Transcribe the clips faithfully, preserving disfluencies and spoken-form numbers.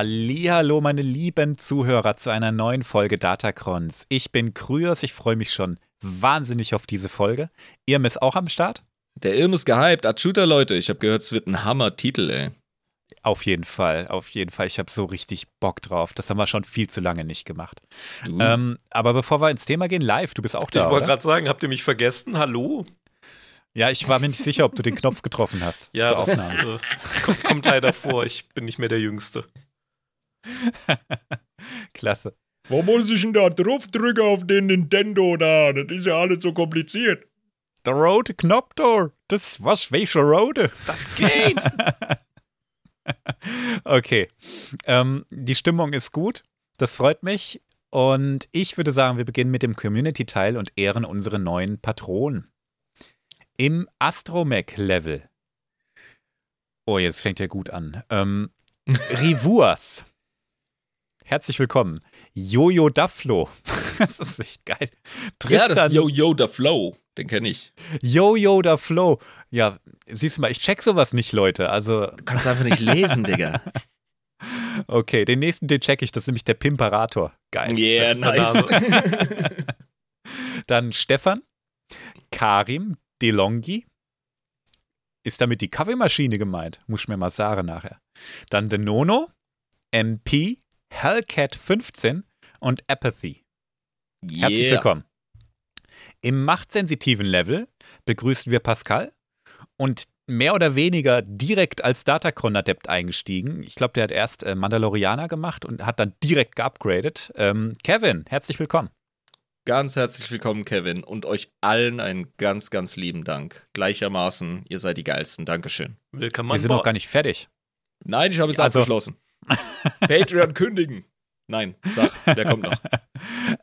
Hallihallo, meine lieben Zuhörer, zu einer neuen Folge Datacrons. Ich bin Kryos, ich freue mich schon wahnsinnig auf diese Folge. Irm ist auch am Start? Der Irm ist gehypt. Achuta, Leute, ich habe gehört, es wird ein Hammer-Titel, ey. Auf jeden Fall, auf jeden Fall. Ich habe so richtig Bock drauf. Das haben wir schon viel zu lange nicht gemacht. Mhm. Ähm, aber bevor wir ins Thema gehen, Leif, du bist auch da, Ich wollte gerade sagen, habt ihr mich vergessen? Hallo? Ja, ich war mir nicht sicher, ob du den Knopf getroffen hast. Ja, zur das äh, kommt, kommt leider vor. Ich bin nicht mehr der Jüngste. Klasse. Wo muss ich denn da drauf drücken auf den Nintendo da? Das ist ja alles so kompliziert. Der rote Knopf da. Das was, welche rote? Das geht. Okay. Ähm, die Stimmung ist gut. Das freut mich. Und ich würde sagen, wir beginnen mit dem Community-Teil und ehren unsere neuen Patronen. Im Astromech-Level. Oh, jetzt fängt ja gut an. Ähm, Rivuas. Herzlich willkommen. Jojo Dufflo. Das ist echt geil. Tristan. Ja, das ist Jojo Dufflo. Den kenne ich. Jojo Dufflo. Ja, siehst du mal, ich check sowas nicht, Leute. Also du kannst einfach nicht lesen, Digga. Okay, den nächsten, den check ich. Das ist nämlich der Pimperator. Geil. Yeah, nice. Dann Stefan. Karim. DeLonghi. Ist damit die Kaffeemaschine gemeint? Muss ich mir mal sagen nachher. Dann Denono. M P. Hellcat fünfzehn und Apathy. Yeah. Herzlich willkommen. Im machtsensitiven Level begrüßen wir Pascal und mehr oder weniger direkt als Datacron-Adept eingestiegen. Ich glaube, der hat erst äh, Mandalorianer gemacht und hat dann direkt geupgradet. Ähm, Kevin, herzlich willkommen. Ganz herzlich willkommen, Kevin. Und euch allen einen ganz, ganz lieben Dank. Gleichermaßen, ihr seid die Geilsten. Dankeschön. Willkommen. Wir sind noch gar nicht fertig. Nein, ich habe jetzt also abgeschlossen. Patreon kündigen. Nein, sag, der kommt noch.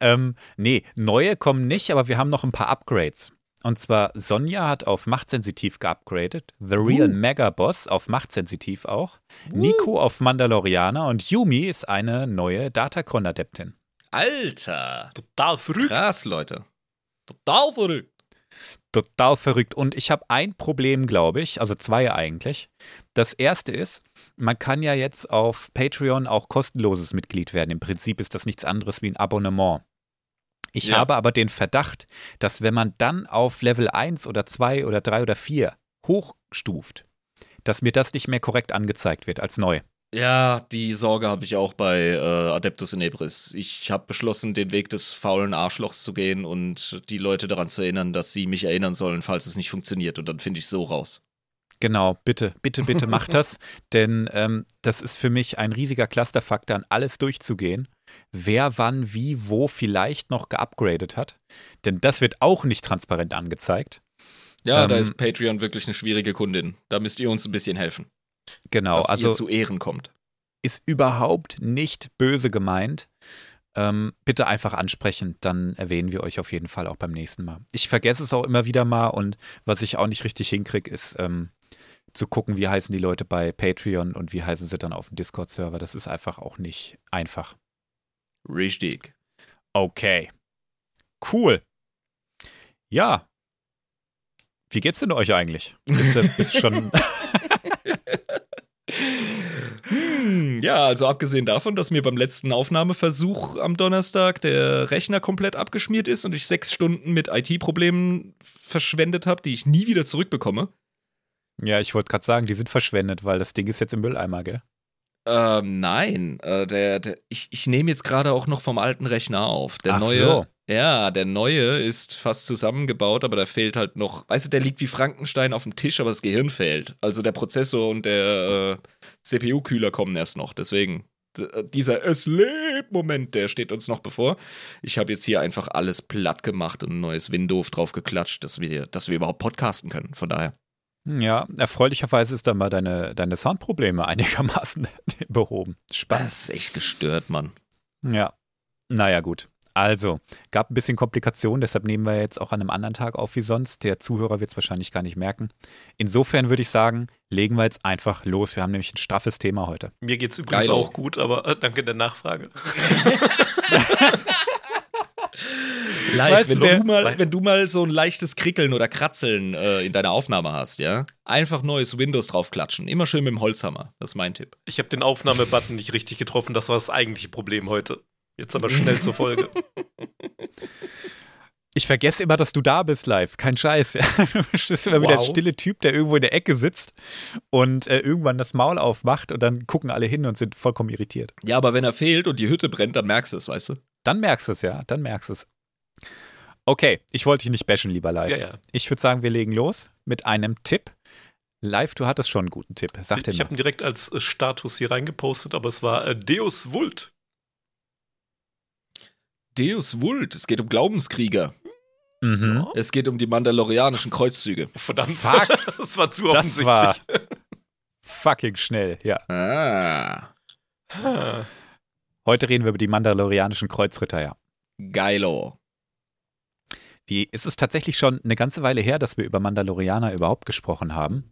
ähm, nee, neue kommen nicht, aber wir haben noch ein paar Upgrades. Und zwar Sonja hat auf Machtsensitiv geupgradet, The Real uh. Mega Boss auf Machtsensitiv auch, uh. Nico auf Mandalorianer und Yumi ist eine neue Datacron-Adeptin. Alter, total verrückt. Krass, Leute. Total verrückt. Total verrückt. Und ich habe ein Problem, glaube ich, also zwei eigentlich. Das erste ist, man kann ja jetzt auf Patreon auch kostenloses Mitglied werden. Im Prinzip ist das nichts anderes wie ein Abonnement. Ich ja. habe aber den Verdacht, dass wenn man dann auf Level eins oder zwei oder drei oder vier hochstuft, dass mir das nicht mehr korrekt angezeigt wird als neu. Ja, die Sorge habe ich auch bei äh, Adeptus Inebris. Ich habe beschlossen, den Weg des faulen Arschlochs zu gehen und die Leute daran zu erinnern, dass sie mich erinnern sollen, falls es nicht funktioniert. Und dann finde ich so raus. Genau, bitte, bitte, bitte macht das. Denn ähm, das ist für mich ein riesiger Clusterfaktor, an alles durchzugehen. Wer wann, wie, wo vielleicht noch geupgradet hat. Denn das wird auch nicht transparent angezeigt. Ja, ähm, da ist Patreon wirklich eine schwierige Kundin. Da müsst ihr uns ein bisschen helfen. Genau, dass also ihr zu Ehren kommt. Ist überhaupt nicht böse gemeint. Ähm, bitte einfach ansprechen, dann erwähnen wir euch auf jeden Fall auch beim nächsten Mal. Ich vergesse es auch immer wieder mal und was ich auch nicht richtig hinkriege, ist ähm, zu gucken, wie heißen die Leute bei Patreon und wie heißen sie dann auf dem Discord-Server. Das ist einfach auch nicht einfach. Richtig. Okay. Cool. Ja. Wie geht's denn euch eigentlich? Bist du schon... Hm, ja, also abgesehen davon, dass mir beim letzten Aufnahmeversuch am Donnerstag der Rechner komplett abgeschmiert ist und ich sechs Stunden mit I T-Problemen verschwendet habe, die ich nie wieder zurückbekomme. Ja, ich wollte gerade sagen, die sind verschwendet, weil das Ding ist jetzt im Mülleimer, gell? Ähm, nein, äh, der, der, ich, ich nehme jetzt gerade auch noch vom alten Rechner auf. Der Ach neue, so. Ja, der neue ist fast zusammengebaut, aber da fehlt halt noch, weißt du, der liegt wie Frankenstein auf dem Tisch, aber das Gehirn fehlt. Also der Prozessor und der äh, C P U-Kühler kommen erst noch, deswegen d- dieser Es-Lebt-Moment, der steht uns noch bevor. Ich habe jetzt hier einfach alles platt gemacht und ein neues Windows drauf geklatscht, dass wir, dass wir überhaupt podcasten können, von daher. Ja, erfreulicherweise ist dann mal deine, deine Soundprobleme einigermaßen behoben. Spaß. Das ist echt gestört, Mann. Ja, naja gut. Also, gab ein bisschen Komplikationen, deshalb nehmen wir jetzt auch an einem anderen Tag auf wie sonst. Der Zuhörer wird es wahrscheinlich gar nicht merken. Insofern würde ich sagen, legen wir jetzt einfach los. Wir haben nämlich ein straffes Thema heute. Mir geht's übrigens Geil. Auch gut, aber danke der Nachfrage. Live, weißt wenn, der, du mal, wenn du mal so ein leichtes Krickeln oder Kratzeln äh, in deiner Aufnahme hast, ja, einfach neues Windows draufklatschen. Immer schön mit dem Holzhammer. Das ist mein Tipp. Ich habe den Aufnahmebutton nicht richtig getroffen. Das war das eigentliche Problem heute. Jetzt aber schnell zur Folge. Ich vergesse immer, dass du da bist, Live. Kein Scheiß. Ja. Du bist immer wow. wieder der stille Typ, der irgendwo in der Ecke sitzt und äh, irgendwann das Maul aufmacht und dann gucken alle hin und sind vollkommen irritiert. Ja, aber wenn er fehlt und die Hütte brennt, dann merkst du es, weißt du? Dann merkst du es, ja. Dann merkst du es. Okay, ich wollte dich nicht bashen, lieber Live. Ja, ja. Ich würde sagen, wir legen los mit einem Tipp. Live, du hattest schon einen guten Tipp. Sag den mal. Ich habe ihn direkt als äh, Status hier reingepostet, aber es war äh, Deus Vult. Deus Vult. Es geht um Glaubenskrieger. Mhm. Ja. Es geht um die mandalorianischen Kreuzzüge. Verdammt. Fuck. Das war zu offensichtlich. Das war fucking schnell, ja. Ah. Ah. Heute reden wir über die mandalorianischen Kreuzritter, ja. Geilo. Wie, ist es tatsächlich schon eine ganze Weile her, dass wir über Mandalorianer überhaupt gesprochen haben?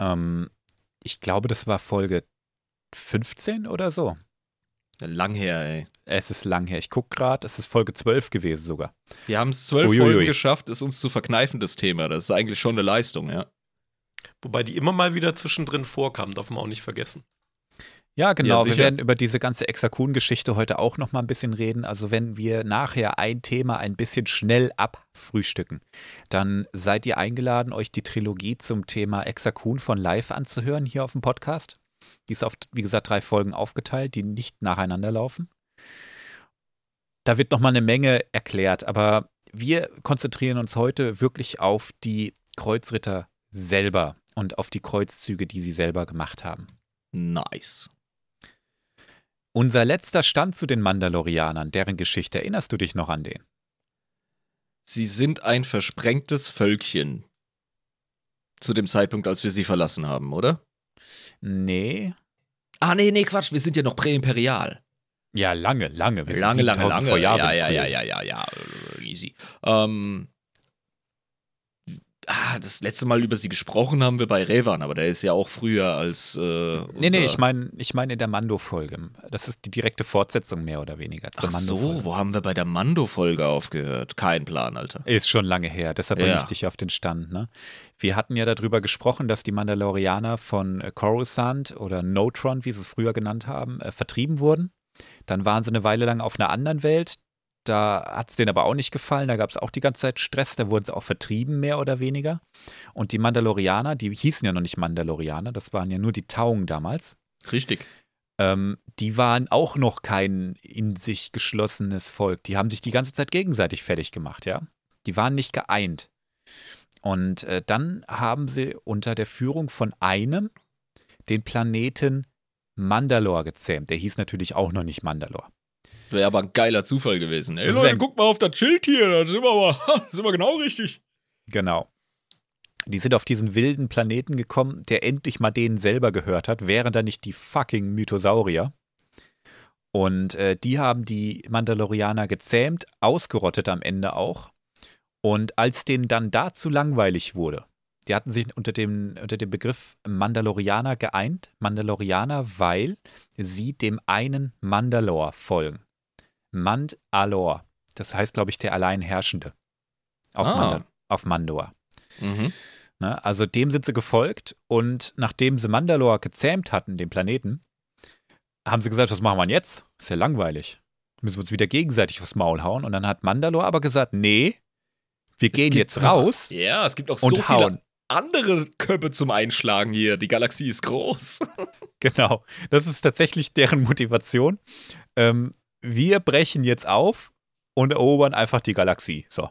Ähm, ich glaube, das war Folge fünfzehn oder so. Lang her, ey. Es ist lang her. Ich gucke gerade, es ist Folge zwölf gewesen sogar. Wir haben es zwölf Folgen geschafft, es uns zu verkneifen, das Thema. Das ist eigentlich schon eine Leistung, ja. Wobei die immer mal wieder zwischendrin vorkamen, darf man auch nicht vergessen. Ja, genau. Ja, wir werden über diese ganze Exar Kun-Geschichte heute auch noch mal ein bisschen reden. Also wenn wir nachher ein Thema ein bisschen schnell abfrühstücken, dann seid ihr eingeladen, euch die Trilogie zum Thema Exar Kun von Leif anzuhören hier auf dem Podcast. Die ist auf, wie gesagt, drei Folgen aufgeteilt, die nicht nacheinander laufen. Da wird nochmal eine Menge erklärt, aber wir konzentrieren uns heute wirklich auf die Kreuzritter selber und auf die Kreuzzüge, die sie selber gemacht haben. Nice. Unser letzter Stand zu den Mandalorianern, deren Geschichte, erinnerst du dich noch an den? Sie sind ein versprengtes Völkchen. Zu dem Zeitpunkt, als wir sie verlassen haben, oder? Nee. Ah, nee, nee, Quatsch, wir sind ja noch präimperial. Ja, lange, lange. Wir lange, sind lange, lange. Vor Jahren. Ja, ja, ja, ja, ja, ja, easy. Ähm, ah, das letzte Mal über sie gesprochen haben wir bei Revan, aber der ist ja auch früher als äh, unser... Nee, nee, ich meine ich mein in der Mando-Folge. Das ist die direkte Fortsetzung mehr oder weniger. Ach so, wo haben wir bei der Mando-Folge aufgehört? Kein Plan, Alter. Ist schon lange her, deshalb bringe ich dich auf den Stand, ne? Wir hatten ja darüber gesprochen, dass die Mandalorianer von Coruscant oder Notron, wie sie es früher genannt haben, äh, vertrieben wurden. Dann waren sie eine Weile lang auf einer anderen Welt. Da hat es denen aber auch nicht gefallen. Da gab es auch die ganze Zeit Stress. Da wurden sie auch vertrieben, mehr oder weniger. Und die Mandalorianer, die hießen ja noch nicht Mandalorianer. Das waren ja nur die Taung damals. Richtig. Ähm, die waren auch noch kein in sich geschlossenes Volk. Die haben sich die ganze Zeit gegenseitig fertig gemacht, ja. Die waren nicht geeint. Und äh, dann haben sie unter der Führung von einem den Planeten Mandalore gezähmt. Der hieß natürlich auch noch nicht Mandalore. Das wäre aber ein geiler Zufall gewesen. Ey, Leute, guckt mal auf das Schild hier, da sind wir aber, sind wir genau richtig. Genau. Die sind auf diesen wilden Planeten gekommen, der endlich mal denen selber gehört hat, wären da nicht die fucking Mythosaurier. Und äh, die haben die Mandalorianer gezähmt, ausgerottet am Ende auch. Und als denen dann dazu langweilig wurde, die hatten sich unter dem, unter dem Begriff Mandalorianer geeint, Mandalorianer, weil sie dem einen Mandalore folgen. Mandalore, das heißt, glaube ich, der Alleinherrschende auf, ah. Mandal- auf Mandor. Mhm. Na, also dem sind sie gefolgt und nachdem sie Mandalore gezähmt hatten, den Planeten, haben sie gesagt, was machen wir denn jetzt? Ist ja langweilig. Müssen wir uns wieder gegenseitig aufs Maul hauen. Und dann hat Mandalore aber gesagt, nee, wir es gehen jetzt raus. Noch, ja, es gibt auch so viele hauen. andere Köpfe zum Einschlagen hier. Die Galaxie ist groß. Genau, das ist tatsächlich deren Motivation. Ähm, Wir brechen jetzt auf und erobern einfach die Galaxie. So.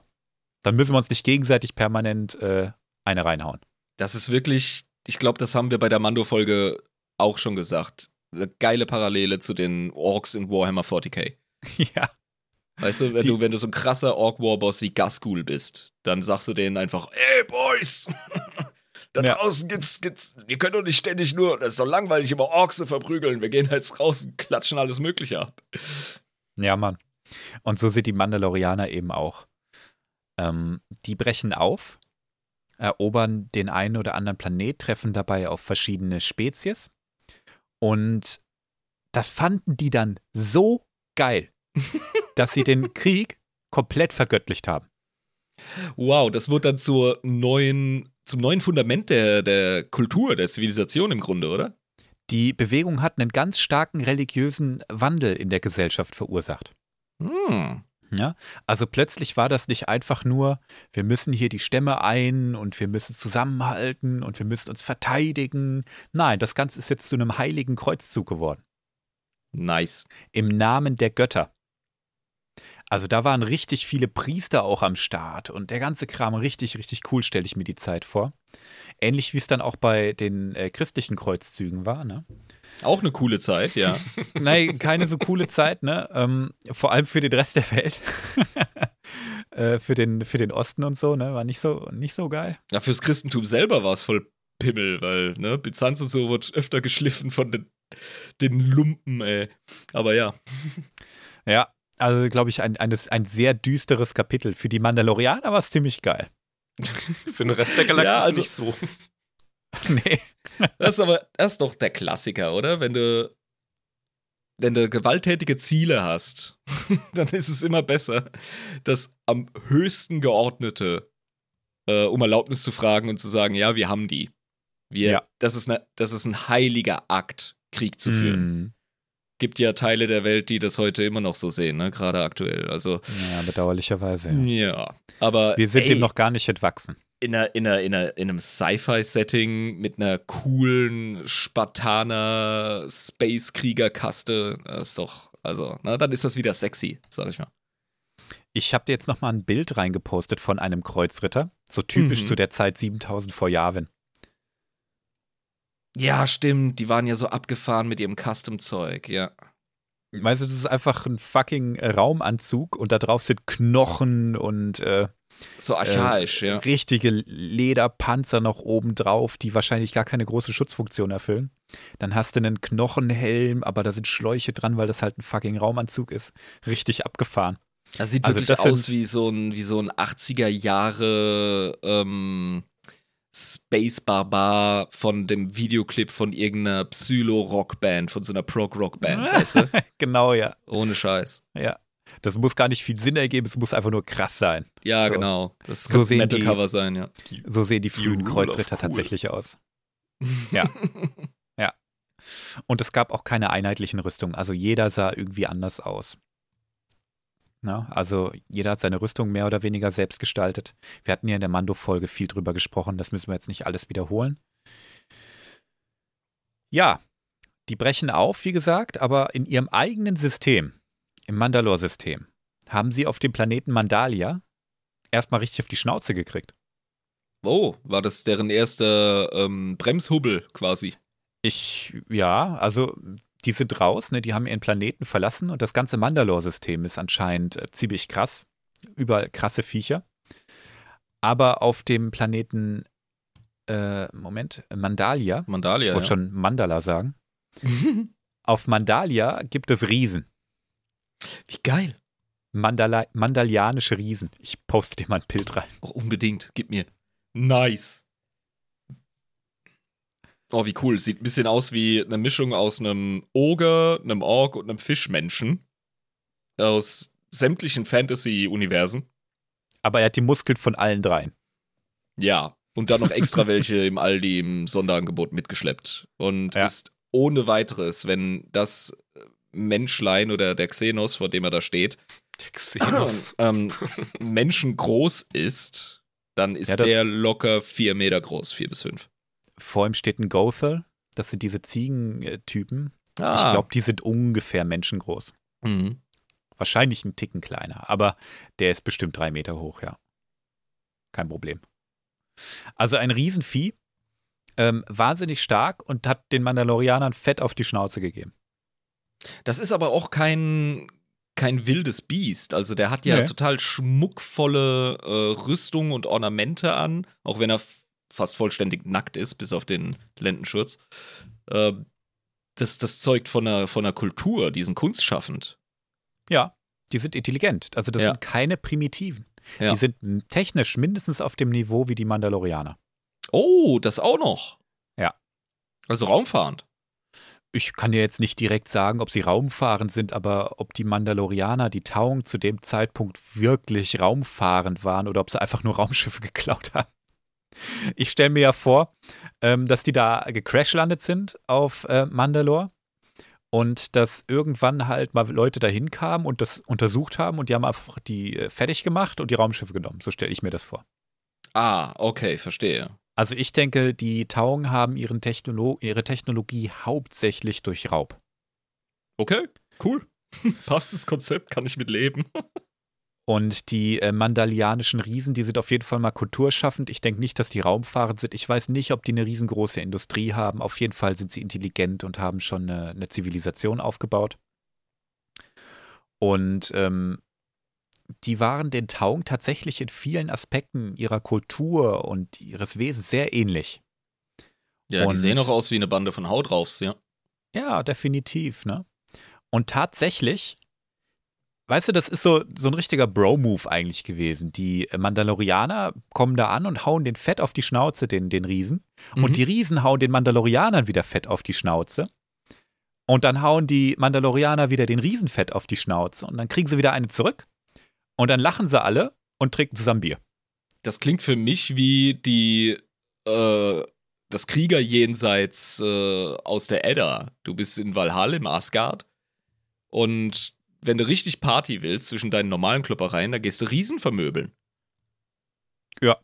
Dann müssen wir uns nicht gegenseitig permanent äh, eine reinhauen. Das ist wirklich, ich glaube, das haben wir bei der Mando-Folge auch schon gesagt. Eine geile Parallele zu den Orks in Warhammer vierzig K. Ja. Weißt du, wenn Die, du, wenn du so ein krasser Ork-Warboss wie Gaskul bist, dann sagst du denen einfach, ey, Boys! Da ja. draußen gibt's, gibt's, ihr könnt doch nicht ständig nur, das ist doch langweilig, immer Orks zu verprügeln. Wir gehen jetzt raus und klatschen alles Mögliche ab. Ja, Mann. Und so sind die Mandalorianer eben auch. Ähm, die brechen auf, erobern den einen oder anderen Planet, treffen dabei auf verschiedene Spezies. Und das fanden die dann so geil, dass sie den Krieg komplett vergöttlicht haben. Wow, das wird dann zur neuen, zum neuen Fundament der, der Kultur, der Zivilisation im Grunde, oder? Die Bewegung hat einen ganz starken religiösen Wandel in der Gesellschaft verursacht. Hm. Ja, also plötzlich war das nicht einfach nur, wir müssen hier die Stämme ein und wir müssen zusammenhalten und wir müssen uns verteidigen. Nein, das Ganze ist jetzt zu einem heiligen Kreuzzug geworden. Nice. Im Namen der Götter. Also da waren richtig viele Priester auch am Start und der ganze Kram richtig, richtig cool, stelle ich mir die Zeit vor. Ähnlich wie es dann auch bei den äh, christlichen Kreuzzügen war, ne? Auch eine coole Zeit, ja. Nein, keine so coole Zeit, ne? Ähm, vor allem für den Rest der Welt. äh, für, den, für den Osten und so, ne? War nicht so, nicht so geil. Ja, fürs Christentum selber war es voll Pimmel, weil, ne? Byzanz und so wird öfter geschliffen von den, den Lumpen, ey. Aber ja. Ja. Also, glaube ich, ein, ein, ein sehr düsteres Kapitel. Für die Mandalorianer war es ziemlich geil. Für den Rest der Galaxie ja, also, ist nicht so. Nee. Das ist aber das ist doch der Klassiker, oder? Wenn du, wenn du gewalttätige Ziele hast, dann ist es immer besser, das am höchsten geordnete, äh, um Erlaubnis zu fragen und zu sagen, ja, wir haben die. Wir, ja. das, ist ne, das ist ein heiliger Akt, Krieg zu führen. Mm. Gibt ja Teile der Welt, die das heute immer noch so sehen, ne? Gerade aktuell. Also, ja, bedauerlicherweise. Ja, ja aber wir sind ey, dem noch gar nicht entwachsen. In, einer, in, einer, in, einer, in einem Sci-Fi-Setting mit einer coolen Spartaner Space-Krieger-Kaste, das ist doch, also, na, dann ist das wieder sexy, sag ich mal. Ich habe dir jetzt nochmal ein Bild reingepostet von einem Kreuzritter, so typisch mhm. zu der Zeit siebentausend vor Yavin. Ja, stimmt, die waren ja so abgefahren mit ihrem Custom-Zeug, ja. Weißt du, das ist einfach ein fucking Raumanzug und da drauf sind Knochen und äh, so archaisch, äh, ja. Richtige Lederpanzer noch oben drauf, die wahrscheinlich gar keine große Schutzfunktion erfüllen. Dann hast du einen Knochenhelm, aber da sind Schläuche dran, weil das halt ein fucking Raumanzug ist. Richtig abgefahren. Das sieht also wirklich das aus wie so ein, wie so ein achtziger Jahre ähm Space Barbar von dem Videoclip von irgendeiner Psylo-Rockband, von so einer Prog-Rockband, weißt du? Genau, ja. Ohne Scheiß. Ja. Das muss gar nicht viel Sinn ergeben, es muss einfach nur krass sein. Ja, so. Genau. Das so kann Metal-Cover sein, ja. So sehen die frühen Kreuzritter cool. tatsächlich aus. Ja. Ja. Und es gab auch keine einheitlichen Rüstungen, also jeder sah irgendwie anders aus. Na, also jeder hat seine Rüstung mehr oder weniger selbst gestaltet. Wir hatten ja in der Mando-Folge viel drüber gesprochen, das müssen wir jetzt nicht alles wiederholen. Ja, die brechen auf, wie gesagt, aber in ihrem eigenen System, im Mandalore-System, haben sie auf dem Planeten Mandalia erstmal richtig auf die Schnauze gekriegt. Oh, war das deren erster ähm, Bremshubbel quasi? Ich, ja, also... Die sind raus, ne? Die haben ihren Planeten verlassen und das ganze Mandalore-System ist anscheinend äh, ziemlich krass. Überall krasse Viecher. Aber auf dem Planeten, äh, Moment, Mandalia. Mandalia, ich wollte ja. schon Mandala sagen. Auf Mandalia gibt es Riesen. Wie geil. Mandala- Mandalianische Riesen. Ich poste dir mal ein Bild rein. Oh, unbedingt, gib mir. Nice. Oh, wie cool. Sieht ein bisschen aus wie eine Mischung aus einem Ogre, einem Ork und einem Fischmenschen. Aus sämtlichen Fantasy-Universen. Aber er hat die Muskeln von allen dreien. Ja, und dann noch extra welche im Aldi im Sonderangebot mitgeschleppt. Und ja. ist ohne weiteres, wenn das Menschlein oder der Xenos, vor dem er da steht, der Xenos. Ähm, Menschen groß ist, dann ist ja, der locker vier Meter groß, vier bis fünf. Vor ihm steht ein Gothel, das sind diese Ziegentypen. Ah. Ich glaube, die sind ungefähr menschengroß. Mhm. Wahrscheinlich einen Ticken kleiner, aber der ist bestimmt drei Meter hoch, ja. Kein Problem. Also ein Riesenvieh, ähm, wahnsinnig stark und hat den Mandalorianern fett auf die Schnauze gegeben. Das ist aber auch kein, kein wildes Biest. Also der hat ja nee. total schmuckvolle äh, Rüstung und Ornamente an, auch wenn er f- fast vollständig nackt ist, bis auf den Lendenschurz. Äh, das, das zeugt von einer, von einer Kultur, die sind kunstschaffend. Ja, die sind intelligent. Also das ja. sind keine Primitiven. Ja. Die sind technisch mindestens auf dem Niveau wie die Mandalorianer. Oh, das auch noch? Ja. Also raumfahrend. Ich kann ja jetzt nicht direkt sagen, ob sie raumfahrend sind, aber ob die Mandalorianer, die Taung zu dem Zeitpunkt wirklich raumfahrend waren oder ob sie einfach nur Raumschiffe geklaut haben. Ich stelle mir ja vor, ähm, dass die da gecrashlandet sind auf äh, Mandalore und dass irgendwann halt mal Leute dahin kamen und das untersucht haben und die haben einfach die äh, fertig gemacht und die Raumschiffe genommen. So stelle ich mir das vor. Ah, okay, verstehe. Also ich denke, die Taung haben ihren Technolo- ihre Technologie hauptsächlich durch Raub. Okay, cool. Passendes Konzept, kann ich mit leben. Und die äh, mandalianischen Riesen, die sind auf jeden Fall mal kulturschaffend. Ich denke nicht, dass die raumfahrend sind. Ich weiß nicht, ob die eine riesengroße Industrie haben. Auf jeden Fall sind sie intelligent und haben schon eine, eine Zivilisation aufgebaut. Und ähm, die waren den Taung tatsächlich in vielen Aspekten ihrer Kultur und ihres Wesens sehr ähnlich. Ja, und die sehen auch aus wie eine Bande von Hautraufs, ja. Ja, definitiv, ne? Und tatsächlich, weißt du, das ist so, so ein richtiger Bro-Move eigentlich gewesen. Die Mandalorianer kommen da an und hauen den Fett auf die Schnauze, den, den Riesen. Mhm. Und die Riesen hauen den Mandalorianern wieder Fett auf die Schnauze. Und dann hauen die Mandalorianer wieder den Riesen Fett auf die Schnauze. Und dann kriegen sie wieder eine zurück. Und dann lachen sie alle und trinken zusammen Bier. Das klingt für mich wie die, äh, das Kriegerjenseits äh, aus der Edda. Du bist in Valhalla im Asgard und wenn du richtig Party willst zwischen deinen normalen Kloppereien, da gehst du riesen vermöbeln. Ja,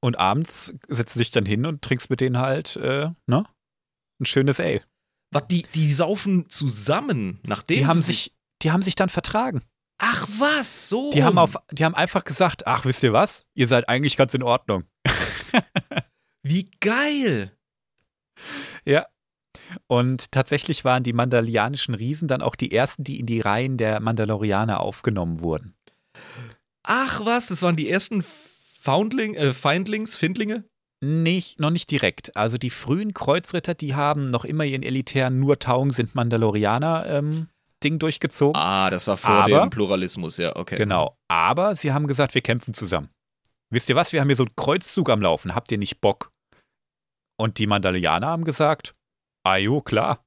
und abends setzt du dich dann hin und trinkst mit denen halt äh, ne? ein schönes Ale. Was, die, die saufen zusammen, nachdem die haben sie sich, Die haben sich dann vertragen. Ach was, so. Die haben, auf, die haben einfach gesagt, ach, wisst ihr was? Ihr seid eigentlich ganz in Ordnung. Wie geil. Ja. Und tatsächlich waren die mandalianischen Riesen dann auch die ersten, die in die Reihen der Mandalorianer aufgenommen wurden. Ach was, das waren die ersten Foundling, äh, Feindlings, Findlinge? Nicht, noch nicht direkt. Also die frühen Kreuzritter, die haben noch immer ihren elitären nur Taung sind Mandalorianer ähm, Ding durchgezogen. Ah, das war vor aber, dem Pluralismus, ja, okay. Genau, aber sie haben gesagt, wir kämpfen zusammen. Wisst ihr was, wir haben hier so einen Kreuzzug am Laufen, habt ihr nicht Bock? Und die Mandalianer haben gesagt, ah jo, klar.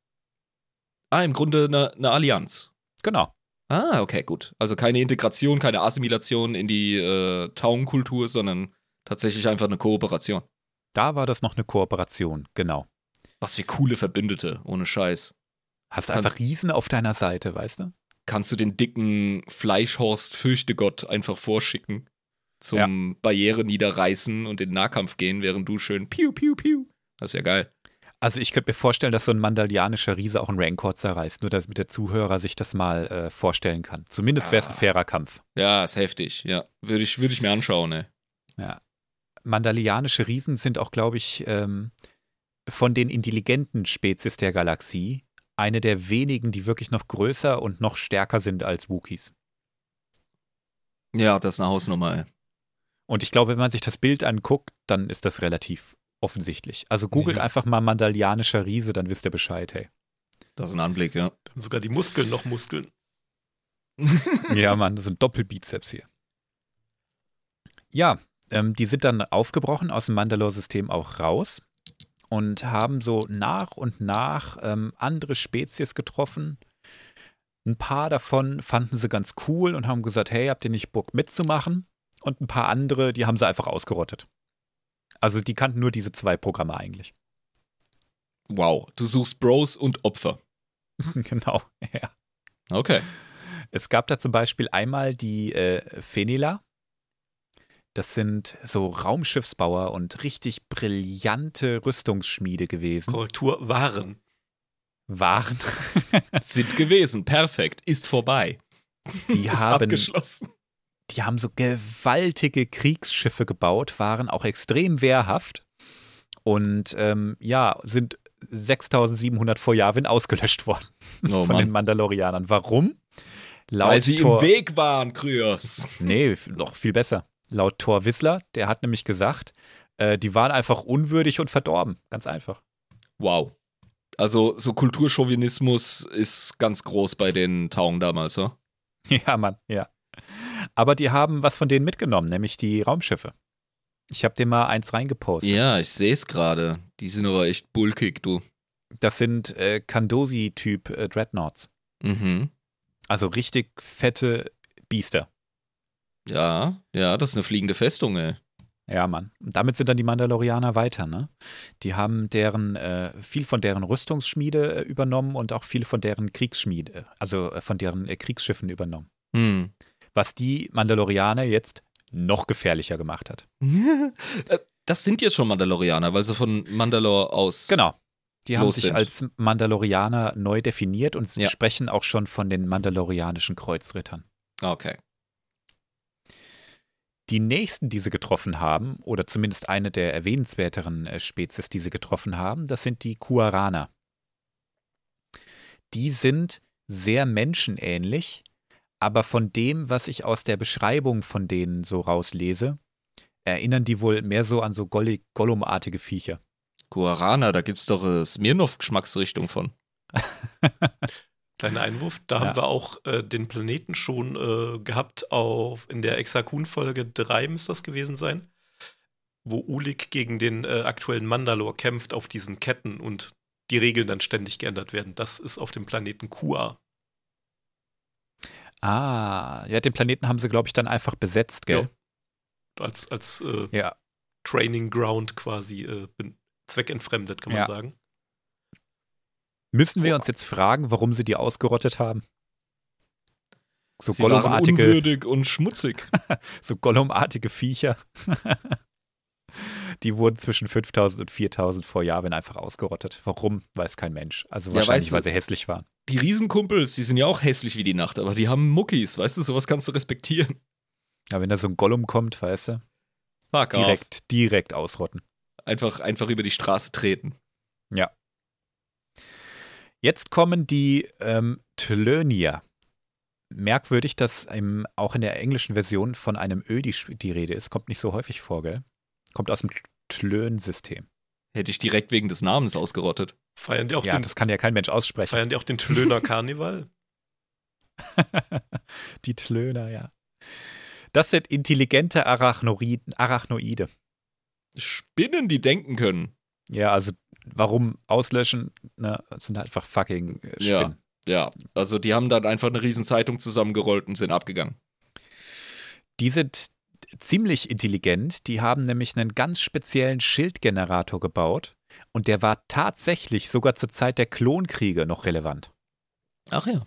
Ah, im Grunde eine ne Allianz. Genau. Ah, okay, gut. Also keine Integration, keine Assimilation in die äh, Taung-Kultur, sondern tatsächlich einfach eine Kooperation. Da war das noch eine Kooperation, genau. Was für coole Verbündete, ohne Scheiß. Hast du kannst, einfach Riesen auf deiner Seite, weißt du? Kannst du den dicken Fleischhorst Fürchtegott einfach vorschicken zum ja. Barriere niederreißen und in den Nahkampf gehen, während du schön piu, piu, piu. Das ist ja geil. Also ich könnte mir vorstellen, dass so ein mandalianischer Riese auch einen Rancor zerreißt, nur damit der Zuhörer sich das mal äh, vorstellen kann. Zumindest wäre es ah. ein fairer Kampf. Ja, ist heftig. Ja, würde ich, würde ich mir anschauen, ey. Ja. Mandalianische Riesen sind auch, glaube ich, ähm, von den intelligenten Spezies der Galaxie eine der wenigen, die wirklich noch größer und noch stärker sind als Wookiees. Ja, das ist eine Hausnummer, ey. Und ich glaube, wenn man sich das Bild anguckt, dann ist das relativ offensichtlich. Also googelt ja. einfach mal mandalianischer Riese, dann wisst ihr Bescheid, hey. Das ist ein Anblick, ja. Da haben sogar die Muskeln noch Muskeln. Ja, Mann, das sind Doppelbizeps hier. Ja, ähm, die sind dann aufgebrochen, aus dem Mandalore-System auch raus. Und haben so nach und nach ähm, andere Spezies getroffen. Ein paar davon fanden sie ganz cool und haben gesagt, hey, habt ihr nicht Bock mitzumachen? Und ein paar andere, die haben sie einfach ausgerottet. Also die kannten nur diese zwei Programme eigentlich. Wow, du suchst Bros und Opfer. Genau, ja. Okay. Es gab da zum Beispiel einmal die äh, Fenela. Das sind so Raumschiffsbauer und richtig brillante Rüstungsschmiede gewesen. Korrektur, waren. Waren. Sind gewesen, perfekt, ist vorbei. Die ist haben, abgeschlossen. Die haben so gewaltige Kriegsschiffe gebaut, waren auch extrem wehrhaft und ähm, ja, sind sechstausendsiebenhundert vor Yavin ausgelöscht worden oh, von Mann. den Mandalorianern. Warum? Laut Weil sie Tor- im Weg waren, Kryos. Nee, noch viel besser. Laut Thor Wissler, der hat nämlich gesagt, äh, die waren einfach unwürdig und verdorben. Ganz einfach. Wow. Also so Kulturchauvinismus ist ganz groß bei den Taung damals, oder? Ja, Mann, ja. Aber die haben was von denen mitgenommen, nämlich die Raumschiffe. Ich habe dir mal eins reingepostet. Ja, ich sehe es gerade. Die sind aber echt bulkig, du. Das sind äh, Kandosi-Typ äh, Dreadnoughts. Mhm. Also richtig fette Biester. Ja, ja, das ist eine fliegende Festung, ey. Ja, Mann. Und damit sind dann die Mandalorianer weiter, ne? Die haben deren, äh, viel von deren Rüstungsschmiede äh, übernommen und auch viel von deren Kriegsschmiede, also äh, von deren äh, Kriegsschiffen übernommen. Hm. Was die Mandalorianer jetzt noch gefährlicher gemacht hat. Das sind jetzt schon Mandalorianer, weil sie von Mandalore aus. Genau. Die haben sich sind. als Mandalorianer neu definiert und ja. sprechen auch schon von den mandalorianischen Kreuzrittern. Okay. Die nächsten, die sie getroffen haben, oder zumindest eine der erwähnenswerteren äh, Spezies, die sie getroffen haben, das sind die Kuaraner. Die sind sehr menschenähnlich, aber von dem, was ich aus der Beschreibung von denen so rauslese, erinnern die wohl mehr so an so Golli- Gollum-artige Viecher. Kuaraner, da gibt's doch äh, Smirnoff-Geschmacksrichtung von. Kleiner Einwurf, da ja. haben wir auch äh, den Planeten schon äh, gehabt, auf, in der Exar Kun Folge drei müsste das gewesen sein, wo Ulic gegen den äh, aktuellen Mandalore kämpft auf diesen Ketten und die Regeln dann ständig geändert werden. Das ist auf dem Planeten Kua. Ah, ja, den Planeten haben sie, glaube ich, dann einfach besetzt, gell? Ja. Als, als äh, ja. Training Ground quasi äh, zweckentfremdet, kann man ja. sagen. Müssen wir uns jetzt fragen, warum sie die ausgerottet haben? So sie gollumartige, waren unwürdig und schmutzig. So gollumartige Viecher. Die wurden zwischen fünftausend und viertausend vor Jahren einfach ausgerottet. Warum, weiß kein Mensch. Also wahrscheinlich, ja, weißt du, weil sie hässlich waren. Die Riesenkumpels, die sind ja auch hässlich wie die Nacht, aber die haben Muckis, weißt du, sowas kannst du respektieren. Ja, wenn da so ein Gollum kommt, weißt du, Fuck direkt, auf. direkt ausrotten. Einfach, einfach über die Straße treten. Ja. Jetzt kommen die ähm, Tlönier. Merkwürdig, dass im, auch in der englischen Version von einem Ö die, die Rede ist. Kommt nicht so häufig vor, gell? Kommt aus dem Tlön-System. Hätte ich direkt wegen des Namens ausgerottet. Feiern die auch ja, den, das kann ja kein Mensch aussprechen. Feiern die auch den Tlöner Karneval? Die Tlöner, ja. Das sind intelligente Arachnoide. Spinnen, die denken können. Ja, also warum auslöschen? Na, das sind halt einfach fucking Spinnen. Ja, ja, also die haben dann einfach eine riesen Zeitung zusammengerollt und sind abgegangen. Die sind ziemlich intelligent. Die haben nämlich einen ganz speziellen Schildgenerator gebaut. Und der war tatsächlich sogar zur Zeit der Klonkriege noch relevant. Ach ja.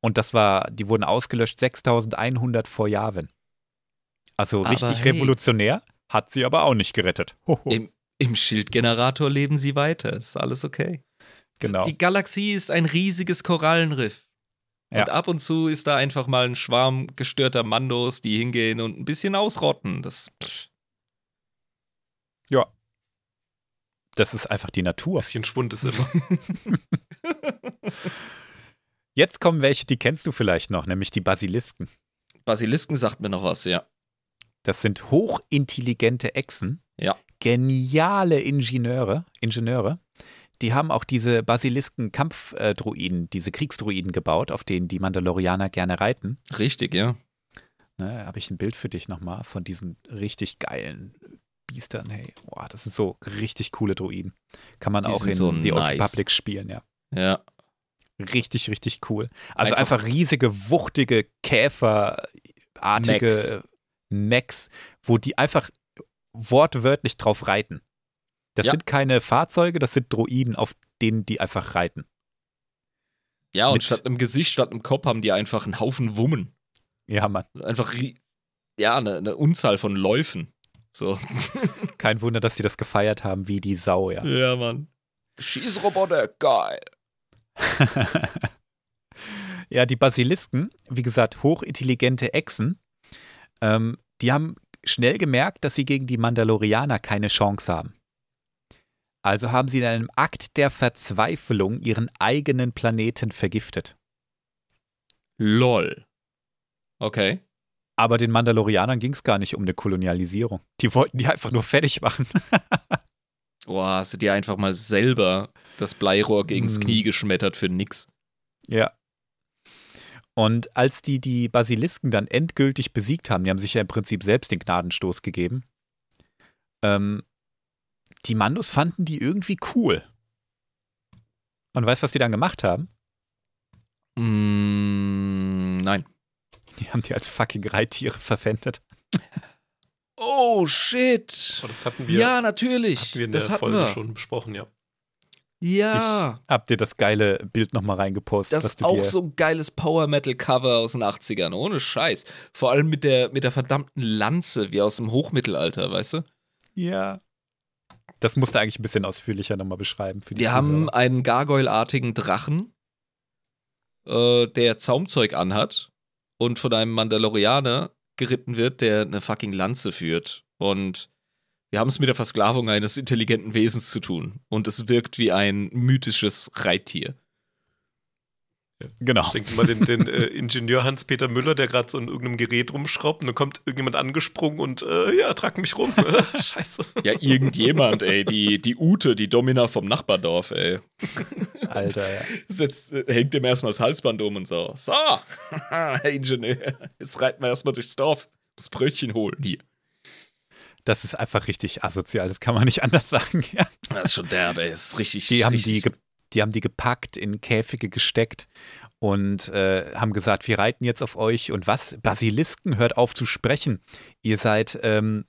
Und das war, die wurden ausgelöscht sechstausendeinhundert vor Jahren. Also aber richtig hey. revolutionär, hat sie aber auch nicht gerettet. Hoho. Im Im Schildgenerator leben sie weiter. Ist alles okay. Genau. Die Galaxie ist ein riesiges Korallenriff. Ja. Und ab und zu ist da einfach mal ein Schwarm gestörter Mandos, die hingehen und ein bisschen ausrotten. Das. Pff. Ja. Das ist einfach die Natur. Ein bisschen Schwund ist immer. Jetzt kommen welche, die kennst du vielleicht noch, nämlich die Basilisken. Basilisken sagt mir noch was, ja. Das sind hochintelligente Echsen. Ja. Geniale Ingenieure, Ingenieure, die haben auch diese Basilisken-Kampfdruiden, diese Kriegsdruiden gebaut, auf denen die Mandalorianer gerne reiten. Richtig, ja. Ne, habe ich ein Bild für dich nochmal von diesen richtig geilen Biestern. Hey, boah, das sind so richtig coole Druiden. Kann man die auch in so The nice. Old Republic spielen, ja. Ja. Richtig, richtig cool. Also einfach, einfach riesige, wuchtige, käferartige Mechs, wo die einfach wortwörtlich drauf reiten. Das ja. sind keine Fahrzeuge, das sind Droiden, auf denen die einfach reiten. Ja, und Mit statt einem Gesicht, statt einem Kopf haben die einfach einen Haufen Wummen. Ja, Mann. Einfach, ja, eine, eine Unzahl von Läufen. So. Kein Wunder, dass die das gefeiert haben wie die Sau, ja. Ja, Mann. Schießroboter, geil. Ja, die Basilisken, wie gesagt, hochintelligente Echsen, ähm, die haben schnell gemerkt, dass sie gegen die Mandalorianer keine Chance haben. Also haben sie in einem Akt der Verzweiflung ihren eigenen Planeten vergiftet. Lol. Okay. Aber den Mandalorianern ging es gar nicht um eine Kolonialisierung. Die wollten die einfach nur fertig machen. Boah, hast du dir einfach mal selber das Bleirohr gegens mm. Knie geschmettert für nix. Ja. Und als die die Basilisken dann endgültig besiegt haben, die haben sich ja im Prinzip selbst den Gnadenstoß gegeben, ähm, die Mandos fanden die irgendwie cool. Und weißt du, was die dann gemacht haben? Mm, nein. Die haben die als fucking Reittiere verwendet. Oh, shit. Oh, das hatten wir. Ja, natürlich. Hatten wir in das der Folge wir. schon besprochen, ja. Ja. Ich hab dir das geile Bild nochmal reingepostet. Das ist auch so ein geiles Power-Metal-Cover aus den achtzigern. Ohne Scheiß. Vor allem mit der, mit der verdammten Lanze, wie aus dem Hochmittelalter, weißt du? Ja. Das musst du eigentlich ein bisschen ausführlicher nochmal beschreiben. Für die Wir Zuhörer. haben einen gargoyle-artigen Drachen, äh, der Zaumzeug anhat und von einem Mandalorianer geritten wird, der eine fucking Lanze führt. Und wir haben es mit der Versklavung eines intelligenten Wesens zu tun. Und es wirkt wie ein mythisches Reittier. Ja. Genau. Ich denke mal, den, den äh, Ingenieur Hans-Peter Müller, der gerade so in irgendeinem Gerät rumschraubt und dann kommt irgendjemand angesprungen und äh, ja, trag mich rum. Scheiße. Ja, irgendjemand, ey. Die, die Ute, die Domina vom Nachbardorf, ey. Alter, ja. Setzt, hängt dem erstmal das Halsband um und so. So, Herr Ingenieur, jetzt reiten wir erstmal durchs Dorf, das Brötchen holen hier. Das ist einfach richtig asozial, das kann man nicht anders sagen. Ja. Das ist schon derbe, ey. Das ist richtig. Die haben richtig die ge- Die haben die gepackt, in Käfige gesteckt und äh, haben gesagt, wir reiten jetzt auf euch. Und was? Basilisken, hört auf zu sprechen. Ihr seid, ähm,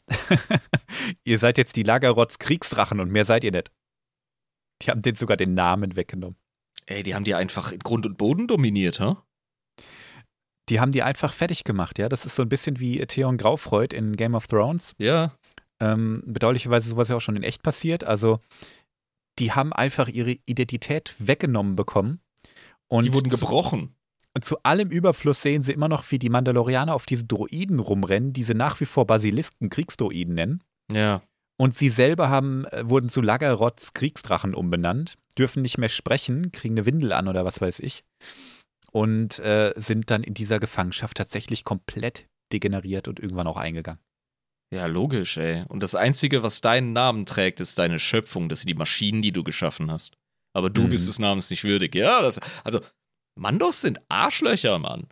ihr seid jetzt die Lagerrotz-Kriegsdrachen und mehr seid ihr nicht. Die haben denen sogar den Namen weggenommen. Ey, die haben die einfach in Grund und Boden dominiert, ha? Die haben die einfach fertig gemacht, ja. Das ist so ein bisschen wie Theon Graufreud in Game of Thrones. Ja. Ähm, bedauerlicherweise sowas ja auch schon in echt passiert. Also die haben einfach ihre Identität weggenommen bekommen. Und die wurden gebrochen. Zu, und zu allem Überfluss sehen sie immer noch, wie die Mandalorianer auf diese Droiden rumrennen, die sie nach wie vor Basilisken, Kriegsdroiden nennen. Ja. Und sie selber haben, wurden zu Lagerrotz Kriegsdrachen umbenannt, dürfen nicht mehr sprechen, kriegen eine Windel an oder was weiß ich. Und äh, sind dann in dieser Gefangenschaft tatsächlich komplett degeneriert und irgendwann auch eingegangen. Ja, logisch, ey. Und das Einzige, was deinen Namen trägt, ist deine Schöpfung. Das sind die Maschinen, die du geschaffen hast. Aber du mhm. bist des Namens nicht würdig. Ja, das, also, Mandos sind Arschlöcher, Mann.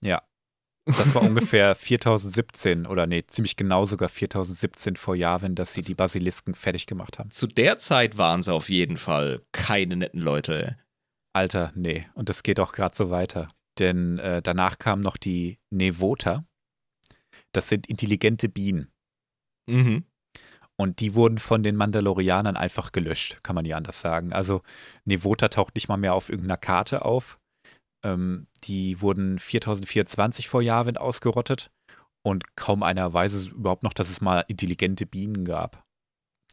Ja. Das war ungefähr vierzig siebzehn, oder nee, ziemlich genau sogar vierzig siebzehn vor Yavin, dass sie also die Basilisken fertig gemacht haben. Zu der Zeit waren sie auf jeden Fall keine netten Leute, ey. Alter, nee. Und das geht auch gerade so weiter. Denn äh, danach kamen noch die Nevota. Das sind intelligente Bienen. Mhm. Und die wurden von den Mandalorianern einfach gelöscht, kann man nicht anders sagen. Also Nevota taucht nicht mal mehr auf irgendeiner Karte auf. Ähm, die wurden viertausendvierundzwanzig vor Yavin ausgerottet und kaum einer weiß überhaupt noch, dass es mal intelligente Bienen gab.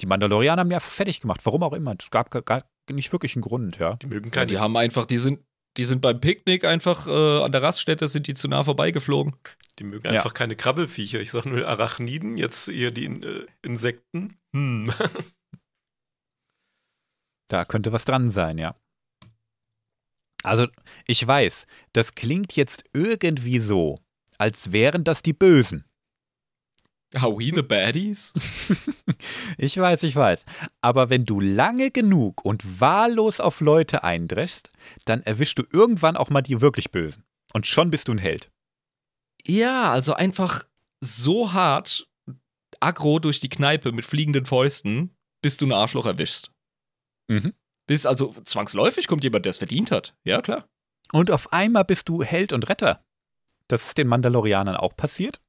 Die Mandalorianer haben die einfach fertig gemacht, warum auch immer. Es gab gar nicht wirklich einen Grund, ja. Die mögen keine. Ja, die haben einfach, die sind Die sind beim Picknick einfach äh, an der Raststätte, sind die zu nah vorbeigeflogen. Die mögen einfach ja. keine Krabbelviecher. Ich sag nur Arachniden, jetzt eher die in, äh, Insekten. Hm. Da könnte was dran sein, ja. Also, ich weiß, das klingt jetzt irgendwie so, als wären das die Bösen. Are we the baddies? Ich weiß, ich weiß. Aber wenn du lange genug und wahllos auf Leute eindreschst, dann erwischst du irgendwann auch mal die wirklich Bösen. Und schon bist du ein Held. Ja, also einfach so hart aggro durch die Kneipe mit fliegenden Fäusten, bis du ein Arschloch erwischst. Mhm. Bis also zwangsläufig kommt jemand, der es verdient hat. Ja, klar. Und auf einmal bist du Held und Retter. Das ist den Mandalorianern auch passiert.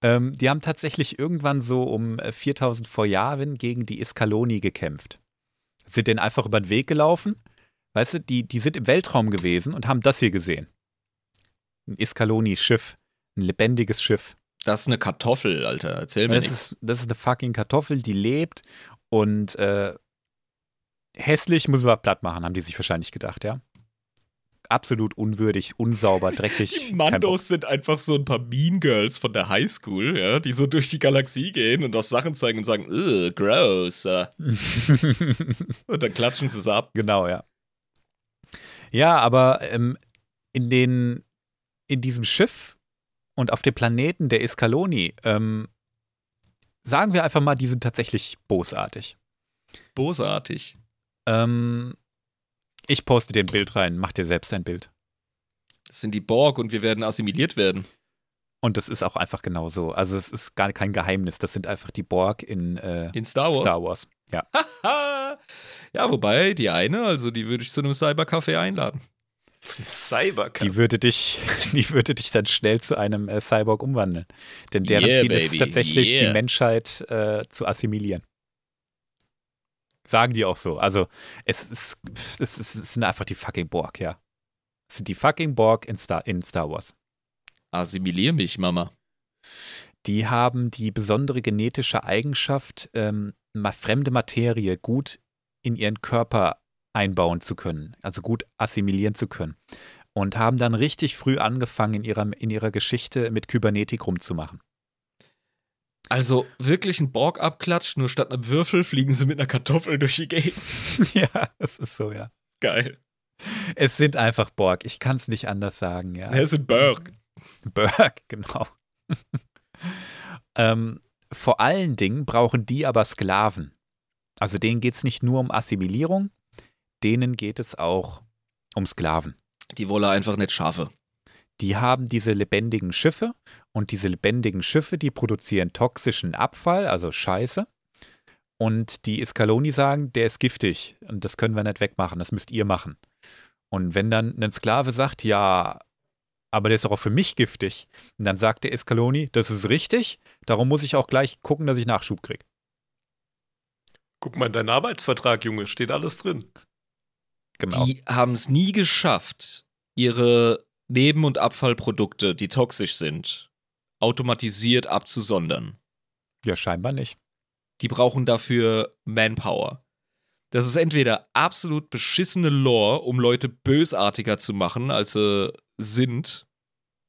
Ähm, die haben tatsächlich irgendwann so um viertausend vor Yavin gegen die Iskalloni gekämpft. Sind denen einfach über den Weg gelaufen. Weißt du, die, die sind im Weltraum gewesen und haben das hier gesehen. Ein Iskalloni-Schiff. Ein lebendiges Schiff. Das ist eine Kartoffel, Alter. Erzähl mir das nichts. Ist, das ist eine fucking Kartoffel, die lebt. Und äh, hässlich müssen wir platt machen, haben die sich wahrscheinlich gedacht, ja. Absolut unwürdig, unsauber, dreckig. Die Mandos sind einfach so ein paar Mean Girls von der Highschool, ja, die so durch die Galaxie gehen und auf Sachen zeigen und sagen, ugh, gross. Und dann klatschen sie es ab. Genau, ja. Ja, aber ähm, in, den, in diesem Schiff und auf dem Planeten der Iskalloni, ähm, sagen wir einfach mal, die sind tatsächlich bosartig. Bosartig? Ähm, Ich poste dir ein Bild rein, mach dir selbst ein Bild. Das sind die Borg und wir werden assimiliert werden. Und das ist auch einfach genau so. Also es ist gar kein Geheimnis, das sind einfach die Borg in, äh, in Star Wars. Star Wars. Ja. Ja, wobei, die eine, also die würde ich zu einem Cybercafé einladen. Zum Cybercafé? Die würde dich, die würde dich dann schnell zu einem äh, Cyborg umwandeln. Denn deren yeah, Ziel baby. ist es tatsächlich, yeah. die Menschheit äh, zu assimilieren. Sagen die auch so. Also, es, ist, es, ist, es sind einfach die fucking Borg, ja. Es sind die fucking Borg in Star, in Star Wars. Assimilier mich, Mama. Die haben die besondere genetische Eigenschaft, ähm, fremde Materie gut in ihren Körper einbauen zu können, also gut assimilieren zu können. Und haben dann richtig früh angefangen, in ihrer, in ihrer Geschichte mit Kybernetik rumzumachen. Also wirklich ein Borg-Abklatsch, nur statt einem Würfel fliegen sie mit einer Kartoffel durch die Gegend. Ja, das ist so, ja. Geil. Es sind einfach Borg, ich kann es nicht anders sagen, ja. Es sind Borg. Borg, genau. ähm, vor allen Dingen brauchen die aber Sklaven. Also denen geht es nicht nur um Assimilierung, denen geht es auch um Sklaven. Die wollen einfach nicht Schafe. Die haben diese lebendigen Schiffe und diese lebendigen Schiffe, die produzieren toxischen Abfall, also Scheiße. Und die Iskalloni sagen, der ist giftig und das können wir nicht wegmachen, das müsst ihr machen. Und wenn dann ein Sklave sagt, ja, aber der ist doch auch für mich giftig, und dann sagt der Iskalloni, das ist richtig, darum muss ich auch gleich gucken, dass ich Nachschub kriege. Guck mal in deinen Arbeitsvertrag, Junge, steht alles drin. Genau. Die haben es nie geschafft, ihre Neben- und Abfallprodukte, die toxisch sind, automatisiert abzusondern. Ja, scheinbar nicht. Die brauchen dafür Manpower. Das ist entweder absolut beschissene Lore, um Leute bösartiger zu machen, als sie sind,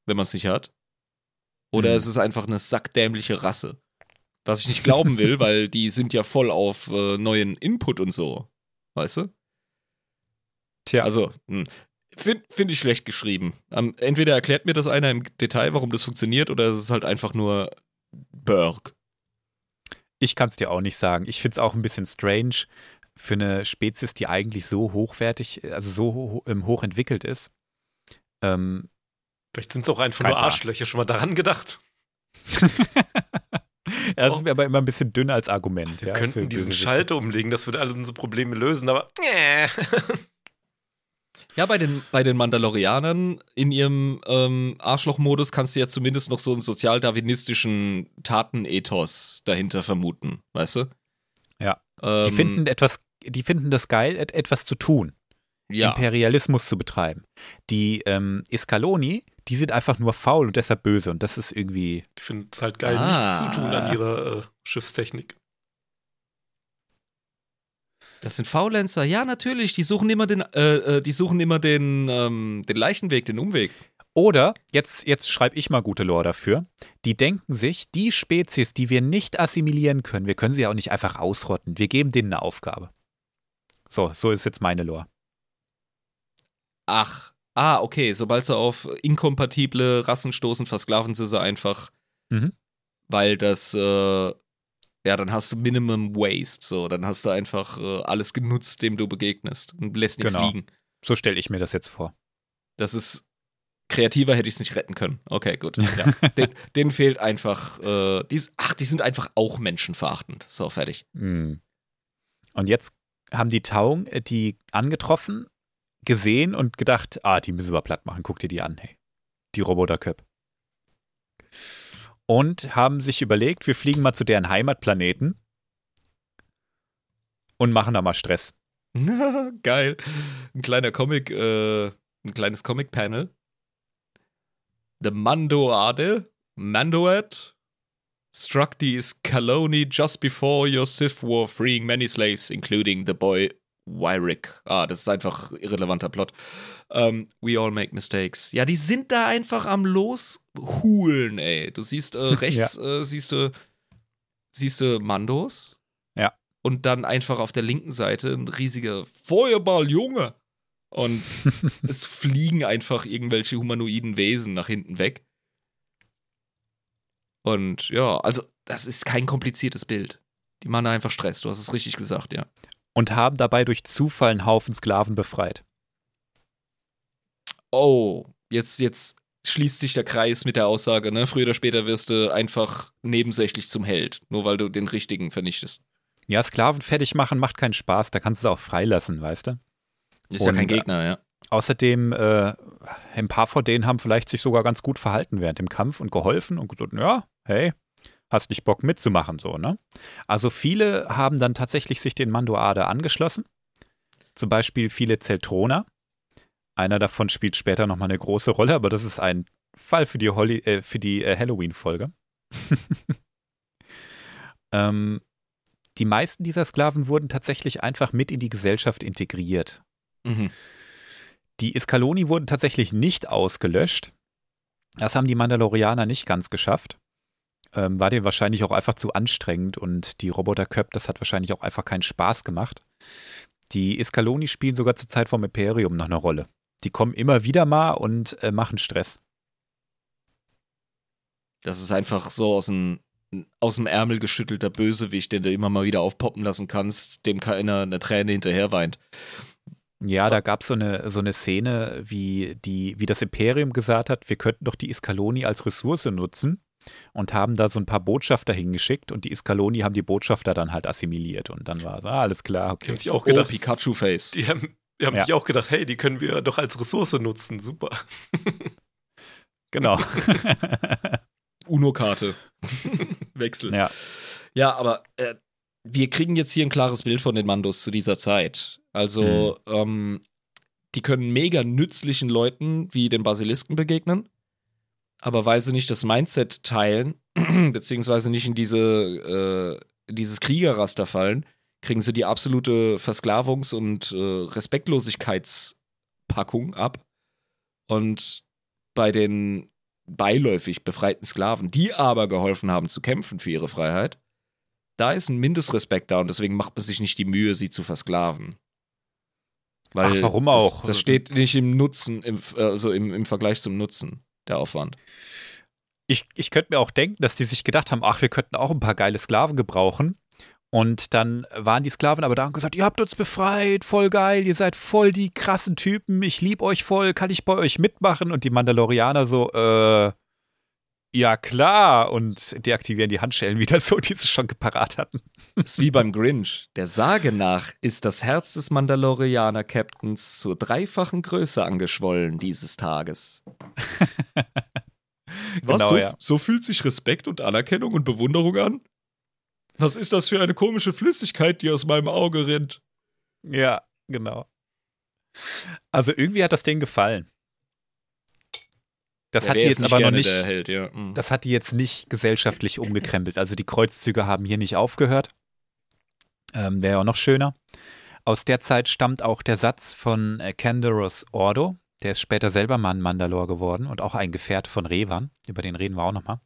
wenn man es nicht hat. Oder mhm. es ist einfach eine sackdämliche Rasse. Was ich nicht glauben will, weil die sind ja voll auf äh, neuen Input und so. Weißt du? Tja. Also, mh. Finde find ich schlecht geschrieben. Um, entweder erklärt mir das einer im Detail, warum das funktioniert, oder es ist halt einfach nur Borg. Ich kann es dir auch nicht sagen. Ich finde es auch ein bisschen strange für eine Spezies, die eigentlich so hochwertig, also so ho- hochentwickelt ist. Ähm, Vielleicht sind es auch einfach nur Arschlöcher, schon mal daran gedacht. Das oh. ist mir aber immer ein bisschen dünn als Argument. Wir ja, könnten diesen Schalter umlegen, das würde alle unsere Probleme lösen, aber ja, bei den, bei den Mandalorianern in ihrem ähm, Arschloch-Modus kannst du ja zumindest noch so einen sozial-darwinistischen Tatenethos dahinter vermuten, weißt du? Ja. Ähm, die finden etwas, die finden das geil, et- etwas zu tun. Ja. Imperialismus zu betreiben. Die ähm, Iskalloni, die sind einfach nur faul und deshalb böse und das ist irgendwie. Die finden es halt geil, ah. nichts zu tun an ihrer äh, Schiffstechnik. Das sind Faulenzer, ja natürlich, die suchen immer den, äh, die suchen immer den, ähm, den leichten Weg, den Umweg. Oder, jetzt, jetzt schreibe ich mal gute Lore dafür, die denken sich, die Spezies, die wir nicht assimilieren können, wir können sie ja auch nicht einfach ausrotten, wir geben denen eine Aufgabe. So, so ist jetzt meine Lore. Ach, ah, okay, sobald sie auf inkompatible Rassen stoßen, versklaven sie sie einfach, mhm. weil das äh ja, dann hast du Minimum Waste, so, dann hast du einfach äh, alles genutzt, dem du begegnest und lässt nichts genau. liegen. So stelle ich mir das jetzt vor. Das ist, kreativer hätte ich es nicht retten können. Okay, gut. Ja. Den, denen fehlt einfach, äh, die, ach, die sind einfach auch menschenverachtend. So, fertig. Und jetzt haben die Taung die angetroffen, gesehen und gedacht, ah, die müssen wir platt machen, guck dir die an, hey. Die Roboterköp. Und haben sich überlegt, wir fliegen mal zu deren Heimatplaneten und machen da mal Stress. Geil. Ein kleiner Comic, äh, ein kleines Comic-Panel. The Mandoade, Mandoad, struck the Iskalloni just before your Sith War, freeing many slaves, including the boy Wyrick. Ah, das ist einfach irrelevanter Plot. Um, we all make mistakes. Ja, die sind da einfach am Loshulen, ey. Du siehst äh, rechts, ja. äh, siehst du, siehst du Mandos. Ja. Und dann einfach auf der linken Seite ein riesiger Feuerballjunge. Und es fliegen einfach irgendwelche humanoiden Wesen nach hinten weg. Und ja, also das ist kein kompliziertes Bild. Die machen da einfach Stress. Du hast es richtig gesagt, ja. Und haben dabei durch Zufall einen Haufen Sklaven befreit. Oh, jetzt, jetzt schließt sich der Kreis mit der Aussage, ne? Früher oder später wirst du einfach nebensächlich zum Held, nur weil du den richtigen vernichtest. Ja, Sklaven fertig machen macht keinen Spaß, da kannst du es auch freilassen, weißt du? Ist und ja kein Gegner, ja. Außerdem, äh, ein paar von denen haben vielleicht sich sogar ganz gut verhalten während dem Kampf und geholfen und gesagt, ja, hey, hast nicht Bock mitzumachen, so, ne? Also viele haben dann tatsächlich sich den Mandoade angeschlossen. Zum Beispiel viele Zeltroner. Einer davon spielt später nochmal eine große Rolle, aber das ist ein Fall für die, Holly, äh, für die äh, Halloween-Folge. ähm, die meisten dieser Sklaven wurden tatsächlich einfach mit in die Gesellschaft integriert. Mhm. Die Iskalloni wurden tatsächlich nicht ausgelöscht. Das haben die Mandalorianer nicht ganz geschafft. Ähm, war denen wahrscheinlich auch einfach zu anstrengend und die Roboterköpfe, das hat wahrscheinlich auch einfach keinen Spaß gemacht. Die Iskalloni spielen sogar zur Zeit vom Imperium noch eine Rolle. Die kommen immer wieder mal und äh, machen Stress. Das ist einfach so aus dem, aus dem Ärmel geschüttelter Bösewicht, den du immer mal wieder aufpoppen lassen kannst, dem keiner eine Träne hinterher weint. Ja, da gab es so eine, so eine Szene, wie, die, wie das Imperium gesagt hat, wir könnten doch die Iskalloni als Ressource nutzen und haben da so ein paar Botschafter hingeschickt und die Iskalloni haben die Botschafter dann halt assimiliert und dann war es, ah, alles klar, okay. Die haben sich auch gedacht, oh, Pikachu-Face. Die haben, die haben ja. sich auch gedacht, hey, die können wir doch als Ressource nutzen, super. Genau. UNO-Karte. Wechsel. Ja, ja aber äh, wir kriegen jetzt hier ein klares Bild von den Mandos zu dieser Zeit. Also, mhm. ähm, die können mega nützlichen Leuten wie den Basilisken begegnen, aber weil sie nicht das Mindset teilen, beziehungsweise nicht in diese, äh, dieses Kriegerraster fallen, kriegen sie die absolute Versklavungs- und äh, Respektlosigkeitspackung ab. Und bei den beiläufig befreiten Sklaven, die aber geholfen haben zu kämpfen für ihre Freiheit, da ist ein Mindestrespekt da und deswegen macht man sich nicht die Mühe, sie zu versklaven. Weil Ach, warum auch? Das, das steht nicht im Nutzen, im, also im, im Vergleich zum Nutzen, der Aufwand. Ich, ich könnte mir auch denken, dass die sich gedacht haben, ach, wir könnten auch ein paar geile Sklaven gebrauchen. Und dann waren die Sklaven aber da und gesagt, ihr habt uns befreit, voll geil, ihr seid voll die krassen Typen, ich lieb euch voll, kann ich bei euch mitmachen? Und die Mandalorianer so, äh, ja klar, und deaktivieren die Handschellen wieder so, die sie schon parat hatten. Das ist wie beim Grinch. Der Sage nach ist das Herz des Mandalorianer-Captains zur dreifachen Größe angeschwollen dieses Tages. Was, genau, so, ja. so fühlt sich Respekt und Anerkennung und Bewunderung an? Was ist das für eine komische Flüssigkeit, die aus meinem Auge rinnt? Ja, genau. Also irgendwie hat das denen gefallen. Das ja, hat die jetzt nicht aber noch nicht, Held, ja. mhm. das hat die jetzt nicht gesellschaftlich umgekrempelt. Also die Kreuzzüge haben hier nicht aufgehört. Ähm, wäre ja auch noch schöner. Aus der Zeit stammt auch der Satz von äh, Candaros Ordo. Der ist später selber mal ein Mandalore geworden und auch ein Gefährte von Revan. Über den reden wir auch nochmal.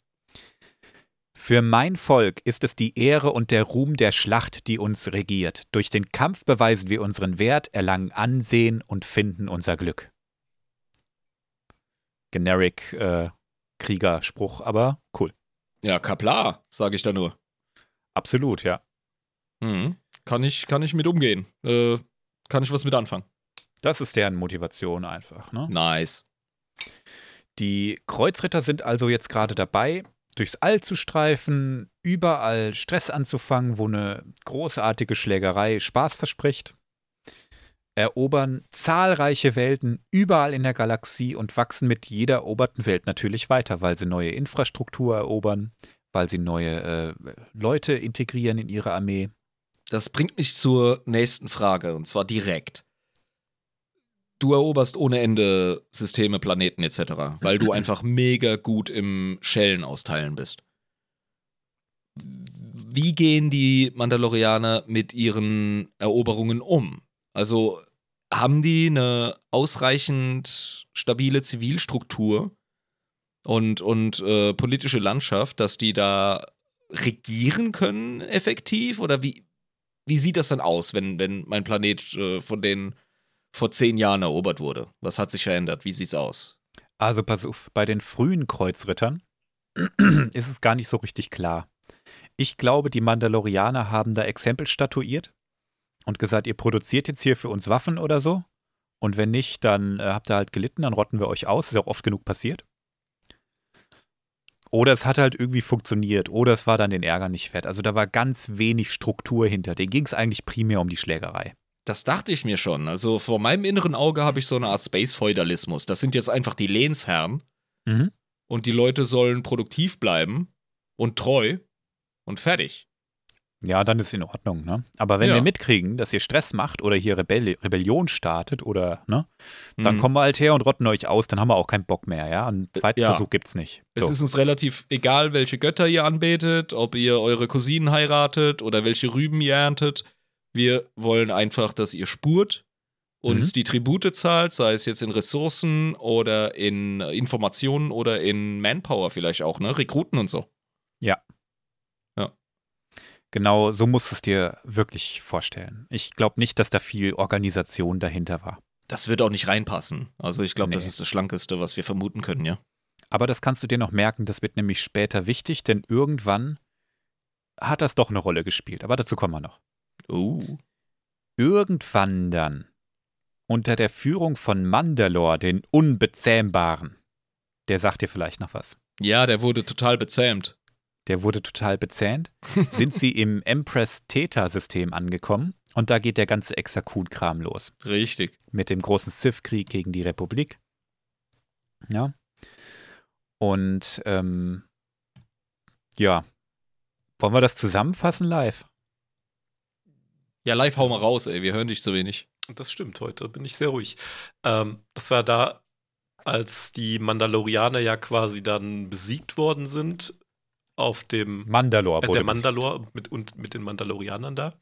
Für mein Volk ist es die Ehre und der Ruhm der Schlacht, die uns regiert. Durch den Kampf beweisen wir unseren Wert, erlangen Ansehen und finden unser Glück. Generic äh, Kriegerspruch, aber cool. Ja, kapla, sage ich da nur. Absolut, ja. Mhm. Kann ich, kann ich mit umgehen. Äh, kann ich was mit anfangen. Das ist deren Motivation einfach, ne? Nice. Die Kreuzritter sind also jetzt gerade dabei, durchs All zu streifen, überall Stress anzufangen, wo eine großartige Schlägerei Spaß verspricht, erobern zahlreiche Welten überall in der Galaxie und wachsen mit jeder eroberten Welt natürlich weiter, weil sie neue Infrastruktur erobern, weil sie neue äh, Leute integrieren in ihre Armee. Das bringt mich zur nächsten Frage, und zwar direkt. Du eroberst ohne Ende Systeme, Planeten et cetera, weil du einfach mega gut im Schellen austeilen bist. Wie gehen die Mandalorianer mit ihren Eroberungen um? Also haben die eine ausreichend stabile Zivilstruktur und, und äh, politische Landschaft, dass die da regieren können effektiv? Oder wie, wie sieht das dann aus, wenn, wenn mein Planet äh, von denen vor zehn Jahren erobert wurde? Was hat sich verändert? Wie sieht's aus? Also pass auf, bei den frühen Kreuzrittern ist es gar nicht so richtig klar. Ich glaube, die Mandalorianer haben da Exempel statuiert und gesagt, ihr produziert jetzt hier für uns Waffen oder so und wenn nicht, dann äh, habt ihr halt gelitten, dann rotten wir euch aus. Ist ja auch oft genug passiert. Oder es hat halt irgendwie funktioniert. Oder es war dann den Ärger nicht wert. Also da war ganz wenig Struktur hinter. Denen ging es eigentlich primär um die Schlägerei. Das dachte ich mir schon. Also vor meinem inneren Auge habe ich so eine Art Space-Feudalismus. Das sind jetzt einfach die Lehnsherren. Mhm. Und die Leute sollen produktiv bleiben und treu und fertig. Ja, dann ist in Ordnung, ne? Aber wenn ja. wir mitkriegen, dass ihr Stress macht oder hier Rebell- Rebellion startet oder, ne? Dann mhm. kommen wir halt her und rotten euch aus, dann haben wir auch keinen Bock mehr, ja? Einen zweiten ja. Versuch gibt's nicht. So. Es ist uns relativ egal, welche Götter ihr anbetet, ob ihr eure Cousinen heiratet oder welche Rüben ihr erntet. Wir wollen einfach, dass ihr spurt, uns mhm. die Tribute zahlt, sei es jetzt in Ressourcen oder in Informationen oder in Manpower vielleicht auch, ne? Rekruten und so. Ja. Genau, so musst du es dir wirklich vorstellen. Ich glaube nicht, dass da viel Organisation dahinter war. Das wird auch nicht reinpassen. Also ich glaube, nee. Das ist das Schlankeste, was wir vermuten können, ja. Aber das kannst du dir noch merken, das wird nämlich später wichtig, denn irgendwann hat das doch eine Rolle gespielt. Aber dazu kommen wir noch. Uh. Irgendwann dann, unter der Führung von Mandalore, den Unbezähmbaren, der sagt dir vielleicht noch was. Ja, der wurde total bezähmt. Der wurde total bezähmt, sind sie im Empress-Theta-System angekommen und da geht der ganze Exar Kun-Kram los. Richtig. Mit dem großen Sith-Krieg gegen die Republik. Ja. Und, ähm, ja. Wollen wir das zusammenfassen, Live? Ja, Live, hau mal raus, ey, wir hören dich zu wenig. Das stimmt, heute bin ich sehr ruhig. Ähm, das war da, als die Mandalorianer ja quasi dann besiegt worden sind, auf dem Mandalore, äh, der Mandalore mit, und mit den Mandalorianern da,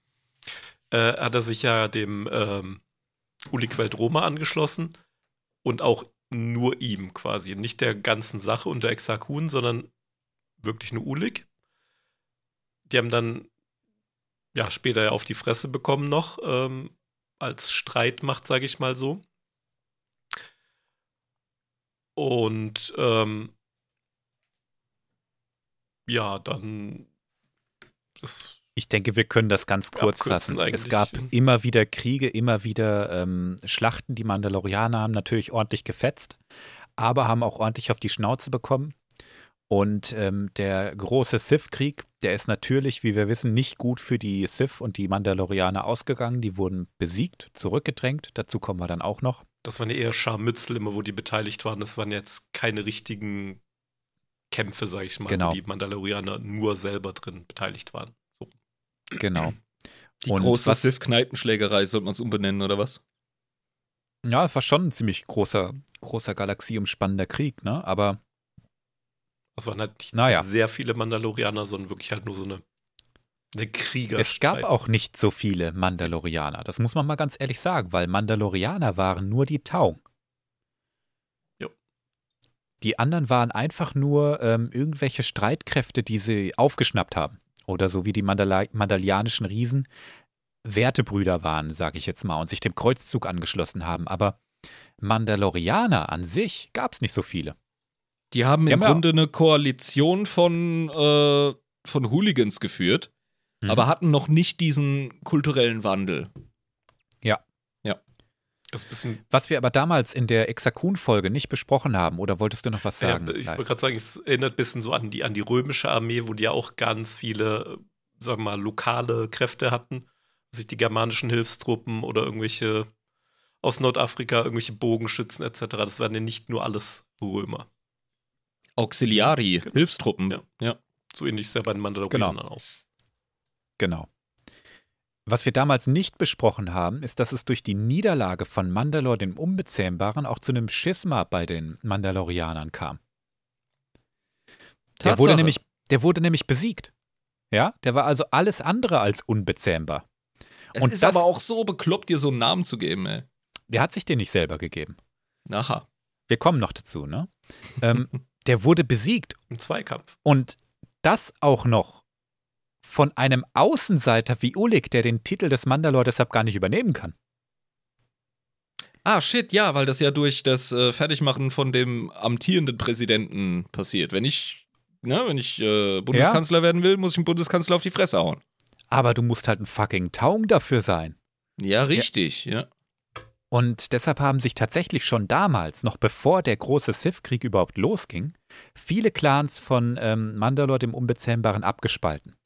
äh, hat er sich ja dem ähm, Ulic Qel-Droma angeschlossen und auch nur ihm quasi, nicht der ganzen Sache unter Exar Kun, sondern wirklich nur Ulic. Die haben dann ja später ja auf die Fresse bekommen noch, ähm, als Streitmacht, sage ich mal so. Und ähm, ja, dann. Das ich denke, wir können das ganz kurz fassen. Eigentlich. Es gab immer wieder Kriege, immer wieder ähm, Schlachten. Die Mandalorianer haben natürlich ordentlich gefetzt, aber haben auch ordentlich auf die Schnauze bekommen. Und ähm, der große Sith-Krieg, der ist natürlich, wie wir wissen, nicht gut für die Sith und die Mandalorianer ausgegangen. Die wurden besiegt, zurückgedrängt. Dazu kommen wir dann auch noch. Das waren eher Scharmützel immer, wo die beteiligt waren. Das waren jetzt keine richtigen Kämpfe, sag ich mal, genau. Wo die Mandalorianer nur selber drin beteiligt waren. So. Genau. Die und große Sith-Kneipenschlägerei, sollte man es umbenennen, oder was? Ja, es war schon ein ziemlich großer, großer galaxieumspannender Krieg, ne? Aber es waren halt nicht naja. sehr viele Mandalorianer, sondern wirklich halt nur so eine, eine Kriegerstreit. Es gab auch nicht so viele Mandalorianer, das muss man mal ganz ehrlich sagen, weil Mandalorianer waren nur die Taung. Die anderen waren einfach nur ähm, irgendwelche Streitkräfte, die sie aufgeschnappt haben. Oder so wie die Mandala- mandalianischen Riesen Wertebrüder waren, sage ich jetzt mal, und sich dem Kreuzzug angeschlossen haben. Aber Mandalorianer an sich gab es nicht so viele. Die haben die im haben Grunde auch. eine Koalition von, äh, von Hooligans geführt, hm. aber hatten noch nicht diesen kulturellen Wandel. Ja. Ja. Was wir aber damals in der Exar Kun-Folge nicht besprochen haben, oder wolltest du noch was sagen? Ja, ich wollte gerade sagen, es erinnert ein bisschen so an die, an die römische Armee, wo die ja auch ganz viele, sagen wir mal, lokale Kräfte hatten. Sich die germanischen Hilfstruppen oder irgendwelche aus Nordafrika, irgendwelche Bogenschützen et cetera. Das waren ja nicht nur alles Römer. Auxiliari, genau. Hilfstruppen. Ja. ja. So ähnlich ist ja bei den Mandalorianern genau. auch. Genau. Was wir damals nicht besprochen haben, ist, dass es durch die Niederlage von Mandalore, dem Unbezähmbaren, auch zu einem Schisma bei den Mandalorianern kam. Der wurde, nämlich, der wurde nämlich besiegt. Ja, der war also alles andere als unbezähmbar. Es Und ist das, aber auch so bekloppt, dir so einen Namen zu geben, ey. Der hat sich den nicht selber gegeben. Aha. Wir kommen noch dazu, ne? ähm, der wurde besiegt. Im Zweikampf. Und das auch noch von einem Außenseiter wie Ulic, der den Titel des Mandalore deshalb gar nicht übernehmen kann. Ah, shit, ja, weil das ja durch das äh, Fertigmachen von dem amtierenden Präsidenten passiert. Wenn ich, ne, wenn ich äh, Bundeskanzler ja. werden will, muss ich einen Bundeskanzler auf die Fresse hauen. Aber du musst halt ein fucking Taung dafür sein. Ja, richtig, ja. ja. Und deshalb haben sich tatsächlich schon damals, noch bevor der große Sith-Krieg überhaupt losging, viele Clans von ähm, Mandalore, dem Unbezähmbaren, abgespalten.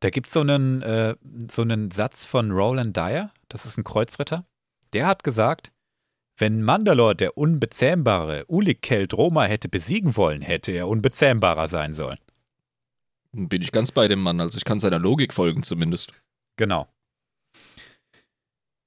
Da gibt es so einen, äh, so einen Satz von Roland Dyer, das ist ein Kreuzritter, der hat gesagt, wenn Mandalore der Unbezähmbare Ulic Qel-Droma hätte besiegen wollen, hätte er unbezähmbarer sein sollen. Bin ich ganz bei dem Mann, also ich kann seiner Logik folgen zumindest. Genau.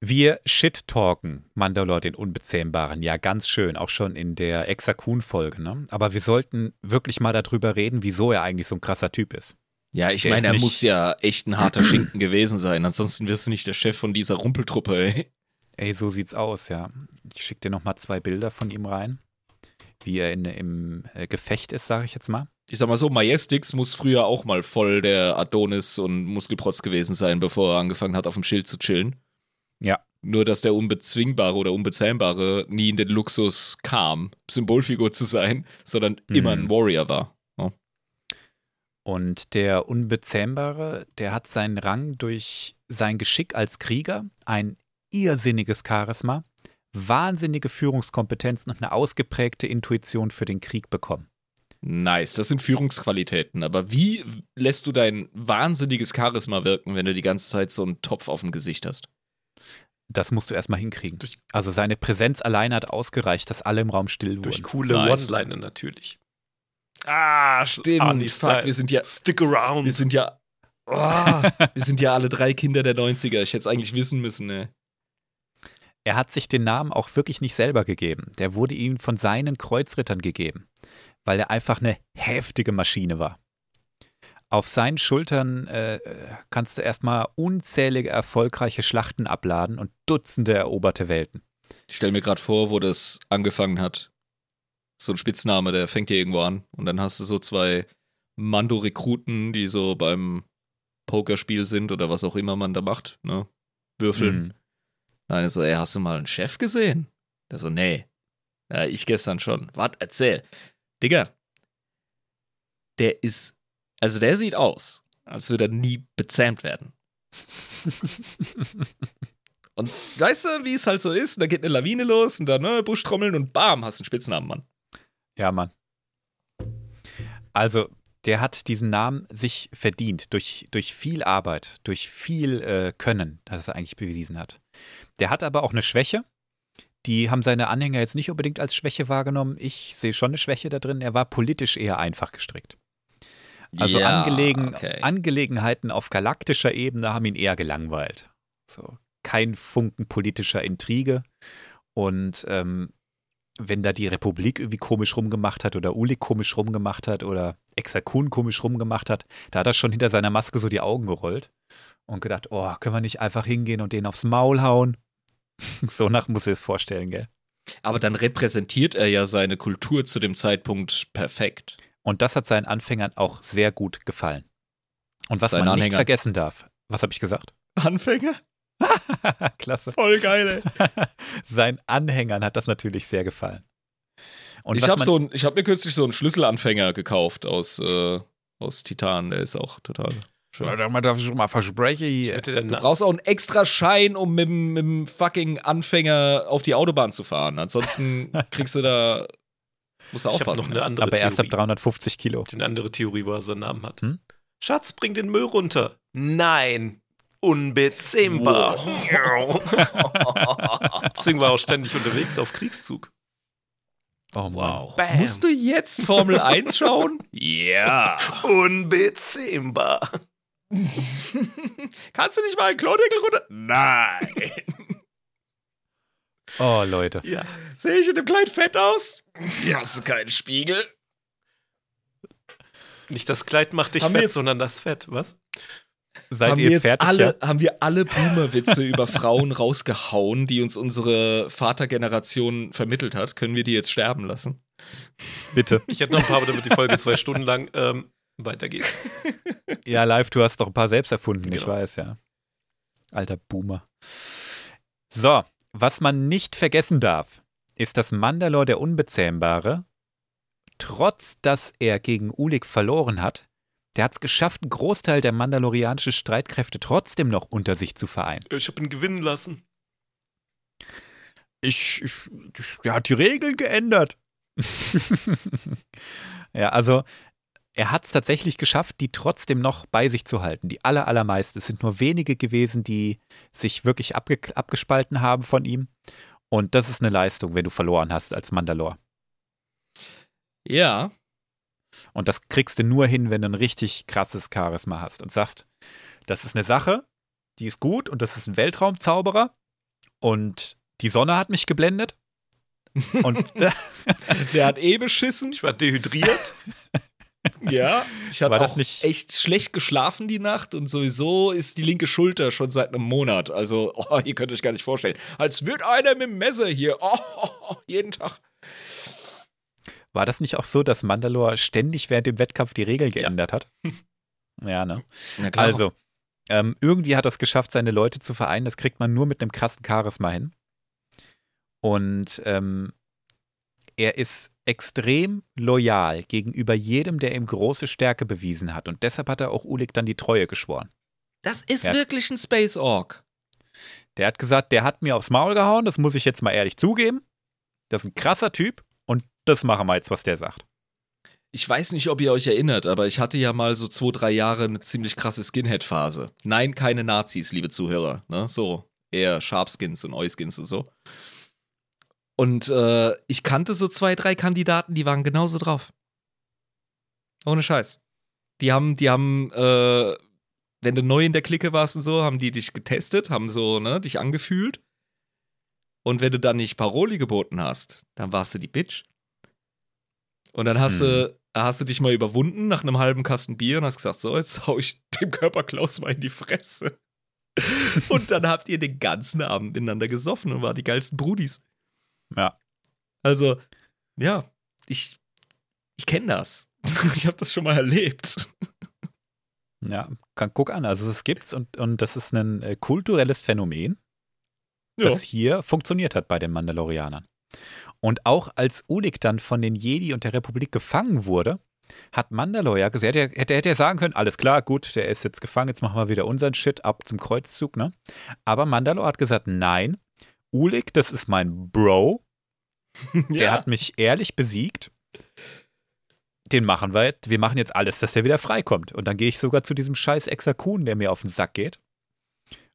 Wir shit-talken Mandalore den Unbezähmbaren, ja ganz schön, auch schon in der Exar Kun-Folge, ne? Aber wir sollten wirklich mal darüber reden, wieso er eigentlich so ein krasser Typ ist. Ja, ich der meine, er muss ja echt ein harter Schinken gewesen sein, ansonsten wirst du nicht der Chef von dieser Rumpeltruppe, ey. Ey, so sieht's aus, ja. Ich schicke dir nochmal zwei Bilder von ihm rein, wie er in, im äh, Gefecht ist, sage ich jetzt mal. Ich sag mal so, Majestix muss früher auch mal voll der Adonis und Muskelprotz gewesen sein, bevor er angefangen hat, auf dem Schild zu chillen. Ja. Nur, dass der Unbezwingbare oder Unbezähmbare nie in den Luxus kam, Symbolfigur zu sein, sondern mhm. immer ein Warrior war. Ja. Und der Unbezähmbare, der hat seinen Rang durch sein Geschick als Krieger, ein irrsinniges Charisma, wahnsinnige Führungskompetenzen und eine ausgeprägte Intuition für den Krieg bekommen. Nice, das sind Führungsqualitäten, aber wie lässt du dein wahnsinniges Charisma wirken, wenn du die ganze Zeit so einen Topf auf dem Gesicht hast? Das musst du erstmal hinkriegen. Also seine Präsenz allein hat ausgereicht, dass alle im Raum still wurden. Durch coole nice. One-Liner natürlich. Ah, stimmt. Fuck, wir sind ja Stick around. Wir sind ja oh, wir sind ja alle drei Kinder der neunziger. Ich hätte es eigentlich wissen müssen, ne? Er hat sich den Namen auch wirklich nicht selber gegeben. Der wurde ihm von seinen Kreuzrittern gegeben, weil er einfach eine heftige Maschine war. Auf seinen Schultern äh, kannst du erstmal unzählige erfolgreiche Schlachten abladen und Dutzende eroberte Welten. Ich stelle mir gerade vor, wo das angefangen hat. So ein Spitzname, der fängt hier irgendwo an. Und dann hast du so zwei Mando-Rekruten, die so beim Pokerspiel sind oder was auch immer man da macht, ne? Würfeln. Mhm. Nein, so, ey, hast du mal einen Chef gesehen? Der so, nee. Ja, ich gestern schon. Warte, erzähl. Digga, der ist, also der sieht aus, als würde er nie bezähmt werden. Und weißt du, wie es halt so ist? Da geht eine Lawine los und dann ne, Buschtrommeln und bam, hast einen Spitznamen, Mann. Ja, Mann. Also, der hat diesen Namen sich verdient, durch, durch viel Arbeit, durch viel äh, Können, das er eigentlich bewiesen hat. Der hat aber auch eine Schwäche. Die haben seine Anhänger jetzt nicht unbedingt als Schwäche wahrgenommen. Ich sehe schon eine Schwäche da drin. Er war politisch eher einfach gestrickt. Also ja, Angelegen- okay. Angelegenheiten auf galaktischer Ebene haben ihn eher gelangweilt. So, kein Funken politischer Intrige. Und ähm, wenn da die Republik irgendwie komisch rumgemacht hat oder Ulic komisch rumgemacht hat oder Exar Kun komisch rumgemacht hat, da hat er schon hinter seiner Maske so die Augen gerollt und gedacht, oh, können wir nicht einfach hingehen und denen aufs Maul hauen? So nach muss ich es vorstellen, gell? Aber dann repräsentiert er ja seine Kultur zu dem Zeitpunkt perfekt. Und das hat seinen Anfängern auch sehr gut gefallen. Und was Seine man Anhänger. nicht vergessen darf, was habe ich gesagt? Anfänger? Klasse. Voll geil, ey. Seinen Anhängern hat das natürlich sehr gefallen. Und ich habe so ein, ich hab mir kürzlich so einen Schlüsselanfänger gekauft aus, äh, aus Titan, der ist auch total schön. Man darf schon mal versprechen hier. Du brauchst auch einen extra Schein, um mit dem fucking Anfänger auf die Autobahn zu fahren. Ansonsten kriegst du da Muss er aufpassen. Ich noch eine andere aber Theorie. Erst ab dreihundertfünfzig Kilo. Eine andere Theorie, wo er seinen Namen hat. Hm? Schatz, bring den Müll runter. Nein. Unbezähmbar. Wow. Deswegen war er auch ständig unterwegs auf Kriegszug. Oh, wow. Bam. Musst du jetzt Formel eins schauen? Ja. Yeah. Unbezähmbar. Kannst du nicht mal einen Klodeckel runter? Nein. Oh, Leute. Ja. Sehe ich in dem kleinen Fett aus? Ja, hast du keinen Spiegel? Nicht das Kleid macht dich haben fett, sondern das Fett, was? Seid haben ihr jetzt fertig? Alle, ja? Haben wir alle Boomer-Witze über Frauen rausgehauen, die uns unsere Vatergeneration vermittelt hat? Können wir die jetzt sterben lassen? Bitte. Ich hätte noch ein paar, aber damit die Folge zwei Stunden lang ähm, weiter geht. Ja, Live, du hast doch ein paar selbst erfunden, genau. Ich weiß, ja. Alter Boomer. So. Was man nicht vergessen darf, ist, dass Mandalore der Unbezähmbare, trotz dass er gegen Ulic verloren hat, Der hat es geschafft, einen Großteil der mandalorianischen Streitkräfte trotzdem noch unter sich zu vereinen. Ich habe ihn gewinnen lassen. Ich, ich, ich, der hat die Regeln geändert. Ja, also er hat es tatsächlich geschafft, die trotzdem noch bei sich zu halten. Die aller, allermeisten. Es sind nur wenige gewesen, die sich wirklich abge- abgespalten haben von ihm. Und das ist eine Leistung, wenn du verloren hast als Mandalore. Ja. Und das kriegst du nur hin, wenn du ein richtig krasses Charisma hast und sagst, das ist eine Sache, die ist gut und das ist ein Weltraumzauberer und die Sonne hat mich geblendet und der hat eh beschissen, ich war dehydriert. Ja, ich hatte auch nicht echt schlecht geschlafen die Nacht und sowieso ist die linke Schulter schon seit einem Monat. Also, oh, ihr könnt euch gar nicht vorstellen, als würde einer mit dem Messer hier, oh, oh, oh, jeden Tag. War das nicht auch so, dass Mandalore ständig während dem Wettkampf die Regeln geändert hat? Ja, ne? Na klar. Also, ähm, irgendwie hat er es geschafft, seine Leute zu vereinen. Das kriegt man nur mit einem krassen Charisma hin. Und ähm, er ist extrem loyal gegenüber jedem, der ihm große Stärke bewiesen hat. Und deshalb hat er auch Ulic dann die Treue geschworen. Das ist ja wirklich ein Space Orc. Der hat gesagt, der hat mir aufs Maul gehauen. Das muss ich jetzt mal ehrlich zugeben. Das ist ein krasser Typ. Das machen wir jetzt, was der sagt. Ich weiß nicht, ob ihr euch erinnert, aber ich hatte ja mal so zwei, drei Jahre eine ziemlich krasse Skinhead-Phase. Nein, keine Nazis, liebe Zuhörer. Ne? So, eher Sharpskins und Euskins und so. Und äh, ich kannte so zwei, drei Kandidaten, die waren genauso drauf. Ohne Scheiß. Die haben, die haben, äh, wenn du neu in der Clique warst und so, haben die dich getestet, haben so, ne, dich angefühlt. Und wenn du dann nicht Paroli geboten hast, dann warst du die Bitch. Und dann hast, hm. du, hast du dich mal überwunden nach einem halben Kasten Bier und hast gesagt, so, jetzt hau ich dem Körperklaus mal in die Fresse. Und dann habt ihr den ganzen Abend miteinander gesoffen und wart die geilsten Brudis. Ja. Also, ja, ich, ich kenne das. Ich habe das schon mal erlebt. Ja, kann, guck an. Also das gibt's und, und das ist ein äh, kulturelles Phänomen, ja, das hier funktioniert hat bei den Mandalorianern. Und auch als Ulic dann von den Jedi und der Republik gefangen wurde, hat Mandalore ja gesagt, hätte, hätte, hätte er sagen können, alles klar, gut, der ist jetzt gefangen, jetzt machen wir wieder unseren Shit, ab zum Kreuzzug, ne? Aber Mandalore hat gesagt, nein, Ulic, das ist mein Bro, der ja. hat mich ehrlich besiegt, den machen wir jetzt, wir machen jetzt alles, dass der wieder freikommt. Und dann gehe ich sogar zu diesem scheiß Exar Kun, der mir auf den Sack geht.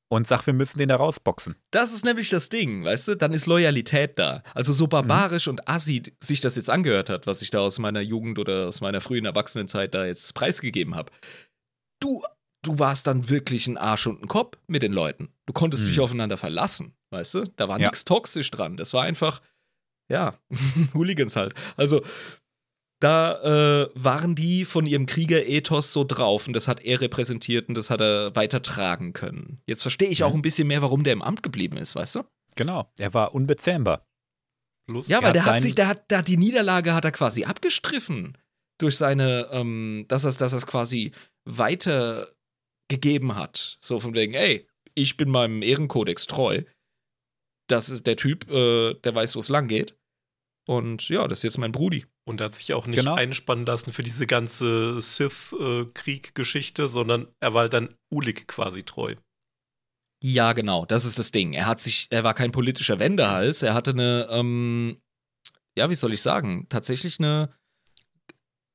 Und sag, wir müssen den da rausboxen. Das ist nämlich das Ding, weißt du? Dann ist Loyalität da. Also so barbarisch mhm. und assi sich das jetzt angehört hat, was ich da aus meiner Jugend oder aus meiner frühen Erwachsenenzeit da jetzt preisgegeben habe. Du, du warst dann wirklich ein Arsch und ein Kopf mit den Leuten. Du konntest mhm. dich aufeinander verlassen, weißt du? Da war ja. nichts toxisch dran. Das war einfach, ja, Hooligans halt. Also da äh, waren die von ihrem Kriegerethos so drauf und das hat er repräsentiert und das hat er weitertragen können. Jetzt verstehe ich auch ein bisschen mehr, warum der im Amt geblieben ist, weißt du? Genau, er war unbezähmbar. Plus, ja, weil der hat sich, der hat, der hat die Niederlage hat er quasi abgestriffen durch seine, ähm, dass er es dass er's quasi weitergegeben hat. So von wegen, ey, ich bin meinem Ehrenkodex treu. Das ist der Typ, äh, der weiß, wo es lang geht. Und ja, das ist jetzt mein Brudi. Und hat sich auch nicht genau. einspannen lassen für diese ganze Sith-Krieg-Geschichte, sondern er war dann Ulic quasi treu. Ja, genau, das ist das Ding. Er hat sich, er war kein politischer Wendehals, er hatte eine, ähm, ja, wie soll ich sagen, tatsächlich eine,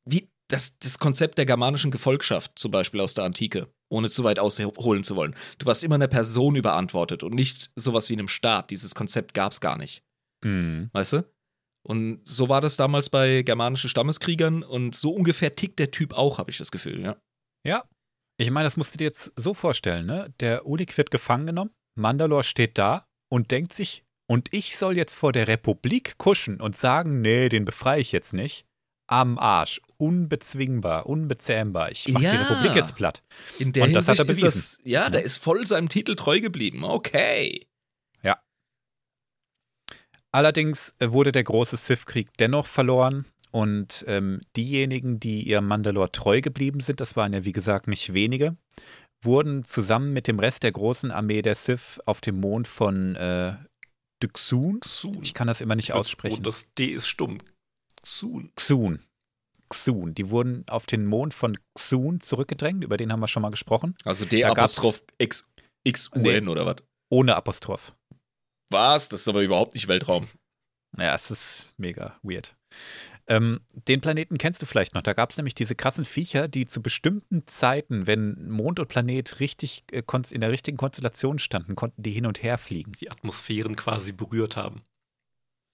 wie das, das Konzept der germanischen Gefolgschaft zum Beispiel aus der Antike, ohne zu weit ausholen zu wollen. Du warst immer einer Person überantwortet und nicht sowas wie einem Staat. Dieses Konzept gab es gar nicht. Mhm. Weißt du? Und so war das damals bei germanischen Stammeskriegern und so ungefähr tickt der Typ auch, habe ich das Gefühl, ja. Ja, ich meine, das musst du dir jetzt so vorstellen, ne? Der Ulic wird gefangen genommen, Mandalore steht da und denkt sich, und ich soll jetzt vor der Republik kuschen und sagen, nee, den befreie ich jetzt nicht. Am Arsch, unbezwingbar, unbezähmbar, ich mach ja. die Republik jetzt platt. In der und das Hinsicht hat er bewiesen. Ist das, ja, ja, der ist voll seinem Titel treu geblieben, okay. Allerdings wurde der große Sith-Krieg dennoch verloren und ähm, diejenigen, die ihrem Mandalore treu geblieben sind, das waren ja wie gesagt nicht wenige, wurden zusammen mit dem Rest der großen Armee der Sith auf dem Mond von äh, Dxun, ich kann das immer nicht aussprechen. Das D ist stumm. Dxun. Dxun. Dxun. Die wurden auf den Mond von Dxun zurückgedrängt, über den haben wir schon mal gesprochen. Also D-Apostroph-X-U-N nee, oder was? Ohne Apostroph. Was? Das ist aber überhaupt nicht Weltraum. Ja, es ist mega weird. Ähm, den Planeten kennst du vielleicht noch. Da gab es nämlich diese krassen Viecher, die zu bestimmten Zeiten, wenn Mond und Planet richtig äh, in der richtigen Konstellation standen, konnten die hin und her fliegen. Die Atmosphären quasi berührt haben.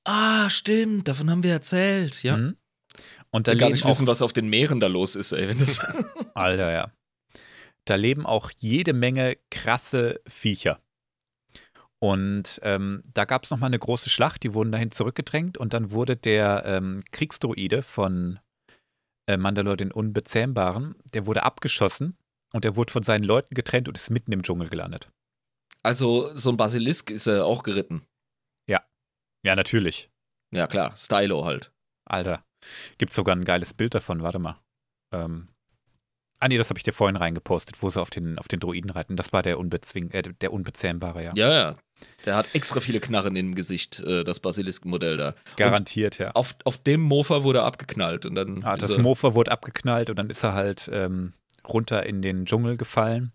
Ah, stimmt. Davon haben wir erzählt, ja. Mhm. Und da ich will gar nicht wissen, was auf den Meeren da los ist, ey. Wenn das Alter, ja. Da leben auch jede Menge krasse Viecher. Und ähm, da gab es nochmal eine große Schlacht, die wurden dahin zurückgedrängt und dann wurde der ähm, Kriegsdroide von äh, Mandalore, den Unbezähmbaren, der wurde abgeschossen und der wurde von seinen Leuten getrennt und ist mitten im Dschungel gelandet. Also so ein Basilisk ist er äh, auch geritten? Ja. Ja, natürlich. Ja, klar. Stylo halt. Alter. Gibt sogar ein geiles Bild davon, warte mal. Ähm. Ah nee, das habe ich dir vorhin reingepostet, wo sie auf den, auf den Droiden reiten. Das war der, Unbezwing- äh, der Unbezähmbare, ja. Ja, ja. Der hat extra viele Knarren im Gesicht, äh, das Basilisk-Modell da. Garantiert, und ja. Auf, auf dem Mofa wurde er abgeknallt. Und dann ah, das Mofa wurde abgeknallt und dann ist er halt ähm, runter in den Dschungel gefallen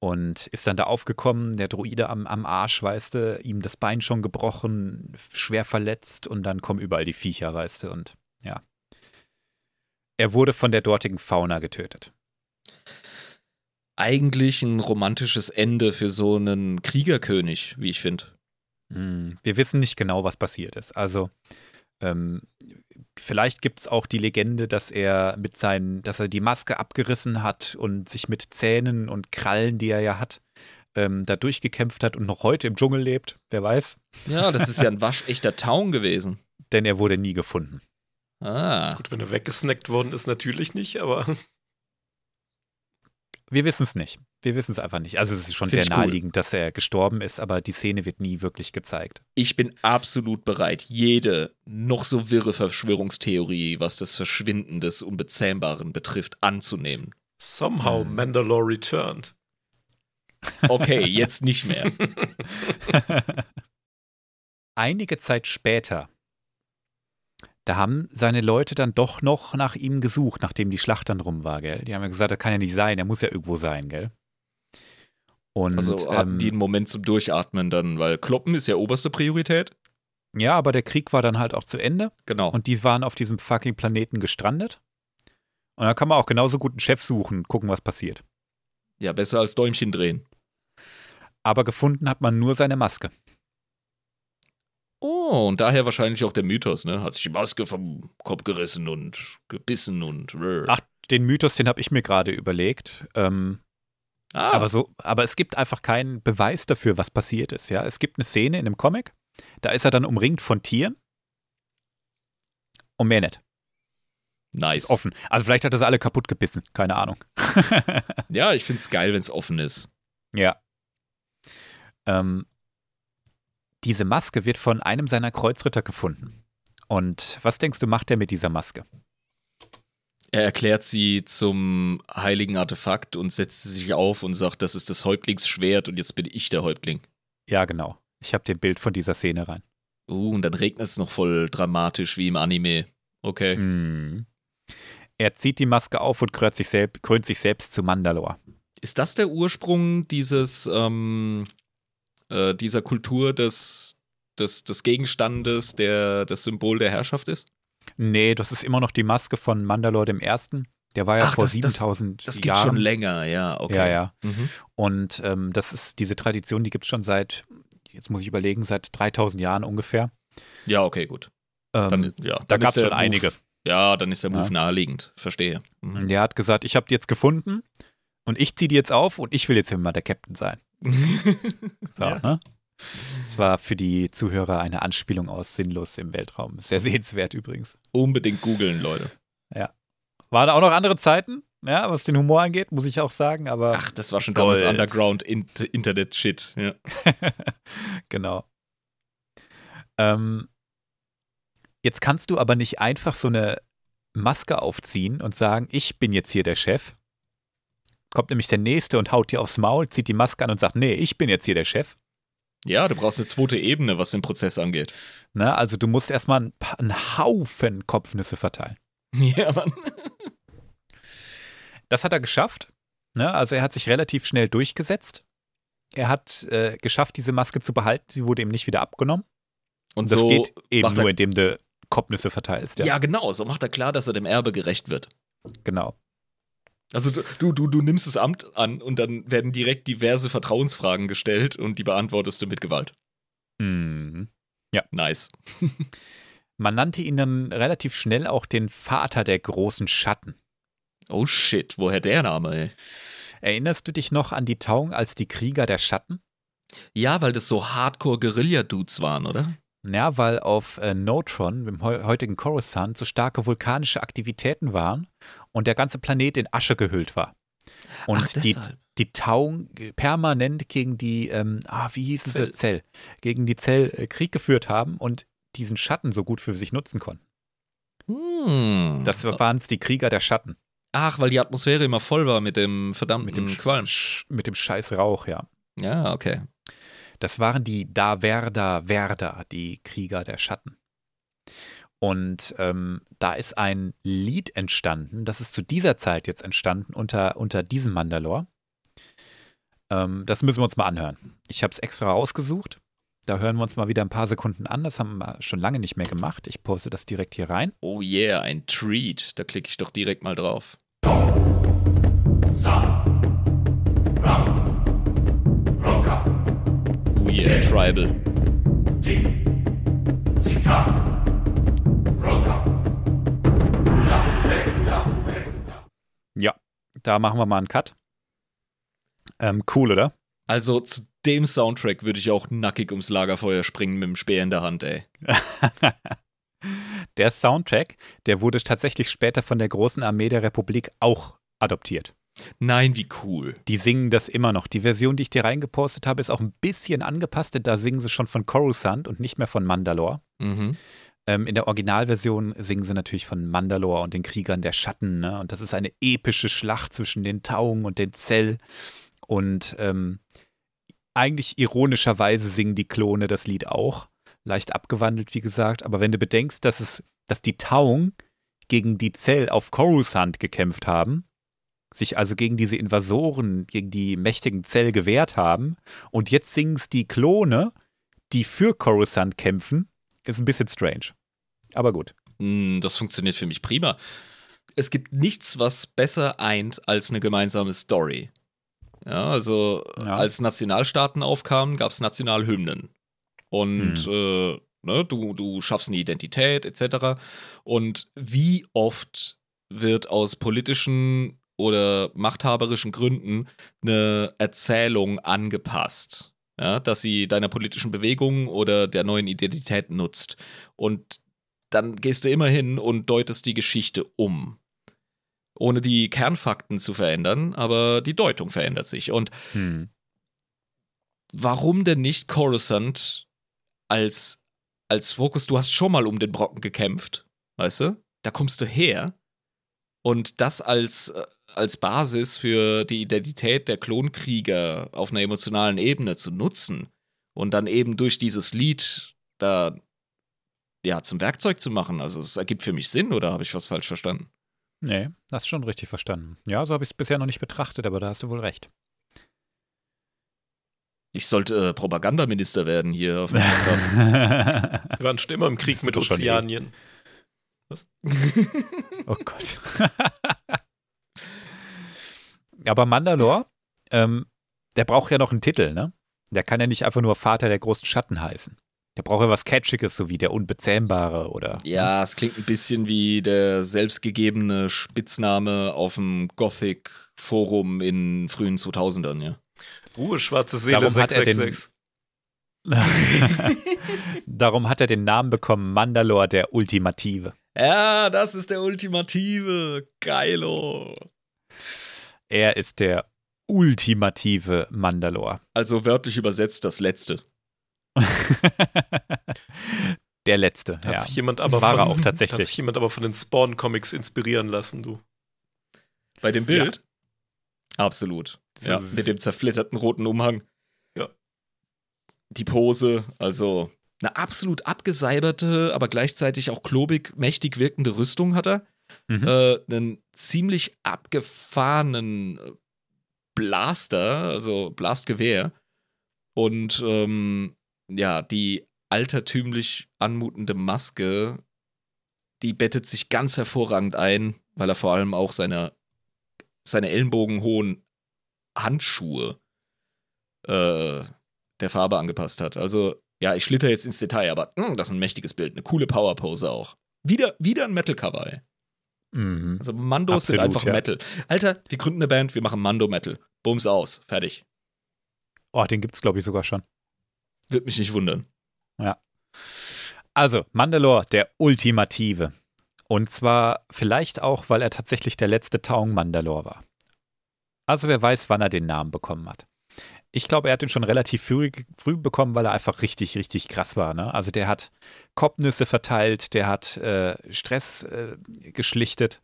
und ist dann da aufgekommen, der Droide am, am Arsch, weißt du, ihm das Bein schon gebrochen, schwer verletzt und dann kommen überall die Viecher, weißt du, und ja. Er wurde von der dortigen Fauna getötet. Eigentlich ein romantisches Ende für so einen Kriegerkönig, wie ich finde. Wir wissen nicht genau, was passiert ist. Also ähm, vielleicht gibt es auch die Legende, dass er mit seinen, dass er die Maske abgerissen hat und sich mit Zähnen und Krallen, die er ja hat, ähm, da durchgekämpft hat und noch heute im Dschungel lebt. Wer weiß? Ja, das ist ja ein waschechter Taung gewesen. Denn er wurde nie gefunden. Ah. Gut, wenn er weggesnackt worden ist, natürlich nicht, aber... Wir wissen es nicht. Wir wissen es einfach nicht. Also es ist schon Find sehr naheliegend, cool. dass er gestorben ist, aber die Szene wird nie wirklich gezeigt. Ich bin absolut bereit, jede noch so wirre Verschwörungstheorie, was das Verschwinden des Unbezähmbaren betrifft, anzunehmen. Somehow hm. Mandalore returned. Okay, jetzt nicht mehr. Einige Zeit später, da haben seine Leute dann doch noch nach ihm gesucht, nachdem die Schlacht dann rum war, gell? Die haben ja gesagt, das kann ja nicht sein, er muss ja irgendwo sein, gell? Und, also hatten ähm, die einen Moment zum Durchatmen dann, weil Kloppen ist ja oberste Priorität. Ja, aber der Krieg war dann halt auch zu Ende. Genau. Und die waren auf diesem fucking Planeten gestrandet. Und da kann man auch genauso gut einen Chef suchen, gucken, was passiert. Ja, besser als Däumchen drehen. Aber gefunden hat man nur seine Maske. Oh, und daher wahrscheinlich auch der Mythos, ne? Hat sich die Maske vom Kopf gerissen und gebissen und... Ach, den Mythos, den habe ich mir gerade überlegt. Ähm, ah. aber, so, aber es gibt einfach keinen Beweis dafür, was passiert ist, ja? Es gibt eine Szene in einem Comic, da ist er dann umringt von Tieren und mehr nicht. Nice. Ist offen. Also vielleicht hat er sie alle kaputt gebissen, keine Ahnung. Ja, ich find's geil, wenn es offen ist. Ja. Ähm... Diese Maske wird von einem seiner Kreuzritter gefunden. Und was denkst du, macht er mit dieser Maske? Er erklärt sie zum heiligen Artefakt und setzt sie sich auf und sagt, das ist das Häuptlingsschwert und jetzt bin ich der Häuptling. Ja, genau. Ich habe den Bild von dieser Szene rein. Uh, und dann regnet es noch voll dramatisch wie im Anime. Okay. Mm. Er zieht die Maske auf und krönt sich, selb- krönt sich selbst zu Mandalore. Ist das der Ursprung dieses... Ähm dieser Kultur des, des, des Gegenstandes, der das Symbol der Herrschaft ist? Nee, das ist immer noch die Maske von Mandalore dem Ersten. Der war ja Ach, vor das, siebentausend Jahren. Das gibt schon länger, ja, okay. Ja, ja. Mhm. Und ähm, das ist diese Tradition, die gibt es schon seit, jetzt muss ich überlegen, seit dreitausend Jahren ungefähr. Ja, okay, gut. Ähm, dann, ja, dann da gab es schon Move, einige. Ja, dann ist der Move ja. naheliegend, verstehe. Mhm. Der hat gesagt, ich habe die jetzt gefunden und ich ziehe die jetzt auf und ich will jetzt immer der Captain sein. So, ja. Ne? Das war für die Zuhörer eine Anspielung aus Sinnlos im Weltraum. Sehr sehenswert übrigens. Unbedingt googeln, Leute. Ja. Waren auch noch andere Zeiten, ja, was den Humor angeht, muss ich auch sagen. Aber Ach, das war schon Gold. Damals Underground-Internet-Shit. Ja. Genau. Ähm, jetzt kannst du aber nicht einfach so eine Maske aufziehen und sagen, ich bin jetzt hier der Chef. Kommt nämlich der Nächste und haut dir aufs Maul, zieht die Maske an und sagt, nee, ich bin jetzt hier der Chef. Ja, du brauchst eine zweite Ebene, was den Prozess angeht. Na, also du musst erstmal einen Haufen Kopfnüsse verteilen. Ja, Mann. Das hat er geschafft. Ne? Also er hat sich relativ schnell durchgesetzt. Er hat äh, geschafft, diese Maske zu behalten. Sie wurde ihm nicht wieder abgenommen. Und, Und das so geht eben nur, indem du Kopfnüsse verteilst. Ja. ja, genau. So macht er klar, dass er dem Erbe gerecht wird. Genau. Also du, du, du nimmst das Amt an und dann werden direkt diverse Vertrauensfragen gestellt und die beantwortest du mit Gewalt. Mhm. Ja. Nice. Man nannte ihn dann relativ schnell auch den Vater der großen Schatten. Oh shit, woher der Name, ey? Erinnerst du dich noch an die Taung als die Krieger der Schatten? Ja, weil das so Hardcore-Guerilla-Dudes waren, oder? Ja, weil auf äh, Notron, dem heu- heutigen Coruscant, so starke vulkanische Aktivitäten waren und der ganze Planet in Asche gehüllt war. Und Ach, die, die Taung permanent gegen die, ähm, ah, wie hieß Zell. es, Zell, gegen die Zell äh, Krieg geführt haben und diesen Schatten so gut für sich nutzen konnten. Hm. Das waren es die Krieger der Schatten. Ach, weil die Atmosphäre immer voll war mit dem verdammten mit dem Qualm. Sch- mit dem scheiß Rauch, ja. Ja, okay. Das waren die Daverda Verda, die Krieger der Schatten. Und ähm, da ist ein Lied entstanden, das ist zu dieser Zeit jetzt entstanden, unter, unter diesem Mandalore. Ähm, das müssen wir uns mal anhören. Ich habe es extra rausgesucht. Da hören wir uns mal wieder ein paar Sekunden an. Das haben wir schon lange nicht mehr gemacht. Ich poste das direkt hier rein. Oh yeah, ein Treat. Da klicke ich doch direkt mal drauf. Oh yeah, Tribal. Ja, da machen wir mal einen Cut. Ähm, cool, oder? Also zu dem Soundtrack würde ich auch nackig ums Lagerfeuer springen mit dem Speer in der Hand, ey. Der Soundtrack, der wurde tatsächlich später von der großen Armee der Republik auch adoptiert. Nein, wie cool. Die singen das immer noch. Die Version, die ich dir reingepostet habe, ist auch ein bisschen angepasst, denn da singen sie schon von Coruscant und nicht mehr von Mandalore. Mhm. Ähm, in der Originalversion singen sie natürlich von Mandalore und den Kriegern der Schatten, ne? Und das ist eine epische Schlacht zwischen den Taung und den Zell. Und ähm, eigentlich ironischerweise singen die Klone das Lied auch. Leicht abgewandelt, wie gesagt. Aber wenn du bedenkst, dass es, dass die Taung gegen die Zell auf Coruscant gekämpft haben, sich also gegen diese Invasoren, gegen die mächtigen Zell gewehrt haben und jetzt singen es die Klone, die für Coruscant kämpfen, ist ein bisschen strange. Aber gut. Das funktioniert für mich prima. Es gibt nichts, was besser eint als eine gemeinsame Story. Ja, also ja. Als Nationalstaaten aufkamen, gab es Nationalhymnen. Und mhm. äh, ne, du, du schaffst eine Identität et cetera. Und wie oft wird aus politischen oder machthaberischen Gründen eine Erzählung angepasst, ja, dass sie deiner politischen Bewegung oder der neuen Identität nutzt. Und dann gehst du immer hin und deutest die Geschichte um. Ohne die Kernfakten zu verändern, aber die Deutung verändert sich. Und hm. warum denn nicht Coruscant als, als Fokus? Du hast schon mal um den Brocken gekämpft, weißt du? Da kommst du her. Und das als, als Basis für die Identität der Klonkrieger auf einer emotionalen Ebene zu nutzen und dann eben durch dieses Lied da ja, zum Werkzeug zu machen. Also es ergibt für mich Sinn, oder habe ich was falsch verstanden? Nee, das ist schon richtig verstanden. Ja, so habe ich es bisher noch nicht betrachtet, aber da hast du wohl recht. Ich sollte äh, Propagandaminister werden hier auf dem Podcast. Wir waren schon immer im Krieg mit Ozeanien. Was? Oh Gott. Aber Mandalore, ähm, der braucht ja noch einen Titel, ne? Der kann ja nicht einfach nur Vater der großen Schatten heißen. Der braucht ja was Catchiges, so wie der Unbezähmbare, oder? Ja, es klingt ein bisschen wie der selbstgegebene Spitzname auf dem Gothic-Forum in frühen zweitausendern, ja. Ruhe, schwarze Seele, Darum sechs sechs sechs. Hat den Darum hat er den Namen bekommen, Mandalore, der Ultimative. Ja, das ist der Ultimative. Geilo. Er ist der ultimative Mandalore. Also wörtlich übersetzt das Letzte. Der Letzte, hat ja. Sich jemand aber War von, er auch tatsächlich. Hat sich jemand aber von den Spawn-Comics inspirieren lassen, du. Bei dem Bild? Ja. Absolut. Ja. Mit dem zerflitterten roten Umhang. Ja. Die Pose, also eine absolut abgeseiberte, aber gleichzeitig auch klobig mächtig wirkende Rüstung hat er. mhm. äh, einen ziemlich abgefahrenen Blaster, also Blastgewehr. Und ähm, ja, die altertümlich anmutende Maske, die bettet sich ganz hervorragend ein, weil er vor allem auch seine, seine ellenbogenhohen Handschuhe äh, der Farbe angepasst hat. Also, ja, ich schlitter jetzt ins Detail, aber mh, das ist ein mächtiges Bild. Eine coole Powerpose auch. Wieder, wieder ein Metal-Cover, ey. Mhm. Also Mandos Absolut, sind einfach ja. Metal. Alter, wir gründen eine Band, wir machen Mando-Metal. Bums aus, fertig. Oh, den gibt's, glaube ich, sogar schon. Würde mich nicht wundern. Ja. Also, Mandalore, der Ultimative. Und zwar vielleicht auch, weil er tatsächlich der letzte Taung Mandalore war. Also wer weiß, wann er den Namen bekommen hat. Ich glaube, er hat den schon relativ früh, früh bekommen, weil er einfach richtig, richtig krass war. Ne? Also der hat Kopfnüsse verteilt, der hat äh, Stress äh, geschlichtet,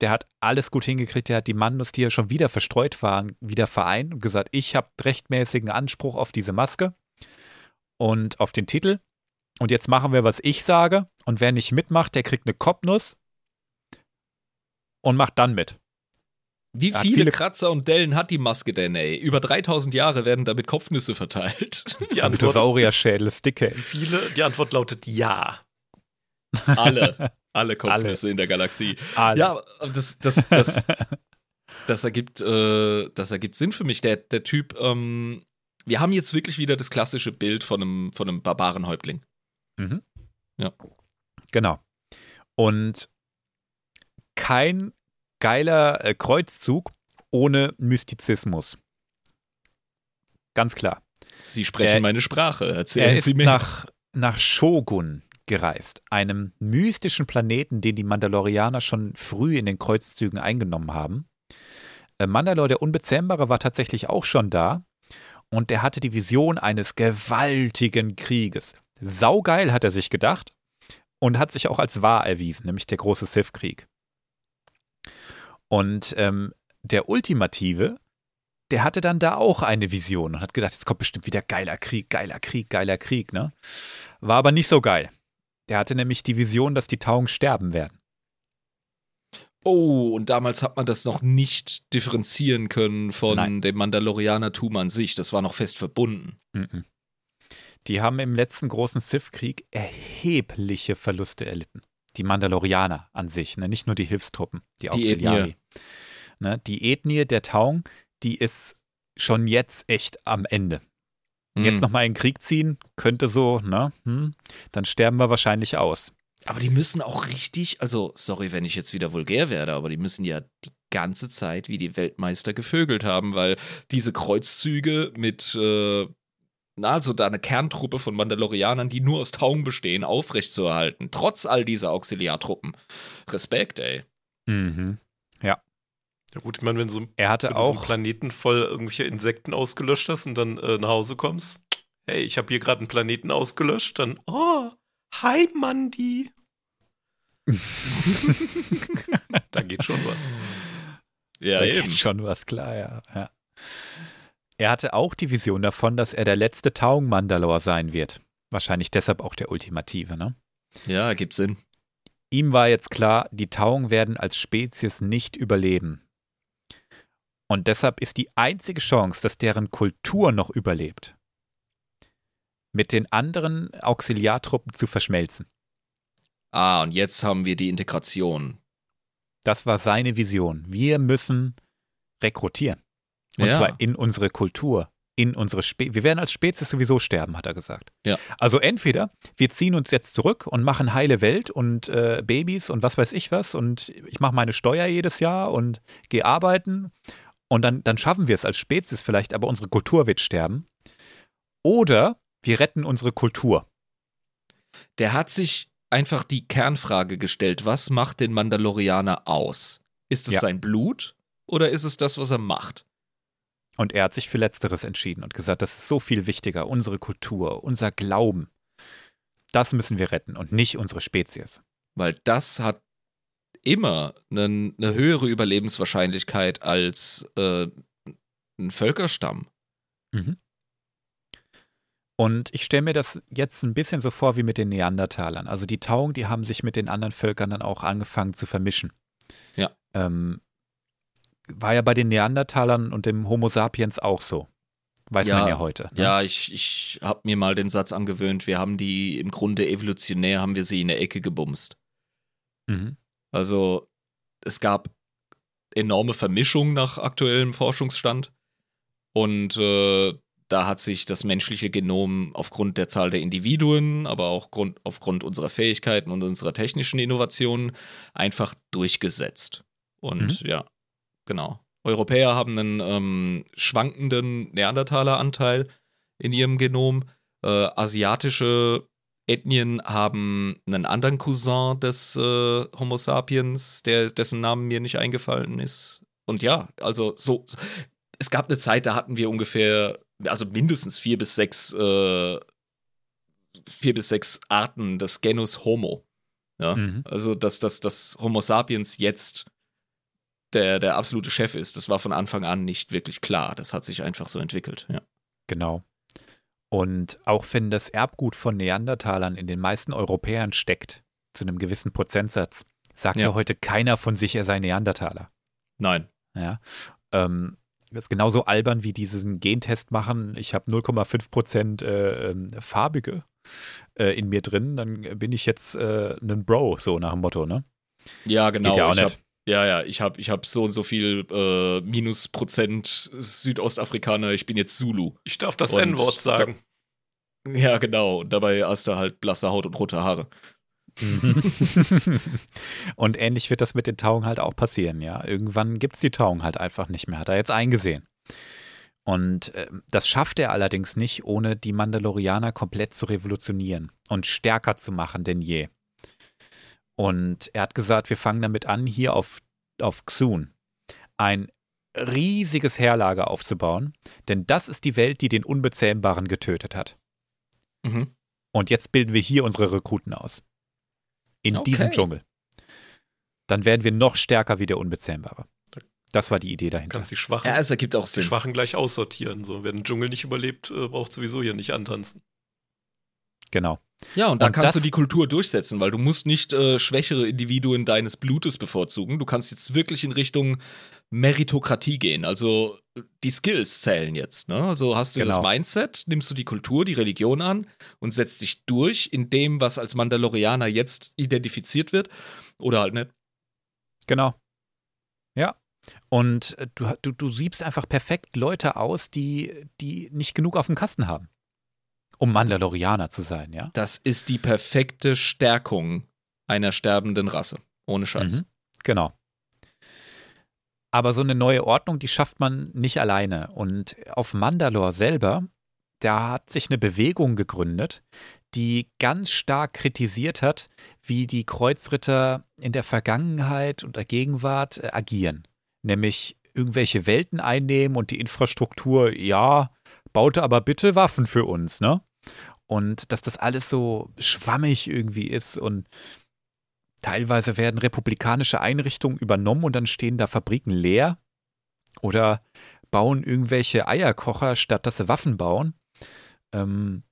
der hat alles gut hingekriegt, der hat die Mandos, die ja schon wieder verstreut waren, wieder vereint und gesagt, ich habe rechtmäßigen Anspruch auf diese Maske und auf den Titel. Und jetzt machen wir, was ich sage. Und wer nicht mitmacht, der kriegt eine Kopfnuss und macht dann mit. Wie viele, viele Kratzer und Dellen hat die Maske denn, ey? Über dreitausend Jahre werden damit Kopfnüsse verteilt. Die Dinosaurier-Schädel, Sticker. Viele, die Antwort lautet ja. Alle, alle Kopfnüsse alle. In der Galaxie. Alle. Ja, das, das, das, das, ergibt, äh, das ergibt Sinn für mich. Der, der Typ, ähm, wir haben jetzt wirklich wieder das klassische Bild von einem, von einem Barbarenhäuptling. Mhm. Ja. Genau. Und kein geiler äh, Kreuzzug ohne Mystizismus. Ganz klar. Sie sprechen er, meine Sprache. Erzählen er Sie mir. Er ist nach, nach Shogun gereist, einem mystischen Planeten, den die Mandalorianer schon früh in den Kreuzzügen eingenommen haben. Äh, Mandalore, der Unbezähmbare, war tatsächlich auch schon da und er hatte die Vision eines gewaltigen Krieges. Saugeil hat er sich gedacht und hat sich auch als wahr erwiesen, nämlich der große Sith-Krieg. Und ähm, der Ultimative, der hatte dann da auch eine Vision und hat gedacht, jetzt kommt bestimmt wieder geiler Krieg, geiler Krieg, geiler Krieg, ne? War aber nicht so geil. Der hatte nämlich die Vision, dass die Taung sterben werden. Oh, und damals hat man das noch nicht differenzieren können von Nein. dem Mandalorianertum an sich. Das war noch fest verbunden. Mhm. Die haben im letzten großen Sith-Krieg erhebliche Verluste erlitten. Die Mandalorianer an sich, ne? Nicht nur die Hilfstruppen, die Auxiliari. Die, ne? Die Ethnie der Taung, die ist schon jetzt echt am Ende. Mhm. Jetzt nochmal in den Krieg ziehen, könnte so, ne? Hm, dann sterben wir wahrscheinlich aus. Aber die müssen auch richtig, also sorry, wenn ich jetzt wieder vulgär werde, aber die müssen ja die ganze Zeit wie die Weltmeister gevögelt haben, weil diese Kreuzzüge mit äh also da eine Kerntruppe von Mandalorianern, die nur aus Taung bestehen, aufrechtzuerhalten, trotz all dieser Auxiliartruppen. Respekt, ey. Mhm. Ja. Ja gut, ich meine, wenn du so, er hatte wenn auch du so einen Planeten voll irgendwelche Insekten ausgelöscht hast und dann äh, nach Hause kommst, hey, ich habe hier gerade einen Planeten ausgelöscht, dann, oh, hi, Mandi. Da geht schon was. Ja, da eben. Geht schon was, klar, ja. Ja. Er hatte auch die Vision davon, dass er der letzte Taung Mandalore sein wird. Wahrscheinlich deshalb auch der Ultimative, ne? Ja, ergibt Sinn. Ihm war jetzt klar, die Taung werden als Spezies nicht überleben. Und deshalb ist die einzige Chance, dass deren Kultur noch überlebt, mit den anderen Auxiliartruppen zu verschmelzen. Ah, und jetzt haben wir die Integration. Das war seine Vision. Wir müssen rekrutieren. Und ja. zwar in unsere Kultur, in unsere Spe- wir werden als Spezies sowieso sterben, hat er gesagt. Ja. Also entweder wir ziehen uns jetzt zurück und machen heile Welt und äh, Babys und was weiß ich was und ich mache meine Steuer jedes Jahr und gehe arbeiten und dann, dann schaffen wir es als Spezies vielleicht, aber unsere Kultur wird sterben. Oder wir retten unsere Kultur. Der hat sich einfach die Kernfrage gestellt, was macht den Mandalorianer aus? Ist es ja. sein Blut oder ist es das, was er macht? Und er hat sich für Letzteres entschieden und gesagt, das ist so viel wichtiger, unsere Kultur, unser Glauben. Das müssen wir retten und nicht unsere Spezies. Weil das hat immer eine, eine höhere Überlebenswahrscheinlichkeit als äh, ein Völkerstamm. Mhm. Und ich stelle mir das jetzt ein bisschen so vor wie mit den Neandertalern. Also die Taung, die haben sich mit den anderen Völkern dann auch angefangen zu vermischen. Ja. Ähm, war ja bei den Neandertalern und dem Homo sapiens auch so. Weiß ja, man ja heute. Ne? Ja, ich, ich habe mir mal den Satz angewöhnt, wir haben die im Grunde evolutionär, haben wir sie in der Ecke gebumst. Mhm. Also es gab enorme Vermischung nach aktuellem Forschungsstand und äh, da hat sich das menschliche Genom aufgrund der Zahl der Individuen, aber auch Grund, aufgrund unserer Fähigkeiten und unserer technischen Innovationen einfach durchgesetzt. Und mhm. ja, genau. Europäer haben einen ähm, schwankenden Neandertaleranteil in ihrem Genom. Äh, asiatische Ethnien haben einen anderen Cousin des äh, Homo sapiens, der, dessen Namen mir nicht eingefallen ist. Und ja, also so, es gab eine Zeit, da hatten wir ungefähr also mindestens vier bis sechs, äh, vier bis sechs Arten des Genus Homo. Ja? Mhm. Also, dass, dass, dass Homo sapiens jetzt der, der absolute Chef ist, das war von Anfang an nicht wirklich klar. Das hat sich einfach so entwickelt. Ja. Genau. Und auch wenn das Erbgut von Neandertalern in den meisten Europäern steckt, zu einem gewissen Prozentsatz, sagt ja, ja heute keiner von sich, er sei Neandertaler. Nein. Ja. Ähm, Das ist genauso albern wie diesen Gentest machen, ich habe null Komma fünf Prozent äh, äh, Farbige äh, in mir drin, dann bin ich jetzt äh, ein Bro, so nach dem Motto, ne? Ja, genau. Geht ja auch ich nicht. Hab, ja, ja, ich habe ich hab so und so viel äh, minus Prozent Südostafrikaner, ich bin jetzt Zulu. Ich darf das und N-Wort sagen. Da, ja, genau. Und dabei hast du halt blasse Haut und rote Haare. Und ähnlich wird das mit den Taung halt auch passieren, ja. Irgendwann gibt es die Taung halt einfach nicht mehr, hat er jetzt eingesehen. Und äh, das schafft er allerdings nicht, ohne die Mandalorianer komplett zu revolutionieren und stärker zu machen denn je. Und er hat gesagt, wir fangen damit an, hier auf, auf Dxun ein riesiges Heerlager aufzubauen, denn das ist die Welt, die den Unbezähmbaren getötet hat. Mhm. Und jetzt bilden wir hier unsere Rekruten aus. In okay. diesem Dschungel. Dann werden wir noch stärker wie der Unbezähmbare. Das war die Idee dahinter. Kannst die Schwachen, ja, es ergibt auch Sinn. Die Schwachen gleich aussortieren. So. Wer den Dschungel nicht überlebt, äh, braucht sowieso hier nicht antanzen. Genau. Ja, und, und da kannst du die Kultur durchsetzen, weil du musst nicht äh, schwächere Individuen deines Blutes bevorzugen. Du kannst jetzt wirklich in Richtung Meritokratie gehen. Also die Skills zählen jetzt. Ne? Also hast du genau. das Mindset, nimmst du die Kultur, die Religion an und setzt dich durch in dem, was als Mandalorianer jetzt identifiziert wird oder halt nicht. Genau. Ja. Und äh, du, du, du siebst einfach perfekt Leute aus, die, die nicht genug auf dem Kasten haben, um Mandalorianer zu sein, ja? Das ist die perfekte Stärkung einer sterbenden Rasse. Ohne Scheiß. Mhm, genau. Aber so eine neue Ordnung, die schafft man nicht alleine. Und auf Mandalore selber, da hat sich eine Bewegung gegründet, die ganz stark kritisiert hat, wie die Kreuzritter in der Vergangenheit und der Gegenwart agieren. Nämlich irgendwelche Welten einnehmen und die Infrastruktur, ja, baute aber bitte Waffen für uns, ne? Und dass das alles so schwammig irgendwie ist und teilweise werden republikanische Einrichtungen übernommen und dann stehen da Fabriken leer oder bauen irgendwelche Eierkocher, statt dass sie Waffen bauen. Ähm,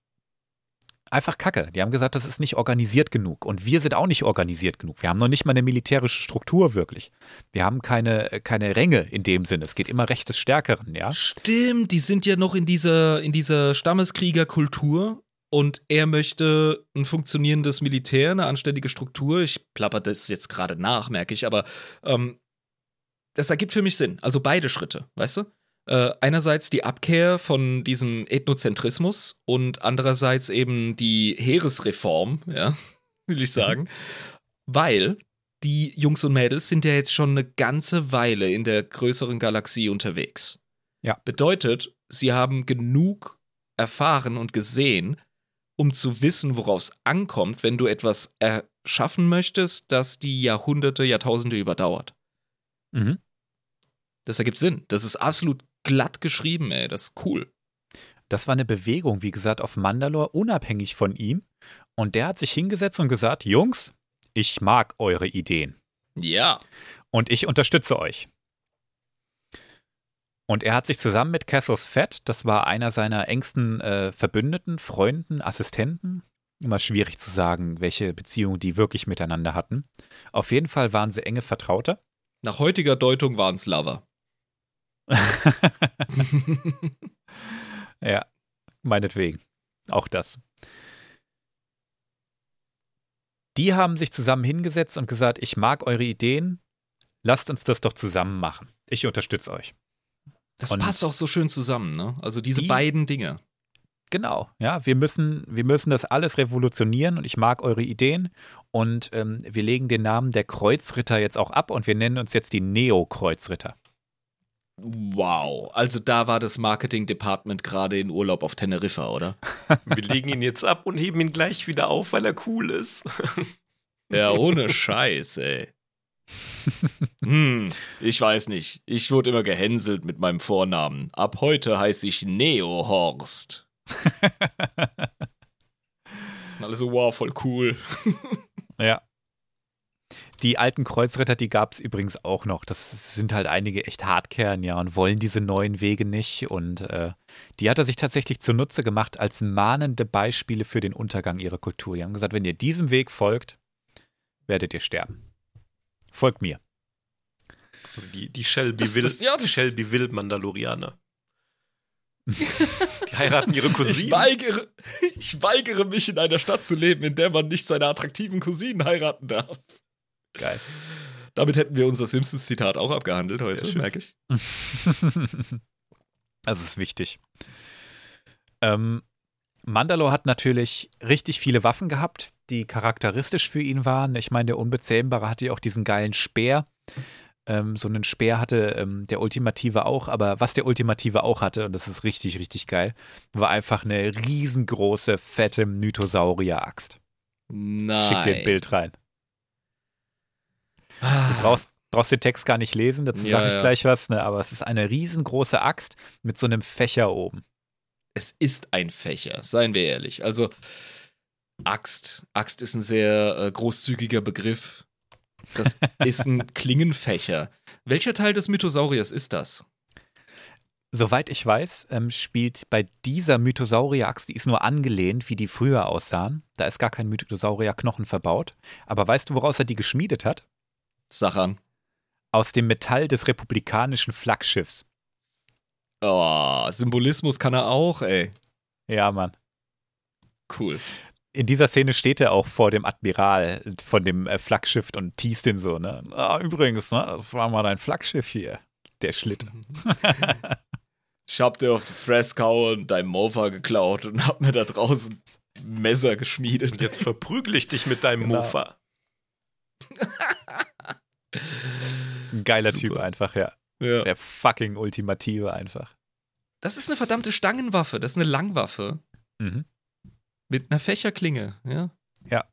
einfach Kacke. Die haben gesagt, das ist nicht organisiert genug und wir sind auch nicht organisiert genug. Wir haben noch nicht mal eine militärische Struktur wirklich. Wir haben keine, keine Ränge in dem Sinne. Es geht immer Recht des Stärkeren, ja? Stimmt, die sind ja noch in dieser, in dieser Stammeskriegerkultur. Und er möchte ein funktionierendes Militär, eine anständige Struktur. Ich plapper das jetzt gerade nach, merke ich, aber ähm, das ergibt für mich Sinn. Also beide Schritte, weißt du? Äh, einerseits die Abkehr von diesem Ethnozentrismus und andererseits eben die Heeresreform, ja, will ich sagen. Weil die Jungs und Mädels sind ja jetzt schon eine ganze Weile in der größeren Galaxie unterwegs. Ja. Bedeutet, sie haben genug erfahren und gesehen, um zu wissen, worauf es ankommt, wenn du etwas erschaffen möchtest, das die Jahrhunderte, Jahrtausende überdauert. Mhm. Das ergibt Sinn. Das ist absolut glatt geschrieben, ey. Das ist cool. Das war eine Bewegung, wie gesagt, auf Mandalore, unabhängig von ihm. Und der hat sich hingesetzt und gesagt, Jungs, ich mag eure Ideen. Ja. Und ich unterstütze euch. Und er hat sich zusammen mit Cassius Fett, das war einer seiner engsten äh, Verbündeten, Freunden, Assistenten, immer schwierig zu sagen, welche Beziehungen die wirklich miteinander hatten. Auf jeden Fall waren sie enge Vertraute. Nach heutiger Deutung waren es Lover. Ja, meinetwegen. Auch das. Die haben sich zusammen hingesetzt und gesagt, ich mag eure Ideen, lasst uns das doch zusammen machen. Ich unterstütze euch. Das und passt auch so schön zusammen, ne? Also diese die, beiden Dinge. Genau, ja, wir müssen, wir müssen das alles revolutionieren und ich mag eure Ideen und ähm, wir legen den Namen der Kreuzritter jetzt auch ab und wir nennen uns jetzt die Neokreuzritter. Wow, also da war das Marketing-Department gerade in Urlaub auf Teneriffa, oder? Wir legen ihn jetzt ab und heben ihn gleich wieder auf, weil er cool ist. Ja, ohne Scheiß, ey. Hm, ich weiß nicht. Ich wurde immer gehänselt mit meinem Vornamen. Ab heute heiße ich Neohorst. Alle so, wow, voll cool. Ja. Die alten Kreuzritter, die gab es übrigens auch noch. Das sind halt einige echt Hardkern, ja, und wollen diese neuen Wege nicht. Und äh, die hat er sich tatsächlich zunutze gemacht als mahnende Beispiele für den Untergang ihrer Kultur. Die haben gesagt, wenn ihr diesem Weg folgt, werdet ihr sterben. Folgt mir. Also die, die Shelby-Wild ja, Shelby Mandalorianer. Die heiraten ihre Cousinen. Ich weigere, ich weigere mich, in einer Stadt zu leben, in der man nicht seine attraktiven Cousinen heiraten darf. Geil. Damit hätten wir unser Simpsons-Zitat auch abgehandelt heute, ja, merke ich. Also ist wichtig. Ähm, Mandalore hat natürlich richtig viele Waffen gehabt, die charakteristisch für ihn waren. Ich meine, der Unbezähmbare hatte ja auch diesen geilen Speer. Ähm, so einen Speer hatte ähm, der Ultimative auch, aber was der Ultimative auch hatte, und das ist richtig, richtig geil, war einfach eine riesengroße, fette Mythosaurier-Axt. Nein. Schick dir ein Bild rein. Du brauchst, brauchst den Text gar nicht lesen, dazu ja, sage ich ja. gleich was, ne? Aber es ist eine riesengroße Axt mit so einem Fächer oben. Es ist ein Fächer, seien wir ehrlich. Also Axt, Axt ist ein sehr äh, großzügiger Begriff. Das ist ein Klingenfächer. Welcher Teil des Mythosauriers ist das? Soweit ich weiß, ähm, spielt bei dieser Mythosaurier-Axt, die ist nur angelehnt, wie die früher aussahen. Da ist gar kein Mythosaurier-Knochen verbaut. Aber weißt du, woraus er die geschmiedet hat? Sag an. Aus dem Metall des republikanischen Flaggschiffs. Oh, Symbolismus kann er auch, ey. Ja, Mann. Cool. In dieser Szene steht er auch vor dem Admiral von dem Flaggschiff und teast ihn so, ne? Ah, übrigens, ne, das war mal dein Flaggschiff hier, der Schlitten. Ich hab dir auf die Fresskau und dein Mofa geklaut und hab mir da draußen ein Messer geschmiedet. Und jetzt verprügel ich dich mit deinem genau. Mofa. Ein geiler Super. Typ einfach, ja. ja. Der fucking Ultimative einfach. Das ist eine verdammte Stangenwaffe, das ist eine Langwaffe. Mhm. Mit einer Fächerklinge, ja. Ja.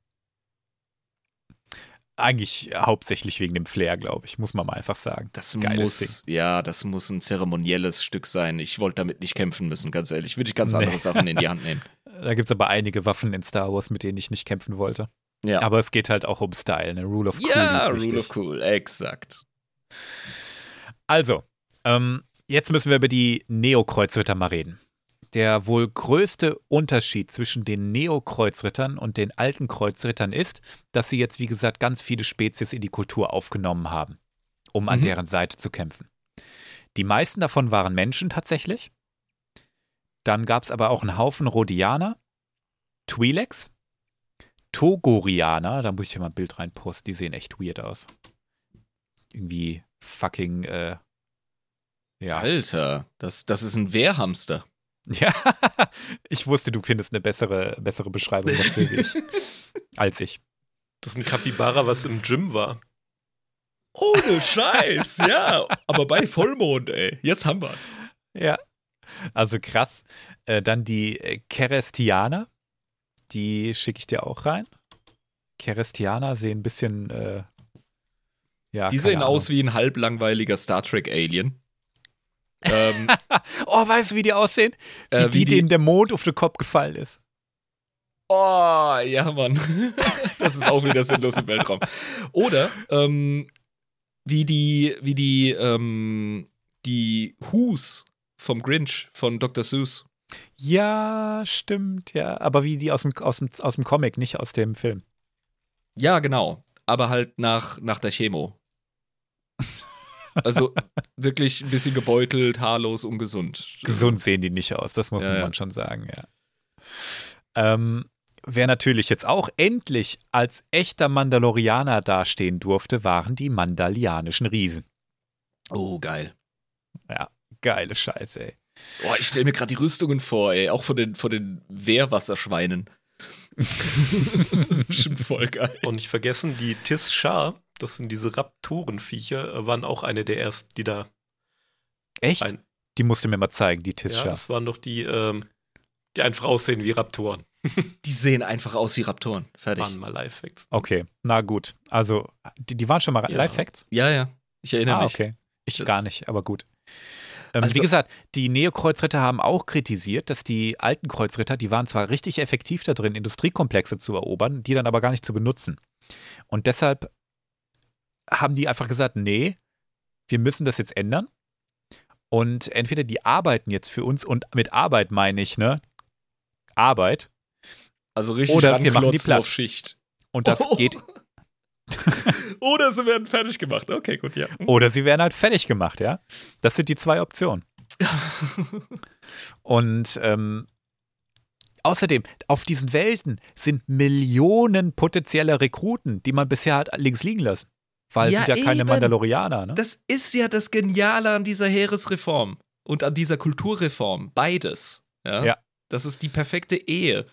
Eigentlich hauptsächlich wegen dem Flair, glaube ich, muss man mal einfach sagen. Das Geiles muss, Ding. ja, das muss ein zeremonielles Stück sein. Ich wollte damit nicht kämpfen müssen, ganz ehrlich. Würde ich ganz andere nee. Sachen in die Hand nehmen. Da gibt es aber einige Waffen in Star Wars, mit denen ich nicht kämpfen wollte. Ja. Aber es geht halt auch um Style, ne? Rule of Cool. Ja, ist Rule of Cool, exakt. Also, ähm, jetzt müssen wir über die Neokreuzritter mal reden. Der wohl größte Unterschied zwischen den Neokreuzrittern und den alten Kreuzrittern ist, dass sie jetzt, wie gesagt, ganz viele Spezies in die Kultur aufgenommen haben, um an mhm. deren Seite zu kämpfen. Die meisten davon waren Menschen tatsächlich. Dann gab es aber auch einen Haufen Rodianer, Twi'leks, Togorianer, da muss ich ja mal ein Bild reinposten, die sehen echt weird aus. Irgendwie fucking, äh, ja. Alter, das, das ist ein Wehrhamster. Ja, ich wusste, du findest eine bessere, bessere Beschreibung dafür wie ich, als ich. Das ist ein Kapibara, was im Gym war. Ohne Scheiß, ja. Aber bei Vollmond, ey. Jetzt haben wir's. Ja, also krass. Äh, dann die Kerestianer. Die schicke ich dir auch rein. Kerestianer sehen ein bisschen, äh, ja. Die sehen aus wie ein halblangweiliger Star Trek-Alien. ähm, oh, weißt du, wie die aussehen? Wie, äh, wie die, die, denen der Mond auf den Kopf gefallen ist. Oh, ja, Mann. Das ist auch wieder sinnlos im Weltraum. Oder ähm, wie die, wie die, ähm, die Who's vom Grinch, von Doktor Seuss. Ja, stimmt, ja. Aber wie die aus dem, aus dem, aus dem Comic, nicht aus dem Film. Ja, genau. Aber halt nach, nach der Chemo. Also wirklich ein bisschen gebeutelt, haarlos, ungesund. Gesund sehen die nicht aus, das muss ja, man ja. schon sagen, ja. Ähm, wer natürlich jetzt auch endlich als echter Mandalorianer dastehen durfte, waren die mandalianischen Riesen. Oh, geil. Ja, geile Scheiße, ey. Boah, ich stelle mir gerade die Rüstungen vor, ey. Auch von den, von den Wehrwasserschweinen. Das ist bestimmt voll geil. Und nicht vergessen, die Tiss-Shar, das sind diese Raptorenviecher, waren auch eine der ersten, die da. Echt? Ein, die musst du mir mal zeigen, die Tiss-Shar. Ja, das waren doch die, ähm, die einfach aussehen wie Raptoren. Die sehen einfach aus wie Raptoren. Fertig. Waren mal Lifehacks. Okay, na gut. Also, die, die waren schon mal ja. Lifehacks? Ja, ja. Ich erinnere ah, mich. Okay. Ich das gar nicht, aber gut. Ähm, also, wie gesagt, die Neokreuzritter haben auch kritisiert, dass die alten Kreuzritter, die waren zwar richtig effektiv da drin, Industriekomplexe zu erobern, die dann aber gar nicht zu benutzen. Und deshalb haben die einfach gesagt, nee, wir müssen das jetzt ändern. Und entweder die arbeiten jetzt für uns, und mit Arbeit meine ich, ne? Arbeit. Also richtig oder wir machen die Platz. Auf Schicht. Und das oh. geht... Oder sie werden fertig gemacht. Okay, gut, ja. Oder sie werden halt fertig gemacht, ja. Das sind die zwei Optionen. Und ähm, außerdem, auf diesen Welten sind Millionen potenzieller Rekruten, die man bisher hat links liegen lassen. Weil ja, sind ja eben. Keine Mandalorianer. Ne? Das ist ja das Geniale an dieser Heeresreform und an dieser Kulturreform. Beides. Ja? Ja. Das ist die perfekte Ehe.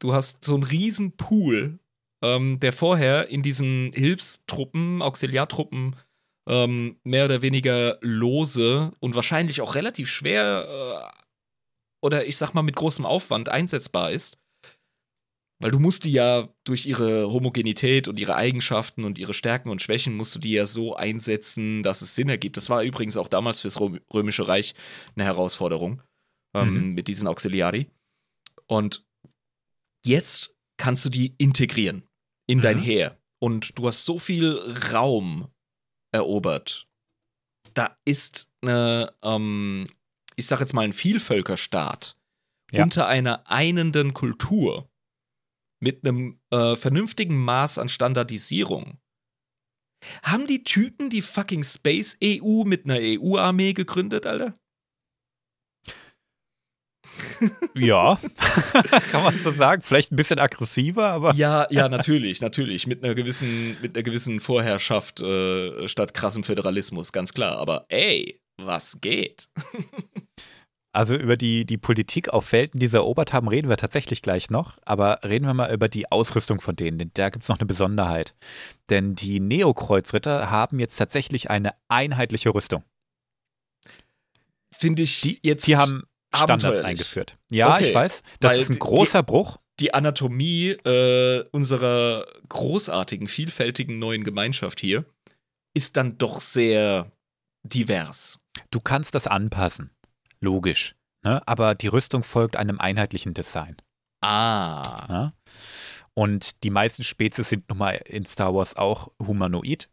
Du hast so einen riesen Pool, Ähm, der vorher in diesen Hilfstruppen, Auxiliartruppen ähm, mehr oder weniger lose und wahrscheinlich auch relativ schwer äh, oder ich sag mal mit großem Aufwand einsetzbar ist. Weil du musst die ja durch ihre Homogenität und ihre Eigenschaften und ihre Stärken und Schwächen musst du die ja so einsetzen, dass es Sinn ergibt. Das war übrigens auch damals fürs Römische Reich eine Herausforderung ähm, mhm. mit diesen Auxiliari. Und jetzt kannst du die integrieren in dein mhm. Heer. Und du hast so viel Raum erobert. Da ist eine, ähm, ich sag jetzt mal, ein Vielvölkerstaat ja. unter einer einenden Kultur mit einem äh, vernünftigen Maß an Standardisierung. Haben die Typen die fucking Space-E U mit einer E U-Armee gegründet, Alter? Ja, kann man so sagen. Vielleicht ein bisschen aggressiver, aber. Ja, ja, natürlich, natürlich. Mit einer gewissen, mit einer gewissen Vorherrschaft äh, statt krassem Föderalismus, ganz klar. Aber ey, was geht? Also über die, die Politik auf Welten, die sie erobert haben, reden wir tatsächlich gleich noch. Aber reden wir mal über die Ausrüstung von denen. Denn da gibt es noch eine Besonderheit. Denn die Neokreuzritter haben jetzt tatsächlich eine einheitliche Rüstung. Finde ich die, jetzt. Die haben Standards eingeführt. Ja, okay. Ich weiß. Das Weil ist ein großer die, Bruch. Die Anatomie äh, unserer großartigen, vielfältigen neuen Gemeinschaft hier ist dann doch sehr divers. Du kannst das anpassen. Logisch. Ne? Aber die Rüstung folgt einem einheitlichen Design. Ah. Ne? Und die meisten Spezies sind nun mal in Star Wars auch humanoid.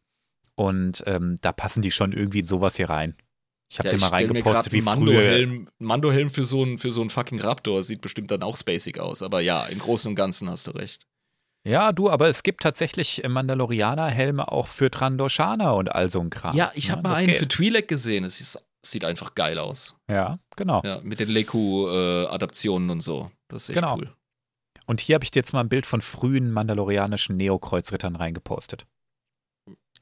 Und ähm, da passen die schon irgendwie in sowas hier rein. Ich hab ja, den mal reingepostet, wie früher. Mando-Helm für so einen für so einen fucking Raptor sieht bestimmt dann auch spacig aus. Aber ja, im Großen und Ganzen hast du recht. Ja, du, aber es gibt tatsächlich Mandalorianer-Helme auch für Trandoshaner und all so ein Kram. Ja, ich hab ja, mal einen geht. für Twi'lek gesehen. Es ist, sieht einfach geil aus. Ja, genau. Ja, mit den Leku-Adaptionen äh, und so. Das ist echt genau. cool. Und hier habe ich dir jetzt mal ein Bild von frühen mandalorianischen Neokreuzrittern reingepostet.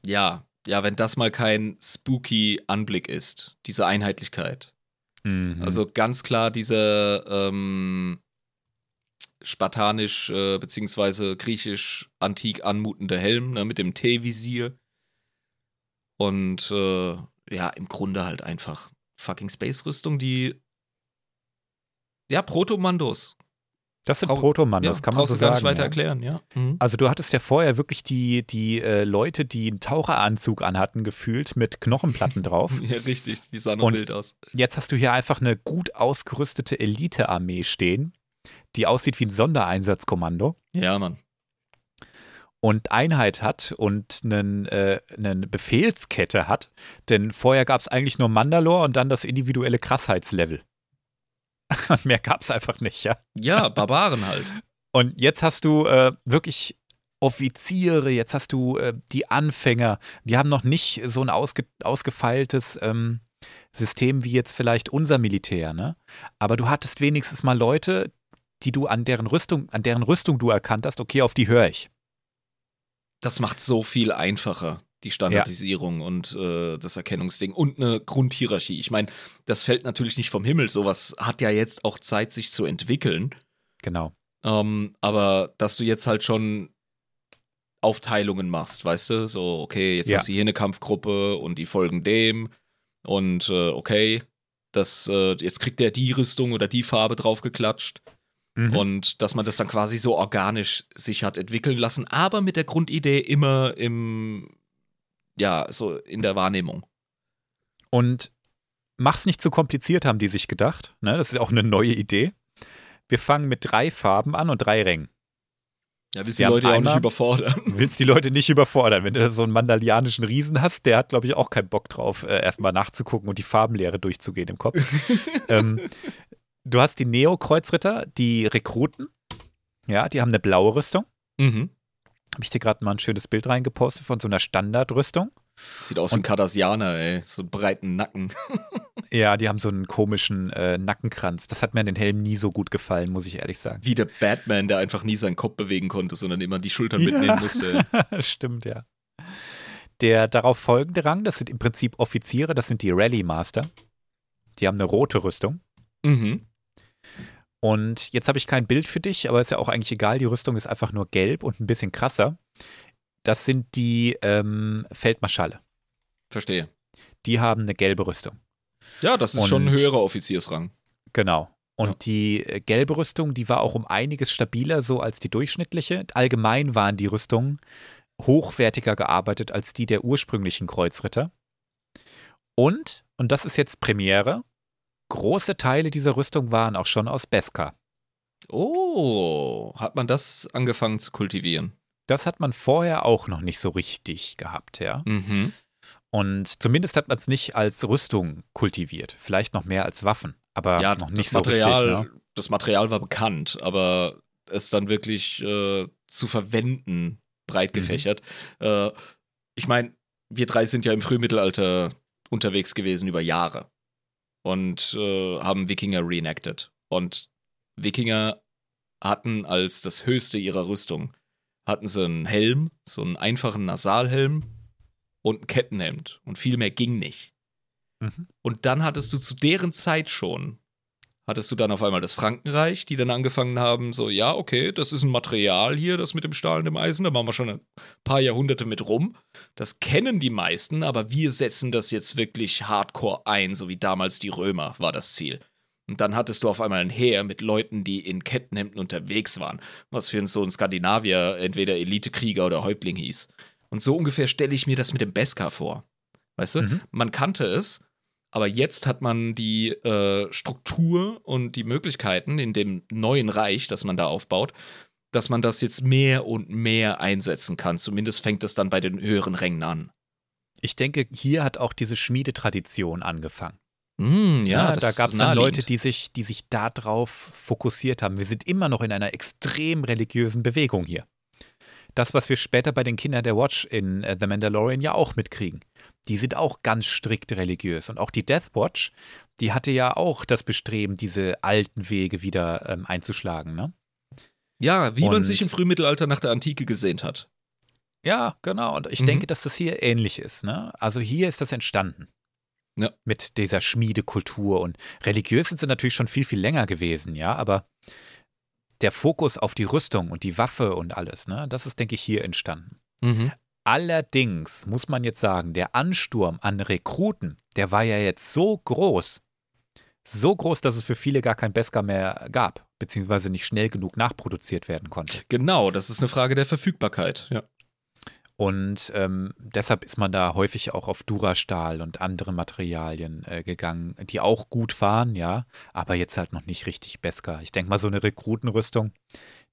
Ja. Ja, wenn das mal kein spooky Anblick ist, diese Einheitlichkeit. Mhm. Also ganz klar diese ähm, spartanisch äh, beziehungsweise griechisch antik anmutende Helm, ne, mit dem T-Visier. Und äh, ja, im Grunde halt einfach fucking Space-Rüstung, die ja, Proto-Mandos. Das sind Brau- Proto-Mandos, ja, kann man so sagen. Brauchst du gar nicht weiter erklären, ja. Mhm. Also du hattest ja vorher wirklich die, die äh, Leute, die einen Taucheranzug anhatten, gefühlt mit Knochenplatten drauf. Ja, richtig, die sahen noch wild aus. Jetzt hast du hier einfach eine gut ausgerüstete Elite-Armee stehen, die aussieht wie ein Sondereinsatzkommando. Ja, Mann. Und Einheit hat und einen, äh, eine Befehlskette hat, denn vorher gab es eigentlich nur Mandalore und dann das individuelle Krassheitslevel. Mehr gab's einfach nicht, ja. Ja, Barbaren halt. Und jetzt hast du äh, wirklich Offiziere, jetzt hast du äh, die Anfänger, die haben noch nicht so ein ausge, ausgefeiltes ähm, System wie jetzt vielleicht unser Militär, ne? Aber du hattest wenigstens mal Leute, die du an deren Rüstung, an deren Rüstung du erkannt hast, okay, auf die höre ich. Das macht so viel einfacher, die Standardisierung ja. und äh, das Erkennungsding und eine Grundhierarchie. Ich meine, das fällt natürlich nicht vom Himmel. Sowas hat ja jetzt auch Zeit, sich zu entwickeln. Genau. Ähm, aber dass du jetzt halt schon Aufteilungen machst, weißt du? So, okay, jetzt ja. hast du hier eine Kampfgruppe und die folgen dem und äh, okay, das, äh, jetzt kriegt der die Rüstung oder die Farbe draufgeklatscht. Mhm. Und dass man das dann quasi so organisch sich hat entwickeln lassen, aber mit der Grundidee immer im, ja, so in der Wahrnehmung. Und mach's nicht zu kompliziert, haben die sich gedacht. Ne? Das ist auch eine neue Idee. Wir fangen mit drei Farben an und drei Rängen. Ja, willst die Leute ja auch nicht überfordern. Willst die Leute nicht überfordern. Wenn du so einen mandalianischen Riesen hast, der hat, glaube ich, auch keinen Bock drauf, äh, erstmal nachzugucken und die Farbenlehre durchzugehen im Kopf. ähm, Du hast die Neo-Kreuzritter, die Rekruten, ja, die haben eine blaue Rüstung. Mhm. Habe ich dir gerade mal ein schönes Bild reingepostet von so einer Standardrüstung. Sieht aus wie ein Cardassianer, ey, so einen breiten Nacken. Ja, die haben so einen komischen äh, Nackenkranz. Das hat mir an den Helmen nie so gut gefallen, muss ich ehrlich sagen. Wie der Batman, der einfach nie seinen Kopf bewegen konnte, sondern immer die Schultern ja. mitnehmen musste. Stimmt, ja. Der darauf folgende Rang, das sind im Prinzip Offiziere, das sind die Rally-Master. Die haben eine rote Rüstung. Mhm. Und jetzt habe ich kein Bild für dich, aber ist ja auch eigentlich egal. Die Rüstung ist einfach nur gelb und ein bisschen krasser. Das sind die ähm, Feldmarschalle. Verstehe. Die haben eine gelbe Rüstung. Ja, das ist und, schon ein höherer Offiziersrang. Genau. Und ja. die gelbe Rüstung, die war auch um einiges stabiler so als die durchschnittliche. Allgemein waren die Rüstungen hochwertiger gearbeitet als die der ursprünglichen Kreuzritter. Und, und das ist jetzt Premiere, große Teile dieser Rüstung waren auch schon aus Beskar. Oh, hat man das angefangen zu kultivieren? Das hat man vorher auch noch nicht so richtig gehabt, ja. Mhm. Und zumindest hat man es nicht als Rüstung kultiviert. Vielleicht noch mehr als Waffen, aber ja, noch nicht so Material, richtig. Ne? Das Material war bekannt, aber es dann wirklich äh, zu verwenden, breit gefächert. Mhm. Äh, ich meine, wir drei sind ja im Frühmittelalter unterwegs gewesen über Jahre. Und äh, haben Wikinger reenacted. Und Wikinger hatten als das Höchste ihrer Rüstung, hatten sie einen Helm, so einen einfachen Nasalhelm und ein Kettenhemd. Und viel mehr ging nicht. Mhm. Und dann hattest du zu deren Zeit schon, hattest du dann auf einmal das Frankenreich, die dann angefangen haben, so, ja, okay, das ist ein Material hier, das mit dem Stahl und dem Eisen, da machen wir schon ein paar Jahrhunderte mit rum. Das kennen die meisten, aber wir setzen das jetzt wirklich hardcore ein, so wie damals die Römer war das Ziel. Und dann hattest du auf einmal ein Heer mit Leuten, die in Kettenhemden unterwegs waren, was für so ein Skandinavier entweder Elitekrieger oder Häuptling hieß. Und so ungefähr stelle ich mir das mit dem Beskar vor. Weißt du, mhm. man kannte es, aber jetzt hat man die äh, Struktur und die Möglichkeiten in dem neuen Reich, das man da aufbaut, dass man das jetzt mehr und mehr einsetzen kann. Zumindest fängt das dann bei den höheren Rängen an. Ich denke, hier hat auch diese Schmiedetradition angefangen. Mm, ja, ja, da gab es dann Leute, die sich, die sich darauf fokussiert haben. Wir sind immer noch in einer extrem religiösen Bewegung hier. Das, was wir später bei den Kindern der Watch in äh, The Mandalorian ja auch mitkriegen. Die sind auch ganz strikt religiös. Und auch die Death Watch, die hatte ja auch das Bestreben, diese alten Wege wieder ähm, einzuschlagen, ne? Ja, wie und, man sich im Frühmittelalter nach der Antike gesehnt hat. Ja, genau. Und ich mhm. denke, dass das hier ähnlich ist, ne? Also hier ist das entstanden. Ja. Mit dieser Schmiedekultur. Und religiös sind sie natürlich schon viel, viel länger gewesen, ja. Aber der Fokus auf die Rüstung und die Waffe und alles, ne, das ist, denke ich, hier entstanden. Mhm. Allerdings muss man jetzt sagen, der Ansturm an Rekruten, der war ja jetzt so groß, so groß, dass es für viele gar kein Beskar mehr gab, beziehungsweise nicht schnell genug nachproduziert werden konnte. Genau, das ist eine Frage der Verfügbarkeit, ja. Und ähm, deshalb ist man da häufig auch auf Durastahl und andere Materialien äh, gegangen, die auch gut waren, ja, aber jetzt halt noch nicht richtig Beskar. Ich denke mal, so eine Rekrutenrüstung,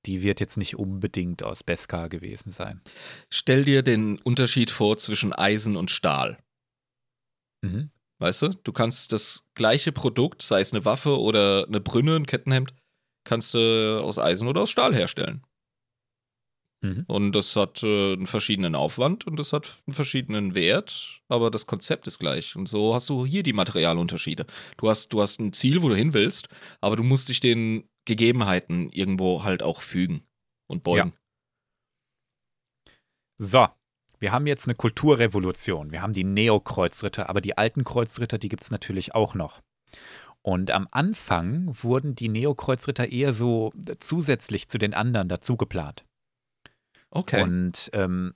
die wird jetzt nicht unbedingt aus Beskar gewesen sein. Stell dir den Unterschied vor zwischen Eisen und Stahl. Mhm. Weißt du, du kannst das gleiche Produkt, sei es eine Waffe oder eine Brünne, ein Kettenhemd, kannst du aus Eisen oder aus Stahl herstellen. Mhm. Und das hat äh, einen verschiedenen Aufwand und das hat einen verschiedenen Wert, aber das Konzept ist gleich. Und so hast du hier die Materialunterschiede. Du hast, du hast ein Ziel, wo du hin willst, aber du musst dich den Gegebenheiten irgendwo halt auch fügen und beugen. Ja. So, wir haben jetzt eine Kulturrevolution. Wir haben die Neokreuzritter, aber die alten Kreuzritter, die gibt es natürlich auch noch. Und am Anfang wurden die Neokreuzritter eher so zusätzlich zu den anderen dazugeplant. Okay. Und ähm,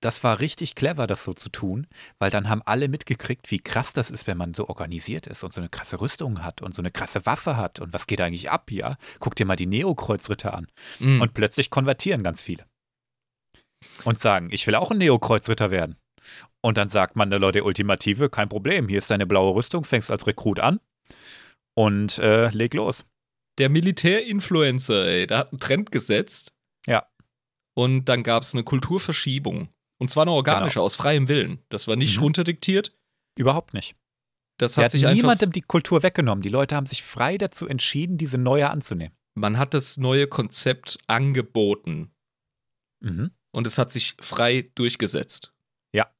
das war richtig clever, das so zu tun, weil dann haben alle mitgekriegt, wie krass das ist, wenn man so organisiert ist und so eine krasse Rüstung hat und so eine krasse Waffe hat und was geht eigentlich ab, ja? Guck dir mal die Neokreuzritter an. Mhm. Und plötzlich konvertieren ganz viele. Und sagen, ich will auch ein Neokreuzritter werden. Und dann sagt man, Leute, der Ultimative, kein Problem, hier ist deine blaue Rüstung, fängst als Rekrut an. Und äh, leg los. Der Militärinfluencer, ey, der hat einen Trend gesetzt. Ja. Und dann gab es eine Kulturverschiebung. Und zwar eine organische, genau. Aus freiem Willen. Das war nicht mhm. runterdiktiert. Überhaupt nicht. Das hat, hat sich niemandem die Kultur weggenommen. Die Leute haben sich frei dazu entschieden, diese neue anzunehmen. Man hat das neue Konzept angeboten. Mhm. Und es hat sich frei durchgesetzt. Ja.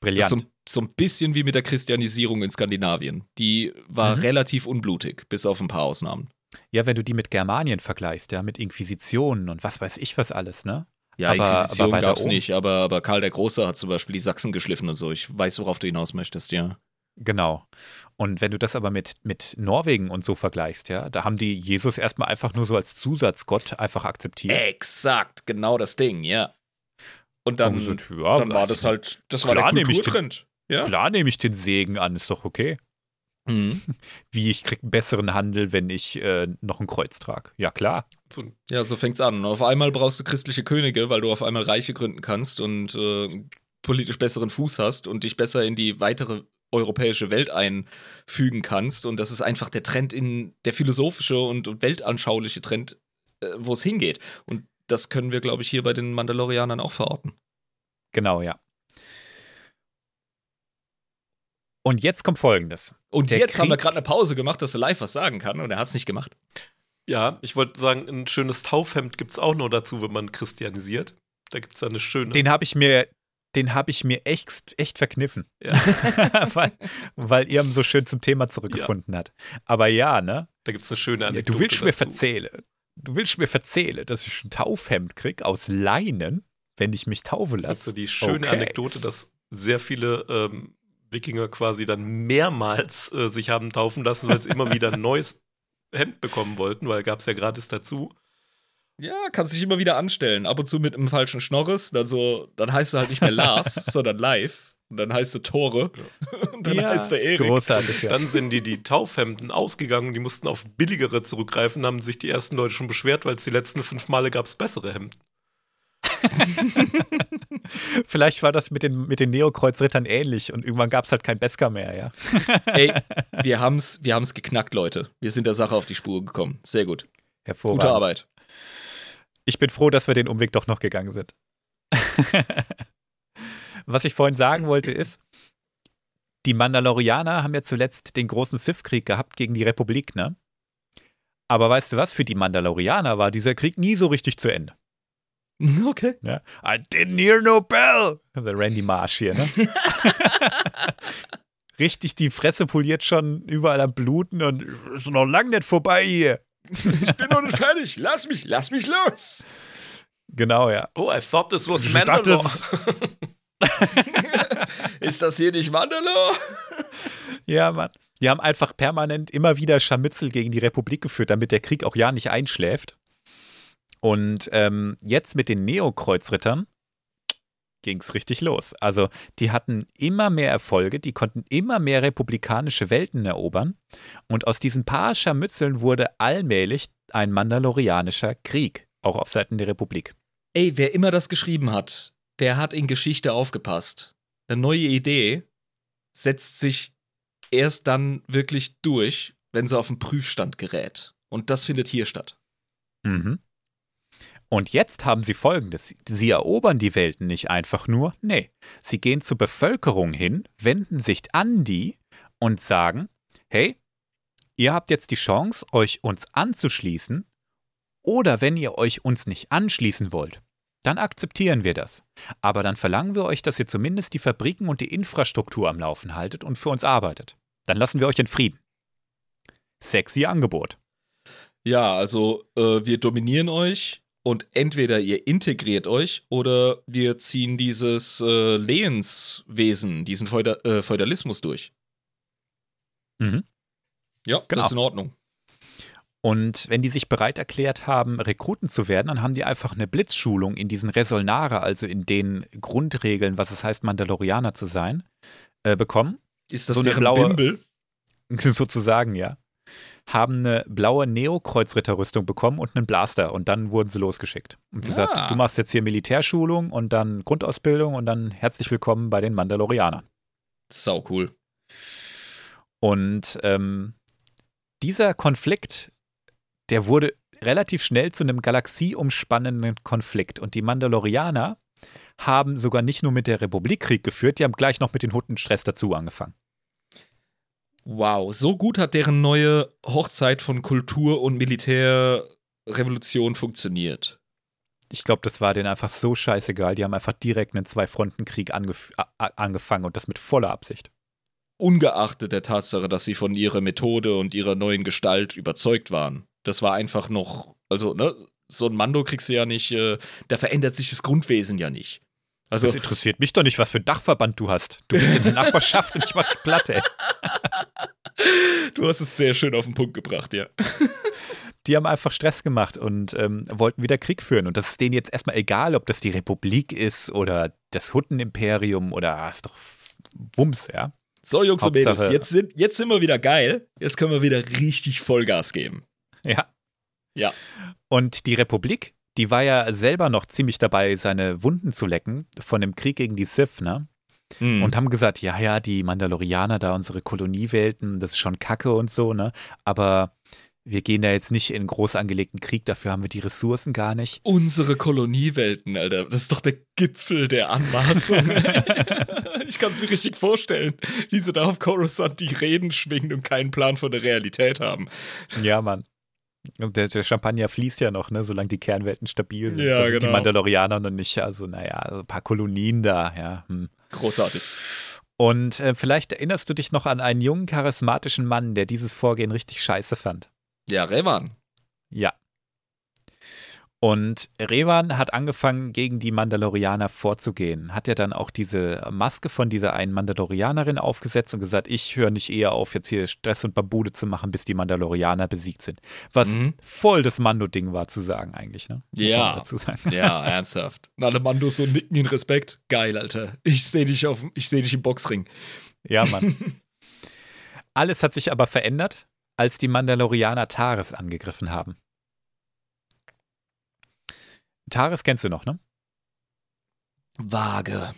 Brillant. Das ist so So ein bisschen wie mit der Christianisierung in Skandinavien. Die war mhm. relativ unblutig, bis auf ein paar Ausnahmen. Ja, wenn du die mit Germanien vergleichst, ja, mit Inquisitionen und was weiß ich was alles, ne? Ja, aber, Inquisition gab es nicht, aber, aber Karl der Große hat zum Beispiel die Sachsen geschliffen und so. Ich weiß, worauf du hinaus möchtest, ja. Genau. Und wenn du das aber mit, mit Norwegen und so vergleichst, ja, da haben die Jesus erstmal einfach nur so als Zusatzgott einfach akzeptiert. Exakt, genau das Ding, ja. Und dann, und gesagt, ja, dann war das halt, das war der Kulturtrend. Ja? Klar nehme ich den Segen an, ist doch okay. Mhm. Wie, ich krieg einen besseren Handel, wenn ich äh, noch ein Kreuz trage. Ja, klar. So, ja, so fängt's an. Und auf einmal brauchst du christliche Könige, weil du auf einmal Reiche gründen kannst und äh, politisch besseren Fuß hast und dich besser in die weitere europäische Welt einfügen kannst. Und das ist einfach der Trend, in der philosophische und weltanschauliche Trend, äh, wo es hingeht. Und das können wir, glaube ich, hier bei den Mandalorianern auch verorten. Genau, ja. Und jetzt kommt Folgendes. Und der jetzt Krieg haben wir gerade eine Pause gemacht, dass der Leif was sagen kann und er hat es nicht gemacht. Ja, ich wollte sagen, ein schönes Taufhemd gibt es auch noch dazu, wenn man christianisiert. Da gibt es ja eine schöne. Den habe ich mir, den habe ich mir echt, echt verkniffen. Ja. weil, weil Irm so schön zum Thema zurückgefunden ja. hat. Aber ja, ne? Da gibt es eine schöne Anekdote. Ja, du willst dazu. mir verzählen. Du willst mir verzählen, dass ich ein Taufhemd krieg aus Leinen, wenn ich mich taufe lasse. Also die schöne okay. Anekdote, dass sehr viele ähm, Wikinger quasi dann mehrmals äh, sich haben taufen lassen, weil sie immer wieder ein neues Hemd bekommen wollten, weil gab es ja gratis dazu. Ja, kannst dich immer wieder anstellen. Ab und zu mit einem falschen Schnorres. Dann, so, dann heißt du halt nicht mehr Lars, sondern Leif. Und dann heißt du Tore. Ja. Und dann ja, heißt der Erik. Großartig, ja. Dann sind die, die Taufhemden ausgegangen. Die mussten auf billigere zurückgreifen. Haben sich die ersten Leute schon beschwert, weil es die letzten fünf Male gab es bessere Hemden. Vielleicht war das mit den, mit den Neokreuzrittern ähnlich und irgendwann gab es halt kein Beskar mehr, ja. Ey, wir haben es wir haben's geknackt, Leute. Wir sind der Sache auf die Spur gekommen. Sehr gut. Hervorragend. Gute Arbeit. Ich bin froh, dass wir den Umweg doch noch gegangen sind. Was ich vorhin sagen wollte ist, die Mandalorianer haben ja zuletzt den großen Sith-Krieg gehabt gegen die Republik, ne? Aber weißt du was? Für die Mandalorianer war dieser Krieg nie so richtig zu Ende. Okay. Ja. I didn't hear no bell. Der Randy Marsh hier, ne? Richtig die Fresse poliert schon, überall am Bluten und ist noch lang nicht vorbei hier. Ich bin noch nicht fertig. Lass mich, lass mich los. Genau, ja. Oh, I thought this was ich Mandalore. Ist das hier nicht Mandalore? Ja, Mann. Die haben einfach permanent immer wieder Scharmützel gegen die Republik geführt, damit der Krieg auch ja nicht einschläft. Und ähm, jetzt mit den Neokreuzrittern ging es richtig los. Also die hatten immer mehr Erfolge, die konnten immer mehr republikanische Welten erobern. Und aus diesen paar Scharmützeln wurde allmählich ein mandalorianischer Krieg, auch auf Seiten der Republik. Ey, wer immer das geschrieben hat, der hat in Geschichte aufgepasst. Eine neue Idee setzt sich erst dann wirklich durch, wenn sie auf den Prüfstand gerät. Und das findet hier statt. Mhm. Und jetzt haben sie Folgendes. Sie erobern die Welten nicht einfach nur. Nee, sie gehen zur Bevölkerung hin, wenden sich an die und sagen, hey, ihr habt jetzt die Chance, euch uns anzuschließen oder wenn ihr euch uns nicht anschließen wollt, Dann akzeptieren wir das. Aber dann verlangen wir euch, dass ihr zumindest die Fabriken und die Infrastruktur am Laufen haltet und für uns arbeitet. Dann lassen wir euch in Frieden. Sexy Angebot. Ja, also äh, wir dominieren euch und entweder ihr integriert euch oder wir ziehen dieses äh, Lehenswesen, diesen Feudal, äh, Feudalismus durch. Mhm. Ja, genau. Das ist in Ordnung. Und wenn die sich bereit erklärt haben, Rekruten zu werden, dann haben die einfach eine Blitzschulung in diesen Resolnare, also in den Grundregeln, was es heißt, Mandalorianer zu sein, äh, bekommen. Ist das so deren blaue, Bimbel? Sozusagen, ja. Haben eine blaue Neokreuzritterrüstung bekommen und einen Blaster. Und dann wurden sie losgeschickt. Und gesagt, ja. Du machst jetzt hier Militärschulung und dann Grundausbildung und dann herzlich willkommen bei den Mandalorianern. Sau cool. Und ähm, dieser Konflikt, der wurde relativ schnell zu einem galaxieumspannenden Konflikt. Und die Mandalorianer haben sogar nicht nur mit der Republik Krieg geführt, die haben gleich noch mit den Hutten Stress dazu angefangen. Wow, so gut hat deren neue Hochzeit von Kultur- und Militärrevolution funktioniert. Ich glaube, das war denen einfach so scheißegal. Die haben einfach direkt einen Zwei-Fronten-Krieg angef- a- angefangen und das mit voller Absicht. Ungeachtet der Tatsache, dass sie von ihrer Methode und ihrer neuen Gestalt überzeugt waren. Das war einfach noch, also ne, so ein Mando kriegst du ja nicht, äh, da verändert sich das Grundwesen ja nicht. Also, das interessiert mich doch nicht, was für ein Dachverband du hast. Du bist in der Nachbarschaft und ich mach dich platt, ey. Du hast es sehr schön auf den Punkt gebracht, ja. Die haben einfach Stress gemacht und ähm, wollten wieder Krieg führen. Und das ist denen jetzt erstmal egal, ob das die Republik ist oder das Huttenimperium oder ist doch Wumms, ja. So, Jungs Hauptsache, und Mädels, jetzt sind, jetzt sind wir wieder geil. Jetzt können wir wieder richtig Vollgas geben. Ja. Ja. Und die Republik, die war ja selber noch ziemlich dabei, seine Wunden zu lecken von dem Krieg gegen die Sith, ne? Mm. Und haben gesagt, ja, ja, die Mandalorianer da, unsere Koloniewelten, das ist schon Kacke und so, ne? Aber wir gehen da jetzt nicht in groß angelegten Krieg, dafür haben wir die Ressourcen gar nicht. Unsere Koloniewelten, Alter, das ist doch der Gipfel der Anmaßung. Ich kann es mir richtig vorstellen, wie sie da auf Coruscant die Reden schwingen und keinen Plan von der Realität haben. Ja, Mann. Und der, der Champagner fließt ja noch, ne, solange die Kernwelten stabil sind. Ja, das genau. Sind die Mandalorianer noch nicht. Also, naja, also ein paar Kolonien da, ja. Hm. Großartig. Und äh, vielleicht erinnerst du dich noch an einen jungen, charismatischen Mann, der dieses Vorgehen richtig scheiße fand. Ja, Revan. Ja. Und Revan hat angefangen, gegen die Mandalorianer vorzugehen. Hat ja dann auch diese Maske von dieser einen Mandalorianerin aufgesetzt und gesagt, ich höre nicht eher auf, jetzt hier Stress und Babude zu machen, bis die Mandalorianer besiegt sind. Was mhm. voll das Mando-Ding war zu sagen eigentlich, ne? Muss ja, dazu sagen. Ja, ernsthaft. Und alle Mandos so nicken in Respekt. Geil, Alter. Ich sehe dich, seh dich im Boxring. Ja, Mann. Alles hat sich aber verändert, als die Mandalorianer Taris angegriffen haben. Taris kennst du noch, ne? Vage.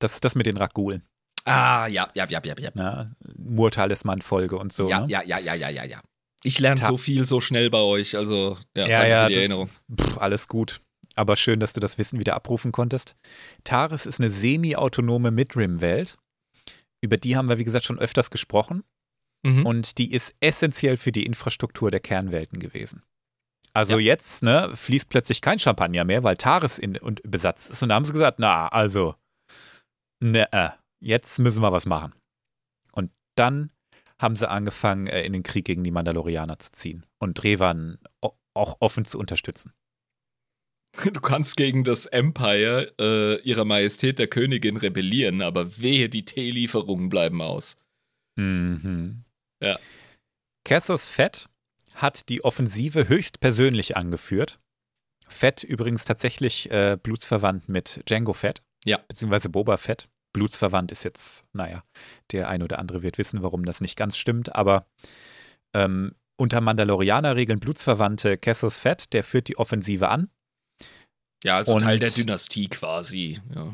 Das ist das mit den Ragulen. Ah, ja, ja, ja, ja, ja. Na, Mur-Talisman-Folge und so, ja, ne? Ja, ja, ja, ja, ja, ja. Ich lerne Ta- so viel so schnell bei euch, also ja, ja danke ja, für die du, Erinnerung. Pff, alles gut, aber schön, dass du das Wissen wieder abrufen konntest. Taris ist eine semi-autonome Midrim-Welt. Über die haben wir, wie gesagt, schon öfters gesprochen. Mhm. Und die ist essentiell für die Infrastruktur der Kernwelten gewesen. Also ja. Jetzt ne, fließt plötzlich kein Champagner mehr, weil Taris in und Besatz ist. Und da haben sie gesagt, na, also, ne, jetzt müssen wir was machen. Und dann haben sie angefangen, in den Krieg gegen die Mandalorianer zu ziehen und Revan auch offen zu unterstützen. Du kannst gegen das Empire äh, ihrer Majestät der Königin rebellieren, aber wehe, die Teelieferungen bleiben aus. Mhm. Ja. Cassius Fett hat die Offensive höchstpersönlich angeführt. Fett übrigens tatsächlich äh, blutsverwandt mit Jango Fett, ja. Beziehungsweise Boba Fett. Blutsverwandt ist jetzt, naja, der ein oder andere wird wissen, warum das nicht ganz stimmt, aber ähm, unter Mandalorianer-Regeln blutsverwandte Cassius Fett, der führt die Offensive an. Ja, also und Teil der Dynastie quasi. Ja.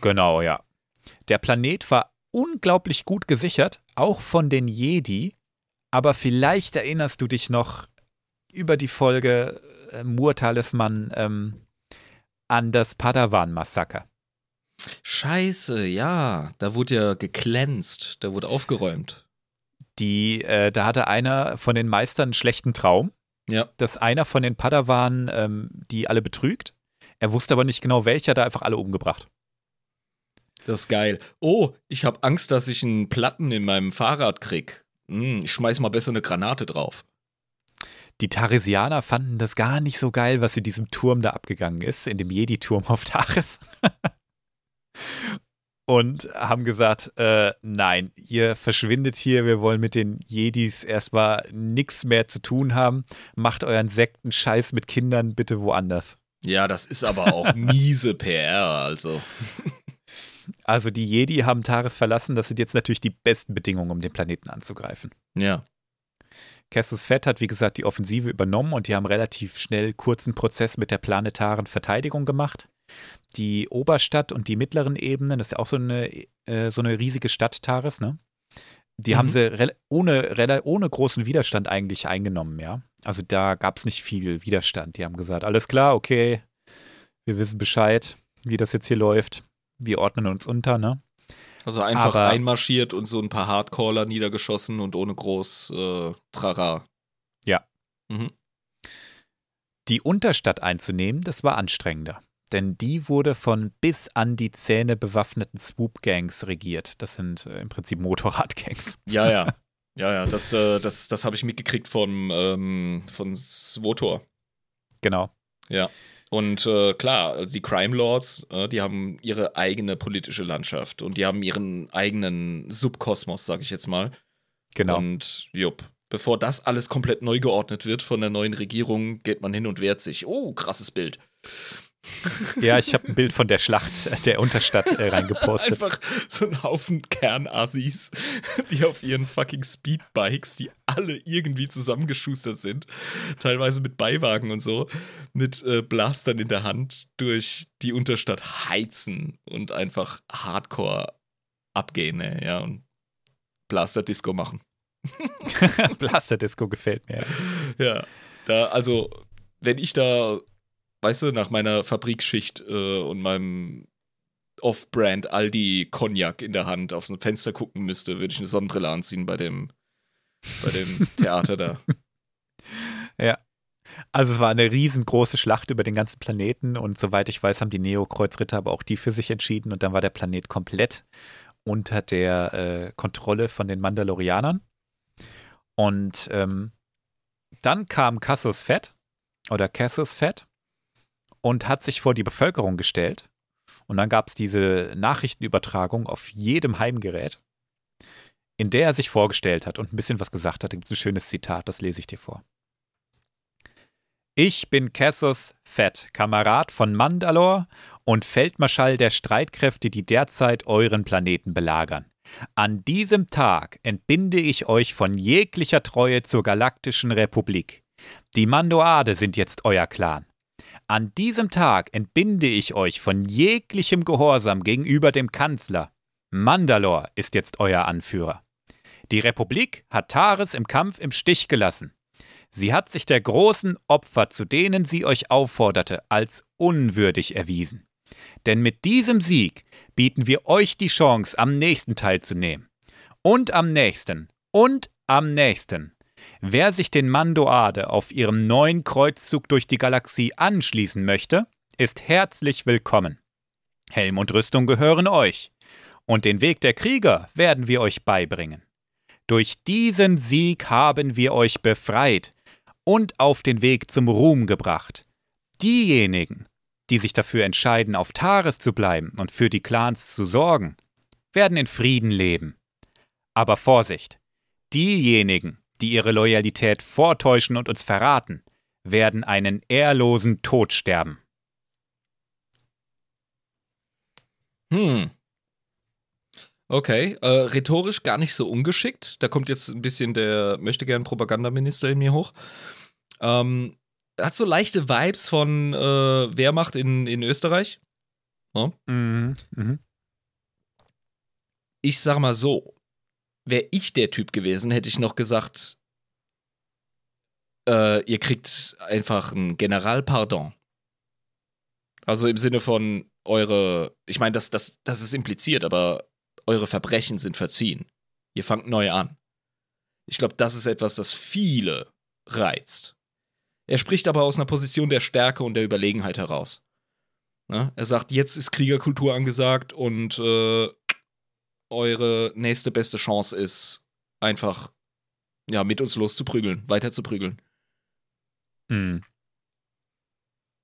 Genau, ja. Der Planet war unglaublich gut gesichert, auch von den Jedi. Aber vielleicht erinnerst du dich noch über die Folge äh, Mur-Talisman ähm, an das Padawan-Massaker. Scheiße, ja. Da wurde ja geklänzt, da wurde aufgeräumt. Die, äh, da hatte einer von den Meistern einen schlechten Traum, ja. Dass einer von den Padawanen ähm, die alle betrügt. Er wusste aber nicht genau, welcher, da einfach alle umgebracht. Das ist geil. Oh, ich habe Angst, dass ich einen Platten in meinem Fahrrad krieg. Hm, ich schmeiß mal besser eine Granate drauf. Die Taresianer fanden das gar nicht so geil, was in diesem Turm da abgegangen ist, in dem Jedi-Turm auf Taris. Und haben gesagt, äh, nein, ihr verschwindet hier, wir wollen mit den Jedis erstmal nichts mehr zu tun haben. Macht euren Sektenscheiß mit Kindern bitte woanders. Ja, das ist aber auch miese P R, also. Also die Jedi haben Taris verlassen, das sind jetzt natürlich die besten Bedingungen, um den Planeten anzugreifen. Ja. Cassius Fett hat, wie gesagt, die Offensive übernommen und die haben relativ schnell kurzen Prozess mit der planetaren Verteidigung gemacht. Die Oberstadt und die mittleren Ebenen, das ist ja auch so eine, äh, so eine riesige Stadt, Taris, ne? Die mhm. haben sie re- ohne, re- ohne großen Widerstand eigentlich eingenommen, ja. Also da gab es nicht viel Widerstand. Die haben gesagt, alles klar, okay, wir wissen Bescheid, wie das jetzt hier läuft. Wir ordnen uns unter, ne? Also einfach aber einmarschiert und so ein paar Hardcaller niedergeschossen und ohne groß äh, Trara. Ja. Mhm. Die Unterstadt einzunehmen, das war anstrengender. Denn die wurde von bis an die Zähne bewaffneten Swoop-Gangs regiert. Das sind äh, im Prinzip Motorrad-Gangs. Ja, ja. Ja, ja, das, äh, das, das habe ich mitgekriegt vom, ähm, von Svotor. Genau. Ja. Und äh, klar, die Crime Lords, äh, die haben ihre eigene politische Landschaft und die haben ihren eigenen Subkosmos, sag ich jetzt mal. Genau. Und jupp, bevor das alles komplett neu geordnet wird von der neuen Regierung, geht man hin und wehrt sich. Oh, krasses Bild. Ja, ich habe ein Bild von der Schlacht der Unterstadt äh, reingepostet. Einfach so ein Haufen Kernassis, die auf ihren fucking Speedbikes, die alle irgendwie zusammengeschustert sind, teilweise mit Beiwagen und so, mit äh, Blastern in der Hand durch die Unterstadt heizen und einfach Hardcore abgehen, ey, ja, und Blaster-Disco machen. Blaster-Disco gefällt mir. Ja, da, also, wenn ich da weißt du, nach meiner Fabrikschicht äh, und meinem Off-Brand Aldi-Cognac in der Hand aufs Fenster gucken müsste, würde ich eine Sonnenbrille anziehen bei dem, bei dem Theater da. Ja. Also es war eine riesengroße Schlacht über den ganzen Planeten und soweit ich weiß, haben die Neokreuzritter aber auch die für sich entschieden und dann war der Planet komplett unter der äh, Kontrolle von den Mandalorianern. Und ähm, dann kam Cassius Fett oder Cassius Fett und hat sich vor die Bevölkerung gestellt. Und dann gab es diese Nachrichtenübertragung auf jedem Heimgerät, in der er sich vorgestellt hat und ein bisschen was gesagt hat. Da gibt es ein schönes Zitat, das lese ich dir vor. Ich bin Cassius Fett, Kamerad von Mandalore und Feldmarschall der Streitkräfte, die derzeit euren Planeten belagern. An diesem Tag entbinde ich euch von jeglicher Treue zur Galaktischen Republik. Die Mandoade sind jetzt euer Clan. An diesem Tag entbinde ich euch von jeglichem Gehorsam gegenüber dem Kanzler. Mandalore ist jetzt euer Anführer. Die Republik hat Taris im Kampf im Stich gelassen. Sie hat sich der großen Opfer, zu denen sie euch aufforderte, als unwürdig erwiesen. Denn mit diesem Sieg bieten wir euch die Chance, am nächsten teilzunehmen. Und am nächsten. Und am nächsten. Wer sich den Mandoade auf ihrem neuen Kreuzzug durch die Galaxie anschließen möchte, ist herzlich willkommen. Helm und Rüstung gehören euch. Und den Weg der Krieger werden wir euch beibringen. Durch diesen Sieg haben wir euch befreit und auf den Weg zum Ruhm gebracht. Diejenigen, die sich dafür entscheiden, auf Taris zu bleiben und für die Clans zu sorgen, werden in Frieden leben. Aber Vorsicht, diejenigen, die ihre Loyalität vortäuschen und uns verraten, werden einen ehrlosen Tod sterben. Hm. Okay, äh, rhetorisch gar nicht so ungeschickt. Da kommt jetzt ein bisschen der Möchtegern-Propagandaminister in mir hoch. Ähm, hat so leichte Vibes von äh, Wehrmacht in, in Österreich. Ja. Mhm. Mhm. Ich sag mal so, wäre ich der Typ gewesen, hätte ich noch gesagt, äh, ihr kriegt einfach ein Generalpardon. Also im Sinne von eure, ich meine, das, das, das ist impliziert, aber eure Verbrechen sind verziehen. Ihr fangt neu an. Ich glaube, das ist etwas, das viele reizt. Er spricht aber aus einer Position der Stärke und der Überlegenheit heraus. Ne? Er sagt, jetzt ist Kriegerkultur angesagt und äh, eure nächste beste Chance ist, einfach ja, mit uns loszuprügeln, weiter zu prügeln. Mhm.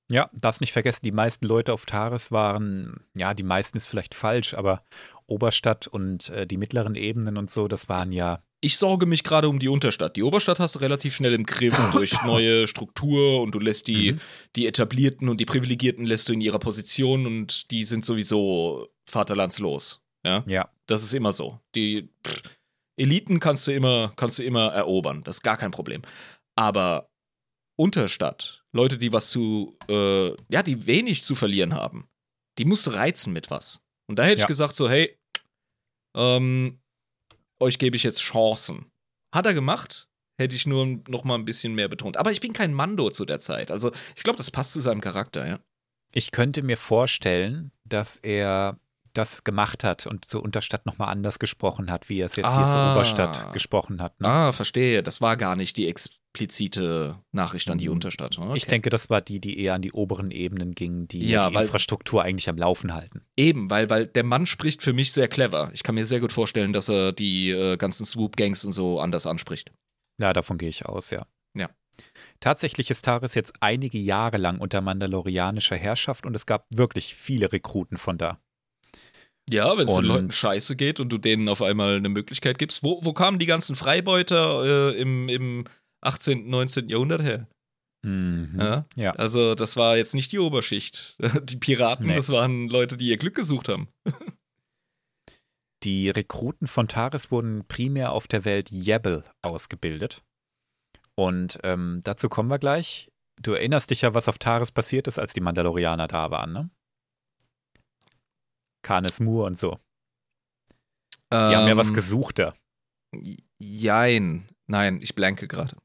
Ja, darfst nicht vergessen, die meisten Leute auf Taris waren, ja, die meisten ist vielleicht falsch, aber Oberstadt und äh, die mittleren Ebenen und so, das waren ja... Ich sorge mich gerade um die Unterstadt. Die Oberstadt hast du relativ schnell im Griff durch neue Struktur und du lässt die, mhm. die Etablierten und die Privilegierten lässt du in ihrer Position und die sind sowieso vaterlandslos. Ja? Ja. Das ist immer so. Die pff, Eliten kannst du immer, kannst du immer erobern. Das ist gar kein Problem. Aber Unterstadt, Leute, die was zu, äh, ja, die wenig zu verlieren haben, die musst du reizen mit was. Und da hätte ja. ich gesagt so, hey, ähm, euch gebe ich jetzt Chancen. Hat er gemacht, hätte ich nur noch mal ein bisschen mehr betont. Aber ich bin kein Mando zu der Zeit. Also ich glaube, das passt zu seinem Charakter, ja. Ich könnte mir vorstellen, dass er das gemacht hat und zur Unterstadt noch mal anders gesprochen hat, wie er es jetzt ah, hier zur Oberstadt gesprochen hat. Ne? Ah, verstehe. Das war gar nicht die explizite Nachricht an die Unterstadt. Okay. Ich denke, das war die, die eher an die oberen Ebenen ging, die ja, die weil, Infrastruktur eigentlich am Laufen halten. Eben, weil, weil der Mann spricht für mich sehr clever. Ich kann mir sehr gut vorstellen, dass er die äh, ganzen Swoop-Gangs und so anders anspricht. Ja, davon gehe ich aus, ja. Ja. Tatsächlich ist Taris jetzt einige Jahre lang unter mandalorianischer Herrschaft und es gab wirklich viele Rekruten von da. Ja, wenn es den Leuten scheiße geht und du denen auf einmal eine Möglichkeit gibst. Wo, wo kamen die ganzen Freibeuter äh, im, im achtzehnten, neunzehnten Jahrhundert her? Mhm, ja? Ja. Also das war jetzt nicht die Oberschicht. Die Piraten, nee. Das waren Leute, die ihr Glück gesucht haben. Die Rekruten von Taris wurden primär auf der Welt Jebel ausgebildet. Und ähm, dazu kommen wir gleich. Du erinnerst dich ja, was auf Taris passiert ist, als die Mandalorianer da waren, ne? Karnes Moor und so. Die ähm, haben ja was gesucht da. Jein. Nein, ich blanke gerade.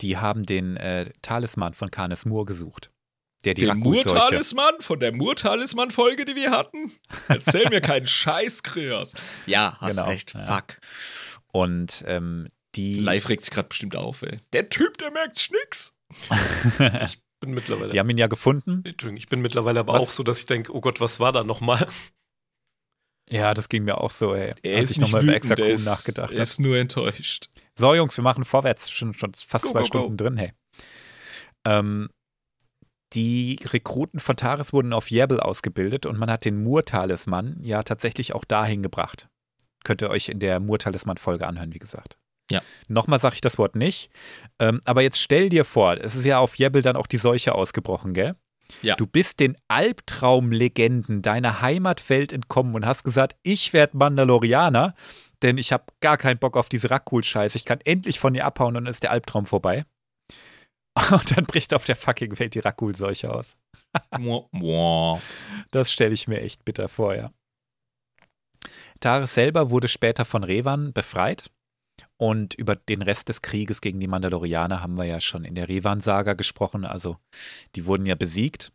Die haben den äh, Talisman von Karnes Moor gesucht. Der die Den Moor-Talisman? Von der Moor-Talisman-Folge, die wir hatten? Erzähl mir keinen Scheiß, Kryos. Ja, hast genau. recht. Ja. Fuck. Und ähm, die... Leif regt sich gerade bestimmt auf, ey. Der Typ, der merkt's nix. Ich bin mittlerweile... Die haben ihn ja gefunden. Entschuldigung, ich bin mittlerweile aber was? auch so, dass ich denke, oh Gott, was war da nochmal? Ja, das ging mir auch so, ey. Er ist ich nicht wütend, über er ist, nachgedacht er ist nur enttäuscht. So, Jungs, wir machen vorwärts. Schon, schon fast go, zwei go, Stunden go. drin, hey. Ähm, die Rekruten von Taris wurden auf Jebel ausgebildet und man hat den Mur-Talisman ja tatsächlich auch dahin gebracht. Könnt ihr euch in der Mur-Talisman-Folge anhören, wie gesagt. Ja. Nochmal sage ich das Wort nicht. Ähm, aber jetzt stell dir vor, es ist ja auf Jebel dann auch die Seuche ausgebrochen, gell? Ja. Du bist den Albtraumlegenden deiner Heimatwelt entkommen und hast gesagt, ich werde Mandalorianer, denn ich habe gar keinen Bock auf diese Rakul-Scheiße. Ich kann endlich von dir abhauen und dann ist der Albtraum vorbei. Und dann bricht auf der fucking Welt die Rakul-Seuche aus. Das stelle ich mir echt bitter vor, ja. Taris selber wurde später von Revan befreit. Und über den Rest des Krieges gegen die Mandalorianer haben wir ja schon in der Revan-Saga gesprochen. Also die wurden ja besiegt.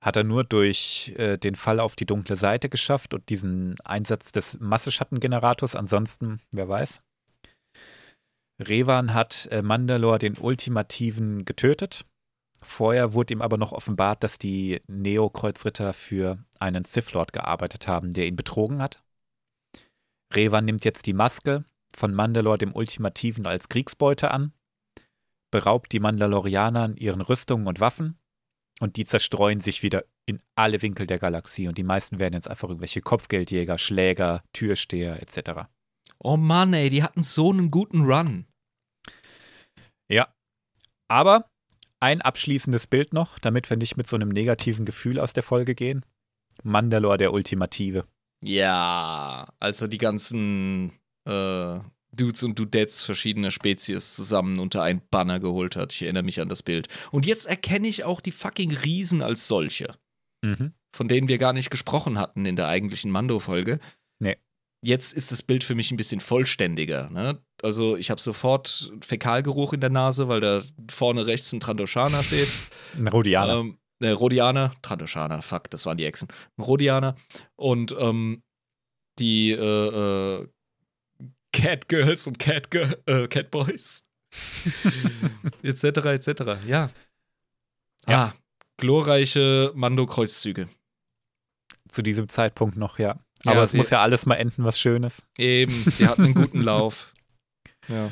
Hat er nur durch äh, den Fall auf die dunkle Seite geschafft und diesen Einsatz des Masseschattengenerators. Ansonsten, wer weiß. Revan hat äh, Mandalore den Ultimativen getötet. Vorher wurde ihm aber noch offenbart, dass die Neo-Kreuzritter für einen Sith-Lord gearbeitet haben, der ihn betrogen hat. Revan nimmt jetzt die Maske von Mandalore dem Ultimativen als Kriegsbeute an, beraubt die Mandalorianer ihren Rüstungen und Waffen und die zerstreuen sich wieder in alle Winkel der Galaxie und die meisten werden jetzt einfach irgendwelche Kopfgeldjäger, Schläger, Türsteher et cetera. Oh Mann, ey, die hatten so einen guten Run. Ja, aber ein abschließendes Bild noch, damit wir nicht mit so einem negativen Gefühl aus der Folge gehen. Mandalore der Ultimative. Ja, also die ganzen... Uh, Dudes und Dudettes verschiedener Spezies zusammen unter einen Banner geholt hat. Ich erinnere mich an das Bild. Und jetzt erkenne ich auch die fucking Riesen als solche. Mhm. Von denen wir gar nicht gesprochen hatten in der eigentlichen Mando-Folge. Nee. Jetzt ist das Bild für mich ein bisschen vollständiger. Ne? Also ich habe sofort Fäkalgeruch in der Nase, weil da vorne rechts ein Trandoshaner steht. Ein Rodianer. Ähm, äh, Rodianer, Trandoshaner, fuck, das waren die Echsen. Ein Rodianer. Und ähm, die äh, äh, Catgirls und Catgirl, äh, Catboys, et cetera, et cetera, ja. Ja. Ah, glorreiche Mando-Kreuzzüge. Zu diesem Zeitpunkt noch, ja. Aber ja, es muss ja alles mal enden, was Schönes. Eben, sie hatten einen guten Lauf. Ja.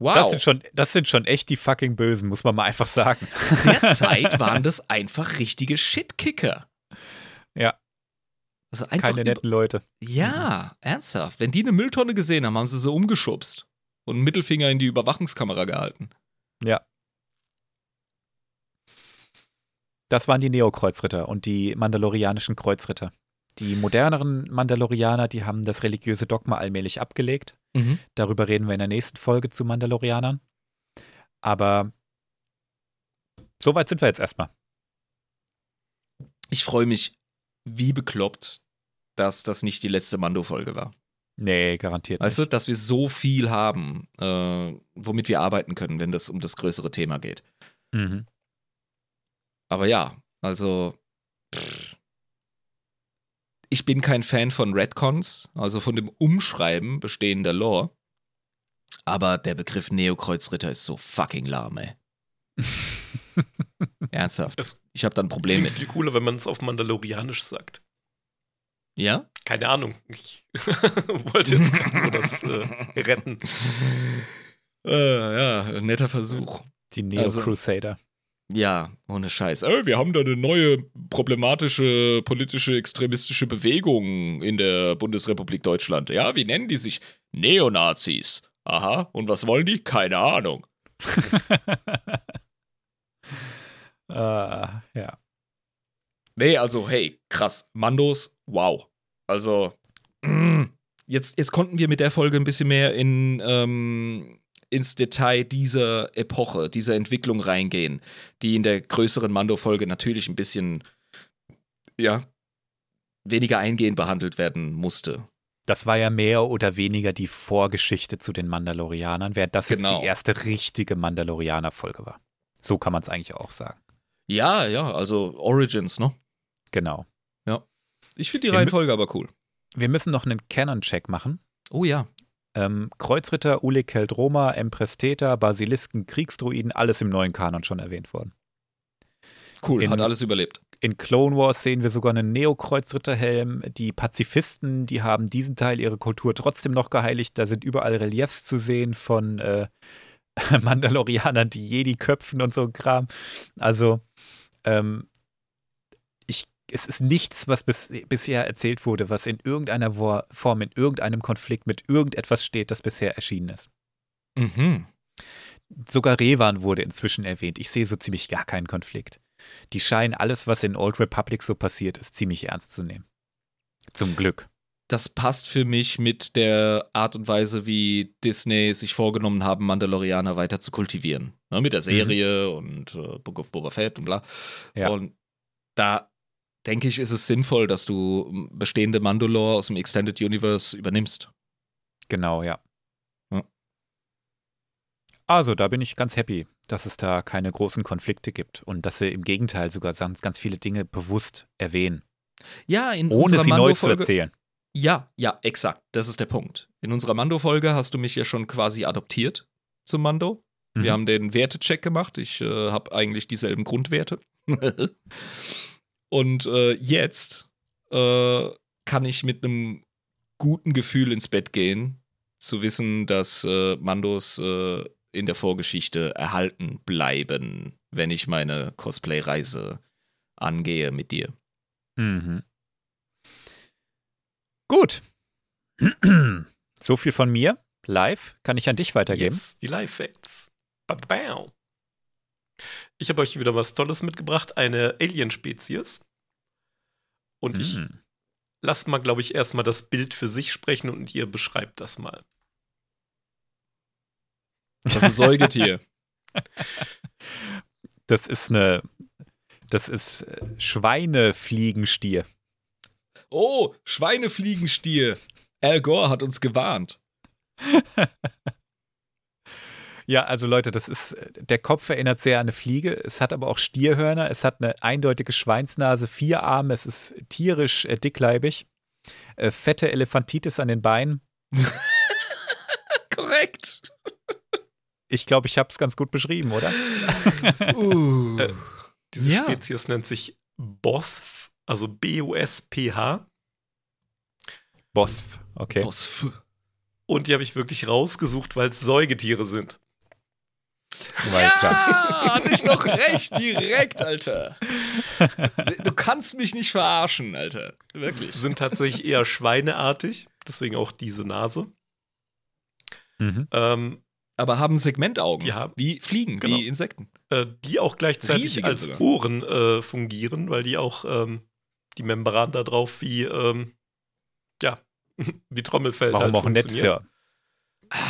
Wow. Das sind, schon, das sind schon echt die fucking Bösen, muss man mal einfach sagen. Zu der Zeit waren das einfach richtige Shitkicker. Ja. Also einfach keine netten Leute. Ja, ernsthaft. Wenn die eine Mülltonne gesehen haben, haben sie sie umgeschubst und einen Mittelfinger in die Überwachungskamera gehalten. Ja. Das waren die Neokreuzritter und die mandalorianischen Kreuzritter. Die moderneren Mandalorianer, die haben das religiöse Dogma allmählich abgelegt. Mhm. Darüber reden wir in der nächsten Folge zu Mandalorianern. Aber soweit sind wir jetzt erstmal. Ich freue mich wie bekloppt, dass das nicht die letzte Mando-Folge war. Nee, garantiert weißt nicht. Weißt du, dass wir so viel haben, äh, womit wir arbeiten können, wenn es um das größere Thema geht. Mhm. Aber ja, also pff, ich bin kein Fan von Retcons, also von dem Umschreiben bestehender Lore. Aber der Begriff Neokreuzritter ist so fucking lahm, ey. Ernsthaft. Das ich habe da ein Problem mit. Viel cooler, wenn man es auf Mandalorianisch sagt. Ja? Keine Ahnung. Ich wollte jetzt gerade nur das äh, retten. Äh, ja, netter Versuch. Die Neocruzader. Also, ja, ohne Scheiß. Äh, wir haben da eine neue problematische, politische, extremistische Bewegung in der Bundesrepublik Deutschland. Ja, wie nennen die sich? Neonazis. Aha, und was wollen die? Keine Ahnung. äh, ja. Nee, also, hey, krass. Mandos, wow. Also, jetzt, jetzt konnten wir mit der Folge ein bisschen mehr in ähm, ins Detail dieser Epoche, dieser Entwicklung reingehen, die in der größeren Mando-Folge natürlich ein bisschen, ja, weniger eingehend behandelt werden musste. Das war ja mehr oder weniger die Vorgeschichte zu den Mandalorianern, während das genau. jetzt die erste richtige Mandalorianer-Folge war. So kann man es eigentlich auch sagen. Ja, ja, also Origins, ne? Genau. Ja. Ich finde die Reihenfolge aber cool. Wir müssen noch einen Canon-Check machen. Oh ja. Ähm, Kreuzritter, Ulic Qel-Droma, Empress Theta, Basilisken, Kriegsdruiden, alles im neuen Kanon schon erwähnt worden. Cool, in, hat alles überlebt. In Clone Wars sehen wir sogar einen Neo-Kreuzritterhelm. Die Pazifisten, die haben diesen Teil ihrer Kultur trotzdem noch geheiligt. Da sind überall Reliefs zu sehen von äh, Mandalorianern, die Jedi köpfen und so ein Kram. Also, ähm, ich, es ist nichts, was bis, bisher erzählt wurde, was in irgendeiner Wo- Form, in irgendeinem Konflikt mit irgendetwas steht, das bisher erschienen ist. Mhm. Sogar Revan wurde inzwischen erwähnt. Ich sehe so ziemlich gar keinen Konflikt. Die scheinen alles, was in Old Republic so passiert ist, ziemlich ernst zu nehmen. Zum Glück. Das passt für mich mit der Art und Weise, wie Disney sich vorgenommen haben, Mandalorianer weiter zu kultivieren. Ne, mit der Serie mhm. und äh, Book of Boba Fett und bla. Ja. Und da denke ich, ist es sinnvoll, dass du bestehende Mandalore aus dem Extended Universe übernimmst. Genau, ja. ja. Also, da bin ich ganz happy, dass es da keine großen Konflikte gibt und dass sie im Gegenteil sogar ganz viele Dinge bewusst erwähnen. Ja, in ohne sie neu zu erzählen. Ja, ja, exakt. Das ist der Punkt. In unserer Mando-Folge hast du mich ja schon quasi adoptiert zum Mando. Mhm. Wir haben den Wertecheck gemacht. Ich äh, habe eigentlich dieselben Grundwerte. Und äh, jetzt äh, kann ich mit einem guten Gefühl ins Bett gehen, zu wissen, dass äh, Mandos äh, in der Vorgeschichte erhalten bleiben, wenn ich meine Cosplay-Reise angehe mit dir. Mhm. Gut. So viel von mir. Live kann ich an dich weitergeben. Yes, die Live-Facts. Ba-bam. Ich habe euch wieder was Tolles mitgebracht, eine Alien-Spezies. Und mm. ich lasse mal, glaube ich, erstmal das Bild für sich sprechen und ihr beschreibt das mal. Das ist ein Säugetier. Das ist eine, das ist Schweinefliegenstier. Oh, Schweinefliegenstier. Al Gore hat uns gewarnt. Ja, also Leute, das ist, der Kopf erinnert sehr an eine Fliege, es hat aber auch Stierhörner, es hat eine eindeutige Schweinsnase, vier Arme, es ist tierisch äh, dickleibig, äh, fette Elefantitis an den Beinen. Korrekt. Ich glaube, ich habe es ganz gut beschrieben, oder? uh, diese ja. Spezies nennt sich Bosf, also B O S P H. Bosf, okay. Bosf. Und die habe ich wirklich rausgesucht, weil es Säugetiere sind. Weil ja, klar. Hatte ich doch recht, direkt, Alter. Du kannst mich nicht verarschen, Alter. Wirklich. Sind tatsächlich eher schweineartig, deswegen auch diese Nase. Mhm. Ähm, Aber haben Segmentaugen, ja, wie Fliegen, genau. Wie Insekten. Äh, die auch gleichzeitig Riesige als sogar. Ohren äh, fungieren, weil die auch ähm, die Membran da drauf wie, ähm, ja, wie Trommelfell halt funktionieren. Warum auch Netz, ja.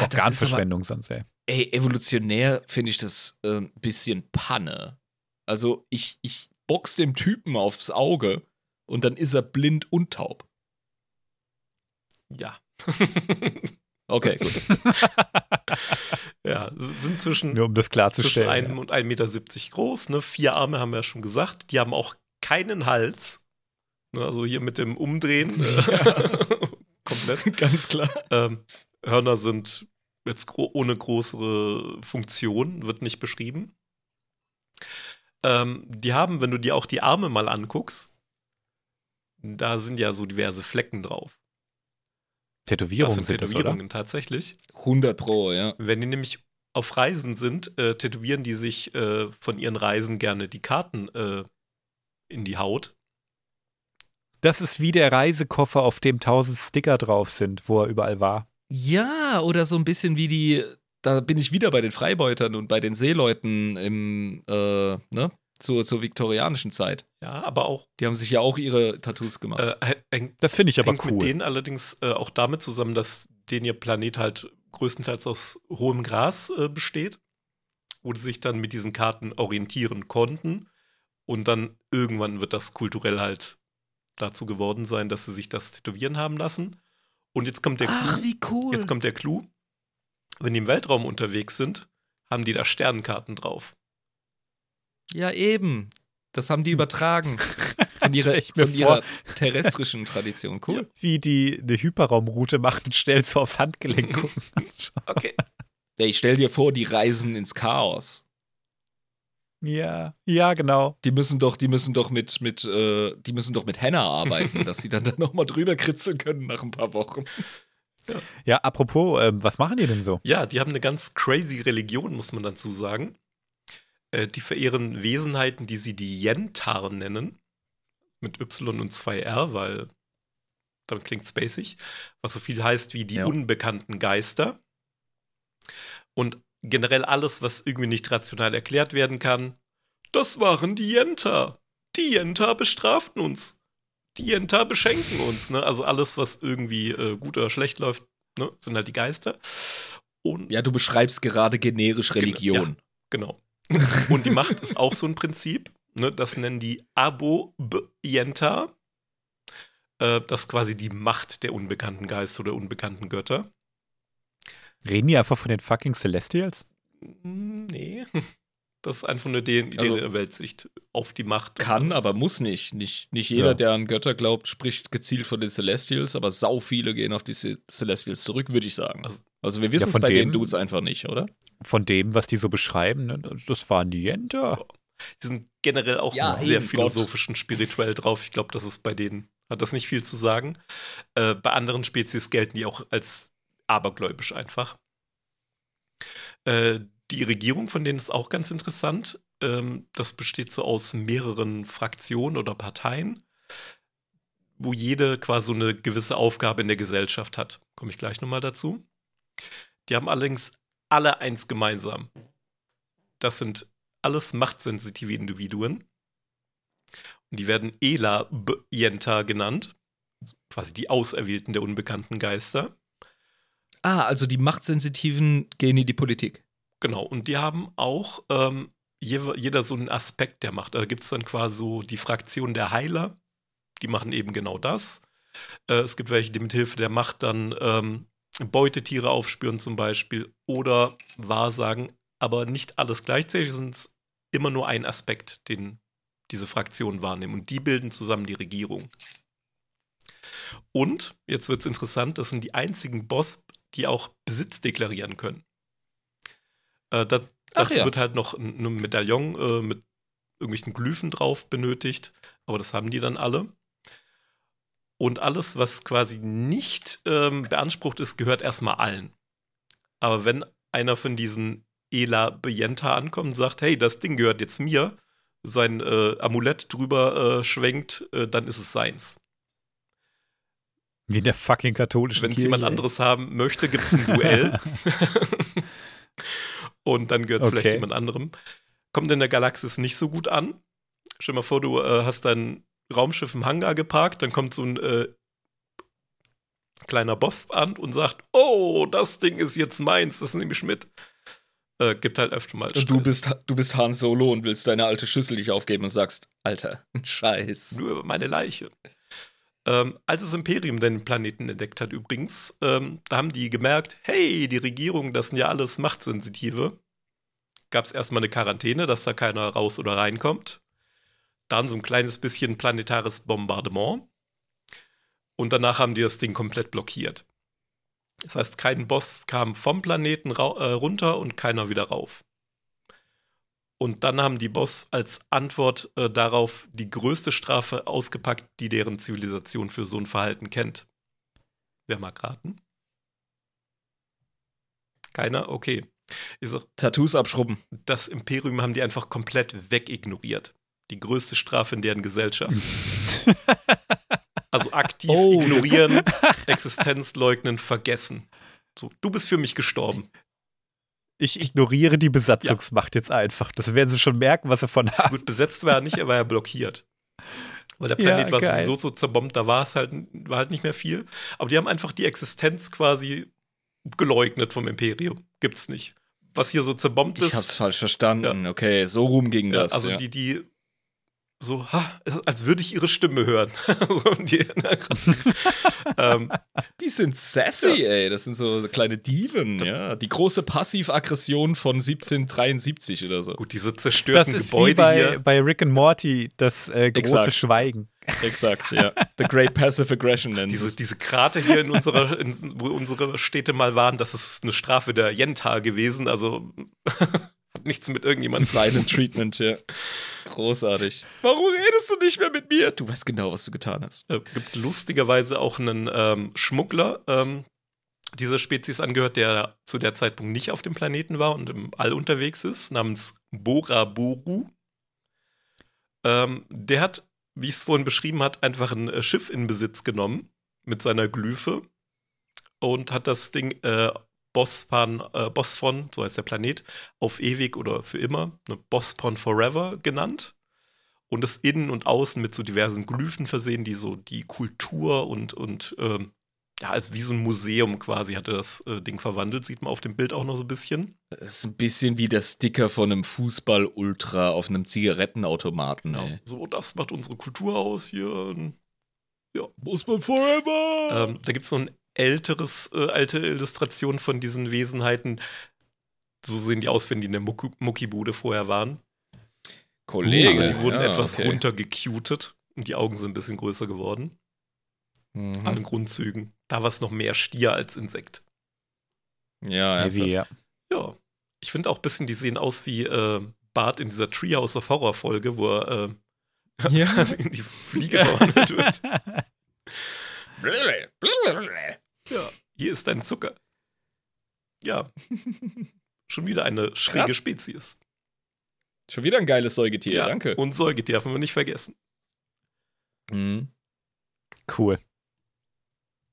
Organverschwendung sonst, ey. Ey, evolutionär finde ich das ein äh, bisschen Panne. Also ich, ich box dem Typen aufs Auge und dann ist er blind und taub. Ja. Okay, gut. Ja, sind zwischen, nur um das klarzustellen, zwischen einem ja. und eins Komma siebzig Meter groß. Ne? Vier Arme haben wir ja schon gesagt. Die haben auch keinen Hals. Ne? Also hier mit dem Umdrehen. Ja. Komplett. Ganz klar. Ähm, Hörner sind jetzt gro- ohne größere Funktion, wird nicht beschrieben. Ähm, die haben, wenn du dir auch die Arme mal anguckst, da sind ja so diverse Flecken drauf. Tätowierungen sind, sind Tätowierungen, das, oder? Tatsächlich. hundert Pro, ja. Wenn die nämlich auf Reisen sind, äh, tätowieren die sich äh, von ihren Reisen gerne die Karten äh, in die Haut. Das ist wie der Reisekoffer, auf dem tausend Sticker drauf sind, wo er überall war. Ja, oder so ein bisschen wie die, da bin ich wieder bei den Freibeutern und bei den Seeleuten im, äh, ne, zur, zur viktorianischen Zeit. Ja, aber auch. Die haben sich ja auch ihre Tattoos gemacht. Äh, häng, das finde ich aber cool. Mit denen allerdings äh, auch damit zusammen, dass den ihr Planet halt größtenteils aus hohem Gras äh, besteht, wo die sich dann mit diesen Karten orientieren konnten. Und dann irgendwann wird das kulturell halt dazu geworden sein, dass sie sich das tätowieren haben lassen. Und jetzt kommt der Clou. Ach, wie cool. Jetzt kommt der Clou. Wenn die im Weltraum unterwegs sind, haben die da Sternenkarten drauf. Ja, eben. Das haben die übertragen. Von ihrer, von ihrer terrestrischen Tradition. Cool. Ja. Wie die eine Hyperraumroute machen, stellst du aufs Handgelenk. Okay. Ja, ich stell dir vor, die reisen ins Chaos. Ja, ja, genau. Die müssen doch, die müssen doch mit, mit, äh, die müssen doch mit Henna arbeiten, dass sie dann, dann nochmal drüber kritzeln können nach ein paar Wochen. Ja, ja, apropos, ähm, was machen die denn so? Ja, die haben eine ganz crazy Religion, muss man dazu sagen. Äh, die verehren Wesenheiten, die sie die Yentar nennen. Mit Y und zwei R, weil damit klingt spacig. Was so viel heißt wie die ja. unbekannten Geister. Und generell alles, was irgendwie nicht rational erklärt werden kann. Das waren die Yentar. Die Yentar bestraften uns. Die Yentar beschenken uns. Ne? Also alles, was irgendwie äh, gut oder schlecht läuft, ne? Sind halt die Geister. Und ja, du beschreibst gerade generisch Religion. Gen- ja, genau. Und die Macht ist auch so ein Prinzip. Ne? Das nennen die Abo-B-Yentar. Äh, das ist quasi die Macht der unbekannten Geister oder unbekannten Götter. Reden die einfach von den fucking Celestials? Nee. Das ist einfach nur die also, der Weltsicht auf die Macht. Kann, aber muss nicht. Nicht, nicht jeder, ja. der an Götter glaubt, spricht gezielt von den Celestials, aber sau viele gehen auf die Celestials zurück, würde ich sagen. Also, also wir wissen es ja, bei dem, den Dudes einfach nicht, oder? Von dem, was die so beschreiben, ne? Das waren die Yentar. Die sind generell auch ja, sehr philosophisch und spirituell drauf. Ich glaube, das ist bei denen, hat das nicht viel zu sagen. Äh, bei anderen Spezies gelten die auch als abergläubisch einfach. Äh, die Regierung von denen ist auch ganz interessant. Ähm, das besteht so aus mehreren Fraktionen oder Parteien, wo jede quasi so eine gewisse Aufgabe in der Gesellschaft hat. Komme ich gleich nochmal dazu. Die haben allerdings alle eins gemeinsam. Das sind alles machtsensitive Individuen. Und die werden Ela-B-Yentar genannt. Quasi die Auserwählten der unbekannten Geister. Ah, also die Machtsensitiven gehen in die Politik. Genau, und die haben auch ähm, jeder so einen Aspekt der Macht. Da gibt es dann quasi so die Fraktion der Heiler, die machen eben genau das. Äh, es gibt welche, die mit Hilfe der Macht dann ähm, Beutetiere aufspüren zum Beispiel oder Wahrsagen, aber nicht alles gleichzeitig, sind immer nur ein Aspekt, den diese Fraktionen wahrnehmen. Und die bilden zusammen die Regierung. Und, jetzt wird's interessant, das sind die einzigen Boss, die auch Besitz deklarieren können. Äh, das, dazu ja. wird halt noch ein, ein Medaillon äh, mit irgendwelchen Glyphen drauf benötigt, aber das haben die dann alle. Und alles, was quasi nicht ähm, beansprucht ist, gehört erstmal allen. Aber wenn einer von diesen Ela Beyenta ankommt und sagt, hey, das Ding gehört jetzt mir, sein äh, Amulett drüber äh, schwenkt, äh, dann ist es seins. Wie in der fucking katholischen Kirche. Wenn es jemand anderes haben möchte, gibt es ein Duell. Und dann gehört es okay. vielleicht jemand anderem. Kommt in der Galaxis nicht so gut an. Stell dir mal vor, du äh, hast dein Raumschiff im Hangar geparkt, dann kommt so ein äh, kleiner Boss an und sagt, oh, das Ding ist jetzt meins, das nehme ich mit. Äh, gibt halt öfter mal Stress. Du bist, du bist Han Solo und willst deine alte Schüssel nicht aufgeben und sagst, Alter, Scheiß. Nur über meine Leiche. Ähm, als das Imperium den Planeten entdeckt hat übrigens, ähm, da haben die gemerkt, hey, die Regierung, das sind ja alles Machtsensitive. Gab es erstmal eine Quarantäne, dass da keiner raus oder reinkommt. Dann so ein kleines bisschen planetares Bombardement. Und danach haben die das Ding komplett blockiert. Das heißt, kein Boss kam vom Planeten ra- äh, runter und keiner wieder rauf. Und dann haben die Boss als Antwort äh, darauf die größte Strafe ausgepackt, die deren Zivilisation für so ein Verhalten kennt. Wer mag raten? Keiner? Okay. Ich sag, Tattoos abschrubben. Das Imperium haben die einfach komplett wegignoriert. Die größte Strafe in deren Gesellschaft. Also aktiv oh. ignorieren, Existenz leugnen, vergessen. So, du bist für mich gestorben. Ich ignoriere die Besatzungsmacht ja. jetzt einfach. Das werden sie schon merken, was sie von haben. Gut, besetzt war er nicht, er war ja blockiert. Weil der Planet ja, war sowieso so zerbombt, da war es halt, war halt nicht mehr viel. Aber die haben einfach die Existenz quasi geleugnet vom Imperium. Gibt's nicht. Was hier so zerbombt ist. Ich hab's falsch verstanden. Ja. Okay, so rum ging ja, das. Also ja. die, die so, ha, als würde ich ihre Stimme hören. so die, ähm, die sind sassy, ja. ey. Das sind so kleine Diven, ja. Die große Passivaggression von siebzehnhundertdreiundsiebzig oder so. Gut, diese zerstörten das ist Gebäude wie bei, hier. Bei Rick and Morty, das äh, große Exakt. Schweigen. Exakt, ja. The Great Passive Aggression nennt diese, diese Krater hier, in unserer, in, wo unsere Städte mal waren, das ist eine Strafe der Yentar gewesen, also hat nichts mit irgendjemandem. Silent Treatment, ja. Großartig. Warum redest du nicht mehr mit mir? Du weißt genau, was du getan hast. Es gibt lustigerweise auch einen ähm, Schmuggler, ähm, dieser Spezies angehört, der zu der Zeitpunkt nicht auf dem Planeten war und im All unterwegs ist, namens Boraburu. Ähm, der hat, wie ich es vorhin beschrieben habe, einfach ein Schiff in Besitz genommen mit seiner Glyphe und hat das Ding äh, Bospon, äh, Bospon, so heißt der Planet, auf ewig oder für immer, ne, Bospon Forever genannt und das innen und außen mit so diversen Glyphen versehen, die so die Kultur und, und ähm, ja, als wie so ein Museum quasi hat er das äh, Ding verwandelt, sieht man auf dem Bild auch noch so ein bisschen. Das ist ein bisschen wie der Sticker von einem Fußball-Ultra auf einem Zigarettenautomaten. Genau. So, das macht unsere Kultur aus hier. Ja, muss man forever! Ähm, da gibt es noch ein älteres, äh, alte Illustration von diesen Wesenheiten. So sehen die aus, wenn die in der Muck- Muckibude vorher waren. Kollege. Aber die wurden ja, etwas okay. runtergecutet und die Augen sind ein bisschen größer geworden. Mhm. An Grundzügen. Da war es noch mehr Stier als Insekt. Ja, Maybe, ja. Ja, ich finde auch ein bisschen, die sehen aus wie äh, Bart in dieser Treehouse of Horror-Folge, wo er äh, ja. in die Fliege verwandelt wird. Ja, hier ist dein Zucker. Ja, schon wieder eine schräge Krass. Spezies. Schon wieder ein geiles Säugetier, ja, danke. Und Säugetier dürfen wir nicht vergessen. Mhm. Cool.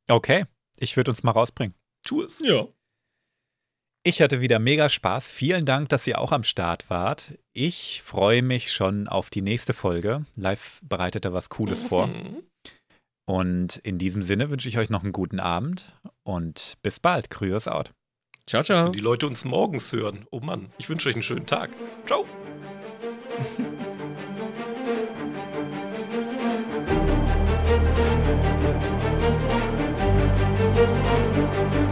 Okay, ich würde uns mal rausbringen. Tu es. Ja. Ich hatte wieder mega Spaß. Vielen Dank, dass ihr auch am Start wart. Ich freue mich schon auf die nächste Folge. Live bereitet da was Cooles mhm. vor. Und in diesem Sinne wünsche ich euch noch einen guten Abend und bis bald. Kryos out. Ciao, ciao. Dass die Leute uns morgens hören. Oh Mann, ich wünsche euch einen schönen Tag. Ciao. Thank you.